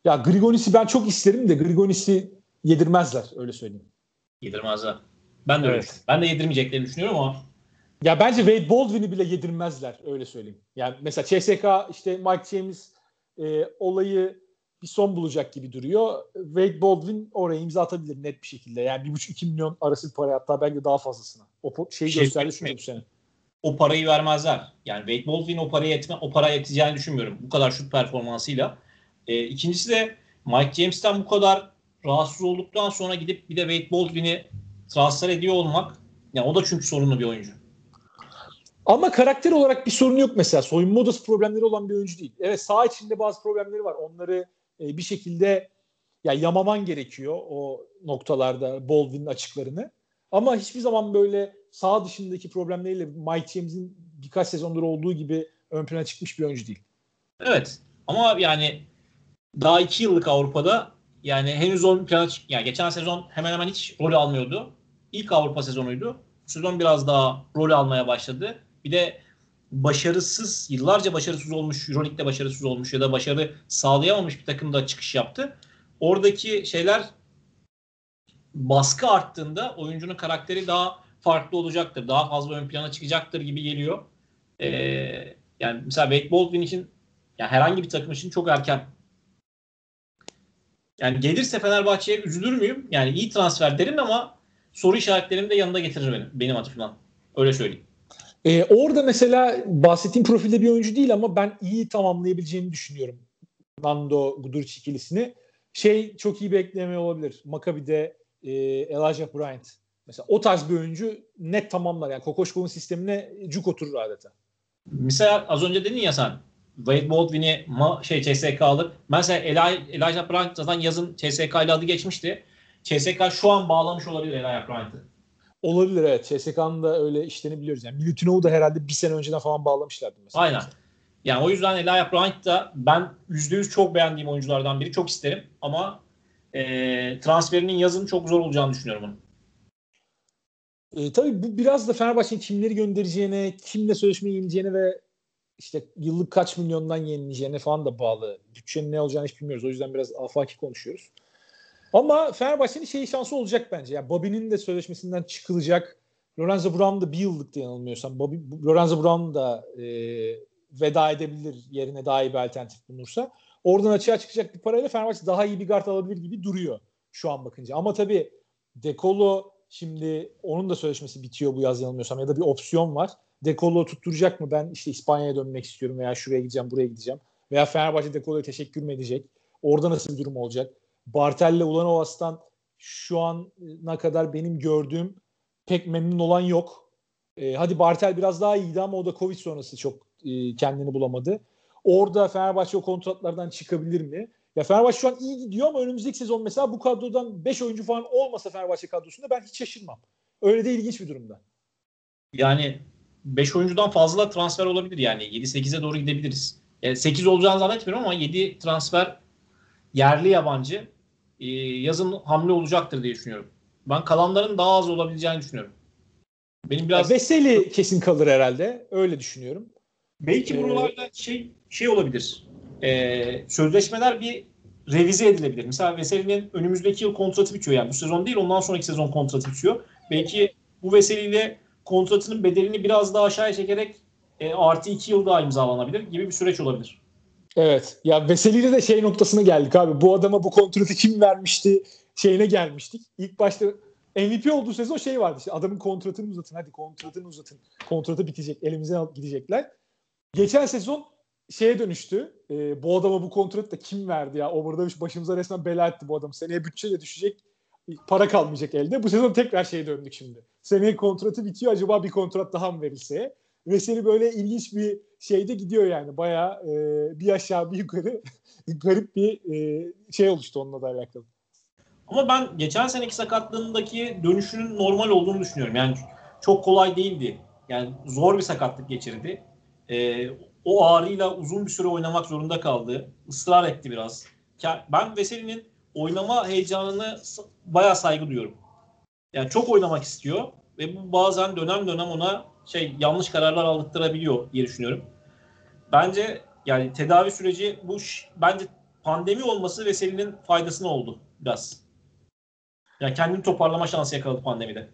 Ya Grigonis'i ben çok isterim de Grigonis'i yedirmezler, öyle söyleyeyim. Yedirmezler. Ben de öyle. Evet. Ben de yedirmeyeceklerini düşünüyorum ama. Ya bence Wade Baldwin'i bile yedirmezler, öyle söyleyeyim. Yani mesela C S K A işte Mike James e, olayı bir son bulacak gibi duruyor. Wade Baldwin oraya imza atabilir net bir şekilde. Yani bir buçuk iki milyon arası bir para, hatta belki daha fazlasına. O şeyi şey gösterdi çünkü bu sene. O parayı vermezler. Yani Wade Baldwin o parayı etme, o paraya yeteceğini düşünmüyorum. Bu kadar şut performansıyla. E, ikincisi de Mike James'ten bu kadar rahatsız olduktan sonra gidip bir de Wade Baldwin'i transfer ediyor olmak, yani o da çünkü sorunlu bir oyuncu. Ama karakter olarak bir sorunu yok mesela. Soyunma odası problemleri olan bir oyuncu değil. Evet, saha içinde bazı problemleri var. Onları e, bir şekilde ya yamaman gerekiyor o noktalarda Baldwin'in açıklarını. Ama hiçbir zaman böyle saha dışındaki problemleriyle Mike James'in birkaç sezondur olduğu gibi ön plana çıkmış bir oyuncu değil. Evet. Ama yani daha iki yıllık Avrupa'da yani henüz ön plana çık. Yani geçen sezon hemen hemen hiç rol almıyordu. İlk Avrupa sezonuydu. Bu sezon biraz daha rol almaya başladı. Bir de başarısız, yıllarca başarısız olmuş, Euroleague'de başarısız olmuş ya da başarı sağlayamamış bir takımda çıkış yaptı. Oradaki şeyler, baskı arttığında oyuncunun karakteri daha farklı olacaktır. Daha fazla ön plana çıkacaktır gibi geliyor. Ee, yani mesela Wade Baldwin için, yani herhangi bir takım için çok erken. Yani gelirse Fenerbahçe'ye üzülür müyüm? Yani iyi transfer derim ama soru işaretlerimi de yanında getirir benim, benim açımdan. Öyle söyleyeyim. Ee, orada mesela bahsettiğim profilde bir oyuncu değil ama ben iyi tamamlayabileceğini düşünüyorum. Nando Guduric ikilisini. Şey çok iyi bir ekleme olabilir. Maccabi'de e, Elijah Bryant. Mesela o tarz bir oyuncu net tamamlar. Yani Kokoşkov'un sistemine cuk oturur adeta. Mesela az önce dedin ya sen. Wade Baldwin'i ma- şey, C S K'lı. Mesela Eli- Elijah Bryant zaten yazın C S K'yla adı geçmişti. C S K şu an bağlamış olabilir Elijah Bryant'ı. Olabilir, evet. C S K A'nın da öyle işlerini biliyoruz. Yani Milutinov'u da herhalde bir sene önceden falan bağlamışlardı mesela. Aynen. Yani o yüzden Elijah Bryant da ben yüzde yüz çok beğendiğim oyunculardan biri. Çok isterim ama e, transferinin yazın çok zor olacağını düşünüyorum bunun. E, tabii bu biraz da Fenerbahçe'nin kimleri göndereceğine, kimle sözleşme yenileceğine ve işte yıllık kaç milyondan yenileceğine falan da bağlı. Bütçenin ne olacağını hiç bilmiyoruz. O yüzden biraz afaki konuşuyoruz. Ama Fenerbahçe'nin şey şansı olacak bence. Yani Bobby'nin de sözleşmesinden çıkılacak. Lorenzo Brown da bir yıllıkta yanılmıyorsam. Bobby, Lorenzo Brown da e, veda edebilir, yerine daha iyi bir alternatif bulunursa. Oradan açığa çıkacak bir parayla Fenerbahçe daha iyi bir guard alabilir gibi duruyor şu an bakınca. Ama tabii De Colo, şimdi onun da sözleşmesi bitiyor bu yaz yanılmıyorsam, ya da bir opsiyon var. De Colo tutturacak mı? Ben işte İspanya'ya dönmek istiyorum veya şuraya gideceğim, buraya gideceğim. Veya Fenerbahçe De Colo'ya teşekkür mü edecek? Orada nasıl bir durum olacak? Bartel'le Ulanovas'tan şu ana kadar benim gördüğüm pek memnun olan yok. E, hadi Bartel biraz daha iyiydi ama o da Covid sonrası çok e, kendini bulamadı. Orada Fenerbahçe o kontratlardan çıkabilir mi? Ya Fenerbahçe şu an iyi gidiyor ama önümüzdeki sezon mesela bu kadrodan beş oyuncu falan olmasa Fenerbahçe kadrosunda ben hiç şaşırmam. Öyle de ilginç bir durumda. Yani beş oyuncudan fazla transfer olabilir yani. yedi sekize doğru gidebiliriz. Yani sekiz olacağını zannetmiyorum ama yedi transfer yerli yabancı yazın hamle olacaktır diye düşünüyorum. Ben kalanların daha az olabileceğini düşünüyorum. Benim biraz Veseli kesin kalır herhalde. Öyle düşünüyorum. Belki buralarda şey şey olabilir. Ee, sözleşmeler bir revize edilebilir. Mesela Veseli'nin önümüzdeki yıl kontratı bitiyor. Yani bu sezon değil, ondan sonraki sezon kontratı bitiyor. Belki bu Veseli'yle kontratının bedelini biraz daha aşağıya çekerek e, artı iki yıl daha imzalanabilir gibi bir süreç olabilir. Evet. Ya Veseli'yle de şey noktasına geldik abi. Bu adama bu kontratı kim vermişti şeyine gelmiştik. İlk başta M V P olduğu sezon şey vardı işte. Adamın kontratını uzatın. Hadi kontratını uzatın. Kontratı bitecek. Elimizden alıp gidecekler. Geçen sezon şeye dönüştü. E, bu adama bu kontratı da kim verdi ya? O burada başımıza resmen bela etti bu adam. Seneye bütçeyle düşecek. Para kalmayacak elde. Bu sezon tekrar şeye döndük şimdi. Seneye kontratı bitiyor. Acaba bir kontrat daha mı verilse? Veseli böyle ilginç bir şeyde gidiyor yani. Bayağı e, bir aşağı bir yukarı garip bir e, şey oluştu onunla da alakalı. Ama ben geçen seneki sakatlığındaki dönüşünün normal olduğunu düşünüyorum. Yani çok kolay değildi. Yani zor bir sakatlık geçirdi. Ee, o ağrıyla uzun bir süre oynamak zorunda kaldı. Israr etti biraz. Ben Veseli'nin oynama heyecanını bayağı saygı duyuyorum. Yani çok oynamak istiyor ve bu bazen dönem dönem ona şey yanlış kararlar aldırtabiliyor diye düşünüyorum. Bence yani tedavi süreci bu bence pandemi olması Veseli'nin faydasına oldu biraz. Yani kendini toparlama şansı yakaladı pandemide.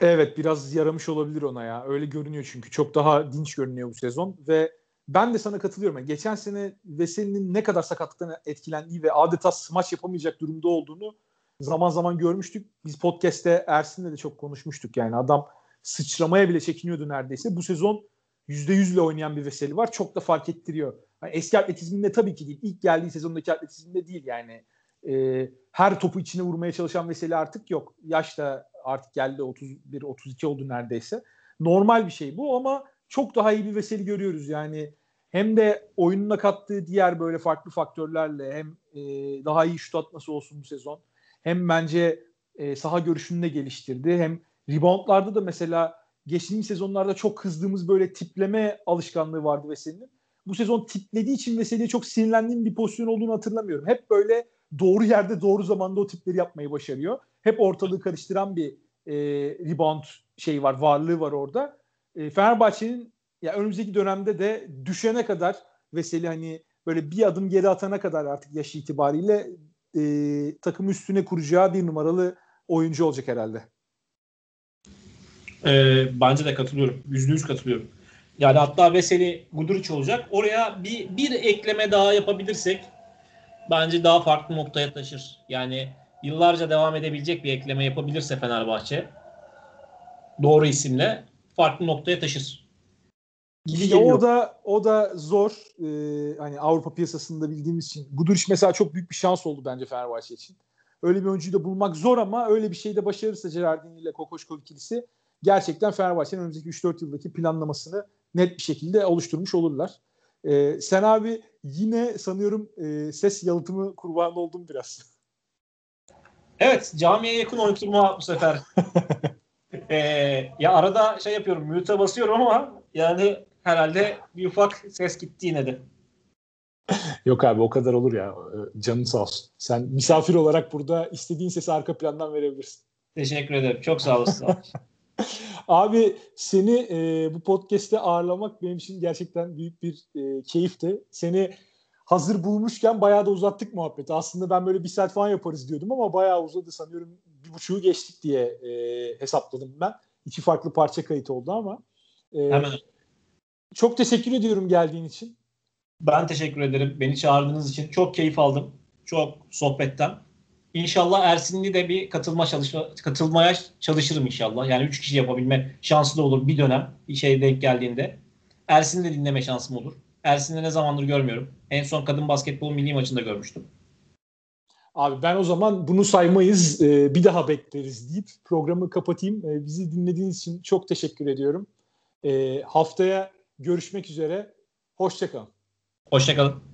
Evet, biraz yaramış olabilir ona ya. Öyle görünüyor çünkü. Çok daha dinç görünüyor bu sezon ve ben de sana katılıyorum. Yani geçen sene Veseli'nin ne kadar sakatlıktan etkilendiği ve adeta smaç yapamayacak durumda olduğunu zaman zaman görmüştük. Biz podcast'te Ersin'le de çok konuşmuştuk. Yani adam sıçramaya bile çekiniyordu neredeyse. Bu sezon yüzde yüz ile oynayan bir Veseli var. Çok da fark ettiriyor. Yani eski atletizminde tabii ki değil. İlk geldiği sezondaki atletizminde değil yani. Ee, her topu içine vurmaya çalışan Veseli artık yok. Yaş da artık geldi, otuz bir otuz iki oldu neredeyse. Normal bir şey bu ama çok daha iyi bir Veseli görüyoruz yani. Hem de oyununa kattığı diğer böyle farklı faktörlerle hem e, daha iyi şut atması olsun bu sezon. Hem bence e, saha görüşünü de geliştirdi. Hem reboundlarda da mesela geçtiğimiz sezonlarda çok kızdığımız böyle tipleme alışkanlığı vardı Veseli'nin. Bu sezon tiplediği için Veseli'ye çok sinirlendiğim bir pozisyon olduğunu hatırlamıyorum. Hep böyle doğru yerde doğru zamanda o tipleri yapmayı başarıyor. Hep ortalığı karıştıran bir e, rebound şeyi var, varlığı var orada. E, Fenerbahçe'nin yani önümüzdeki dönemde de düşene kadar Veseli hani böyle bir adım geri atana kadar artık yaş itibariyle e, takımı üstüne kuracağı bir numaralı oyuncu olacak herhalde. E, bence de katılıyorum. Yüzde yüz katılıyorum. Yani hatta Veseli Guduric olacak. Oraya bir, bir ekleme daha yapabilirsek bence daha farklı noktaya taşır. Yani yıllarca devam edebilecek bir ekleme yapabilirse Fenerbahçe doğru isimle farklı noktaya taşır. İşte o da o da zor. Ee, hani Avrupa piyasasında bildiğimiz için. Guduric mesela çok büyük bir şans oldu bence Fenerbahçe için. Öyle bir oyuncuyu da bulmak zor ama öyle bir şey de başarırsa Gerald Edy ile Kokoshkov ikilisi gerçekten Fenerbahçe'nin önümüzdeki üç dört yıldaki planlamasını net bir şekilde oluşturmuş olurlar. Ee, sen abi yine sanıyorum e, ses yalıtımı kurbanı oldun biraz. Evet, camiye yakın oturma bu sefer. ee, ya arada şey yapıyorum, mute'a basıyorum ama yani herhalde bir ufak ses gitti yine de. Yok abi, o kadar olur ya. Canın sağ olsun. Sen misafir olarak burada istediğin sesi arka plandan verebilirsin. Teşekkür ederim. Çok sağ olasın. Abi seni e, bu podcast'te ağırlamak benim için gerçekten büyük bir e, keyifti. Seni hazır bulmuşken bayağı da uzattık muhabbeti. Aslında ben böyle bir saat falan yaparız diyordum ama bayağı uzadı sanıyorum. Bir buçuğu geçtik diye e, hesapladım ben. İki farklı parça kayıt oldu ama. E, Hemen. Çok teşekkür ediyorum geldiğin için. Ben teşekkür ederim. Beni çağırdığınız için çok keyif aldım. Çok sohbetten. İnşallah Ersin'li de bir katılma çalışma, katılmaya çalışırım inşallah. Yani üç kişi yapabilme şansı da olur bir dönem. Bir şey denk geldiğinde. Ersin'i de dinleme şansım olur. Ersin'i ne zamandır görmüyorum. En son kadın basketbol milli maçında görmüştüm. Abi ben o zaman bunu saymayız. Bir daha bekleriz deyip programı kapatayım. Bizi dinlediğiniz için çok teşekkür ediyorum. Haftaya görüşmek üzere. Hoşça kalın. Hoşça kalın.